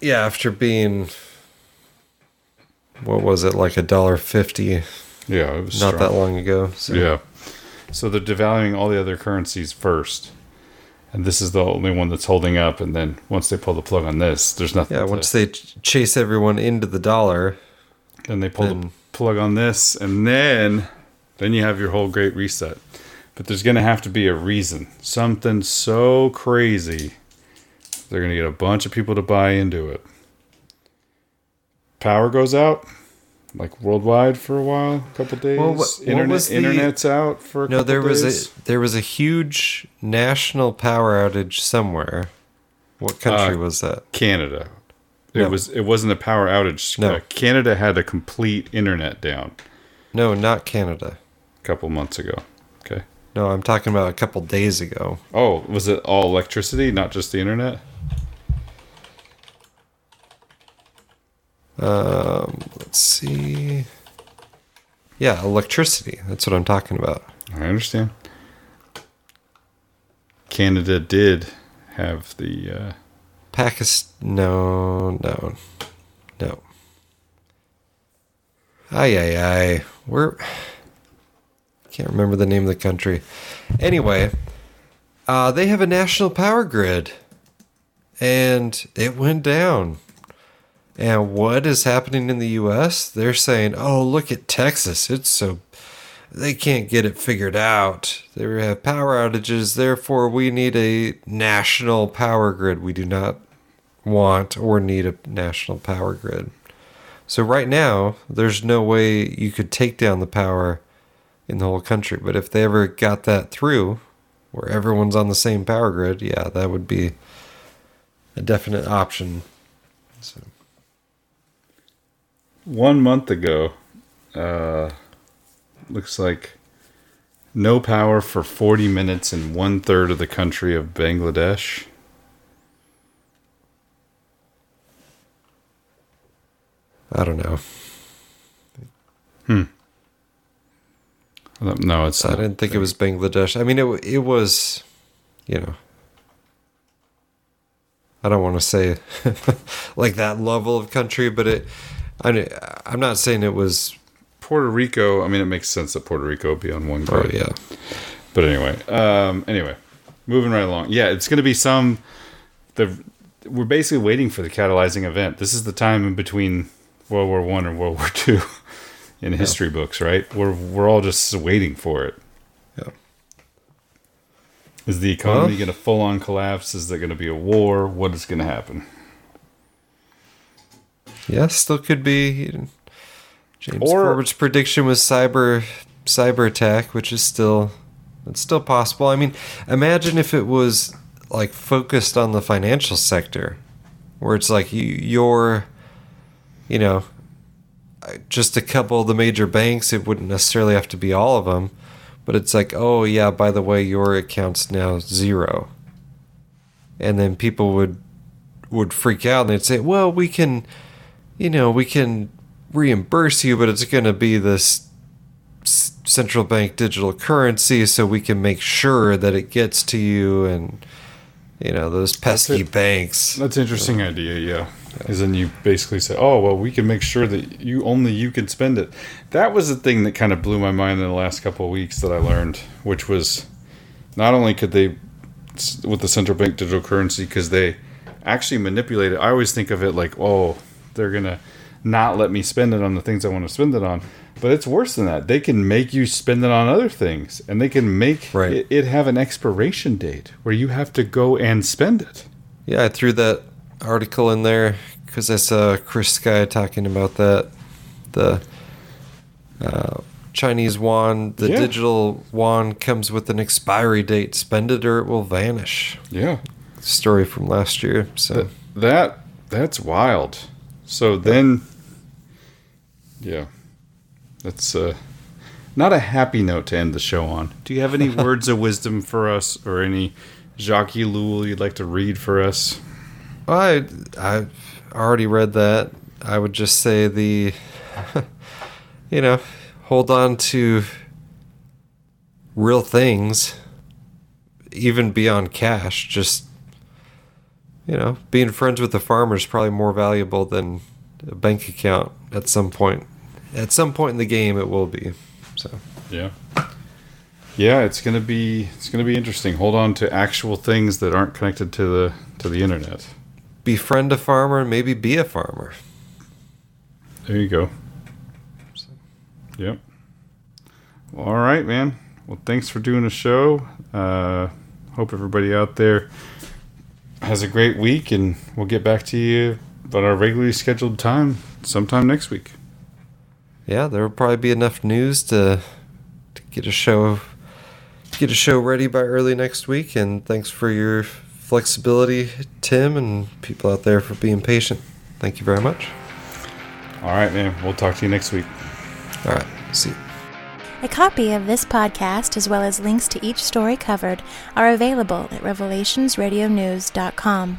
Yeah, after being, what was it, like $1.50? Yeah, it was not strong. That long ago. So. Yeah. So they're devaluing all the other currencies first. And this is the only one that's holding up. And then once they pull the plug on this, there's nothing. Yeah, once they chase everyone into the dollar. And they pull the plug on this. And then you have your whole great reset. But there's going to have to be a reason. Something so crazy. They're going to get a bunch of people to buy into it. Power goes out. Like worldwide for a while, a couple days. Well, Internet's out for a couple days. No, there was a huge national power outage somewhere. What country was that? Canada. No. It wasn't a power outage. No. Canada had a complete internet down. No, not Canada. A couple months ago. Okay. No, I'm talking about a couple days ago. Oh, was it all electricity, not just the internet? Let's see. Yeah, electricity. That's what I'm talking about. I understand. Canada did have the Pakistan. No. Aye. Can't remember the name of the country. Anyway, they have a national power grid, and it went down. And what is happening in the U.S.? They're saying, oh, look at Texas. It's so... They can't get it figured out. They have power outages. Therefore, we need a national power grid. We do not want or need a national power grid. So right now, there's no way you could take down the power in the whole country. But if they ever got that through, where everyone's on the same power grid, yeah, that would be a definite option. So... 1 month ago, looks like No power for 40 minutes in one-third of the country of Bangladesh. I don't know. No, it's not. I didn't think it was Bangladesh. I mean, it was, you know, I don't want to say like that level of country, but I'm not saying it was Puerto Rico. I mean, it makes sense that Puerto Rico would be on one grade. Oh, yeah. But anyway, moving right along. Yeah, it's going to be we're basically waiting for the catalyzing event. This is the time in between World War I and World War II in history books, right? We're all just waiting for it. Yeah. Is the economy going to full-on collapse? Is there going to be a war? What is going to happen? Yeah, still could be. James Corbett's prediction was cyber attack, which is still possible. I mean, imagine if it was like focused on the financial sector, where it's like you're just a couple of the major banks. It wouldn't necessarily have to be all of them, but it's like, oh yeah, by the way, your account's now zero. And then people would freak out and they'd say, well, we can reimburse you, but it's going to be this central bank digital currency, so we can make sure that it gets to you. And those pesky banks. That's an interesting idea. Yeah. Is then you basically say, oh, well, we can make sure that you can spend it. That was the thing that kind of blew my mind in the last couple of weeks that I learned, which was not only could they, with the central bank digital currency, because they actually manipulate it. I always think of it like, oh, they're going to not let me spend it on the things I want to spend it on. But it's worse than that. They can make you spend it on other things, and they can make it have an expiration date where you have to go and spend it. Yeah, I threw that article in there because I saw Chris Sky talking about that, the Chinese yuan, the digital yuan comes with an expiry date. Spend it or it will vanish. Yeah, story from last year. So that's wild. So then, yeah, that's not a happy note to end the show on. Do you have any words of wisdom for us, or any Jacques Ellul you'd like to read for us? I already read that. I would just say hold on to real things, even beyond cash. Just, being friends with the farmer is probably more valuable than a bank account at some point. At some point in the game, it will be. So yeah, it's gonna be interesting. Hold on to actual things that aren't connected to the internet. Befriend a farmer, maybe be a farmer. There you go. Yep. Well, all right, man. Well, thanks for doing the show. Hope everybody out there has a great week, and we'll get back to you at our regularly scheduled time sometime next week. Yeah, there will probably be enough news to get a show ready by early next week. And thanks for your flexibility, Tim, and people out there for being patient. Thank you very much. All right, man. We'll talk to you next week. All right. See you. A copy of this podcast, as well as links to each story covered, are available at revelationsradionews.com.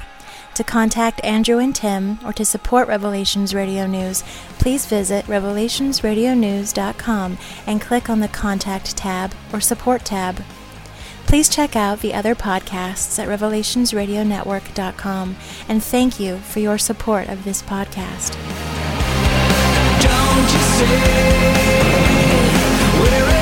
To contact Andrew and Tim, or to support Revelations Radio News, please visit revelationsradionews.com and click on the Contact tab or Support tab. Please check out the other podcasts at revelationsradionetwork.com, and thank you for your support of this podcast. Don't you see,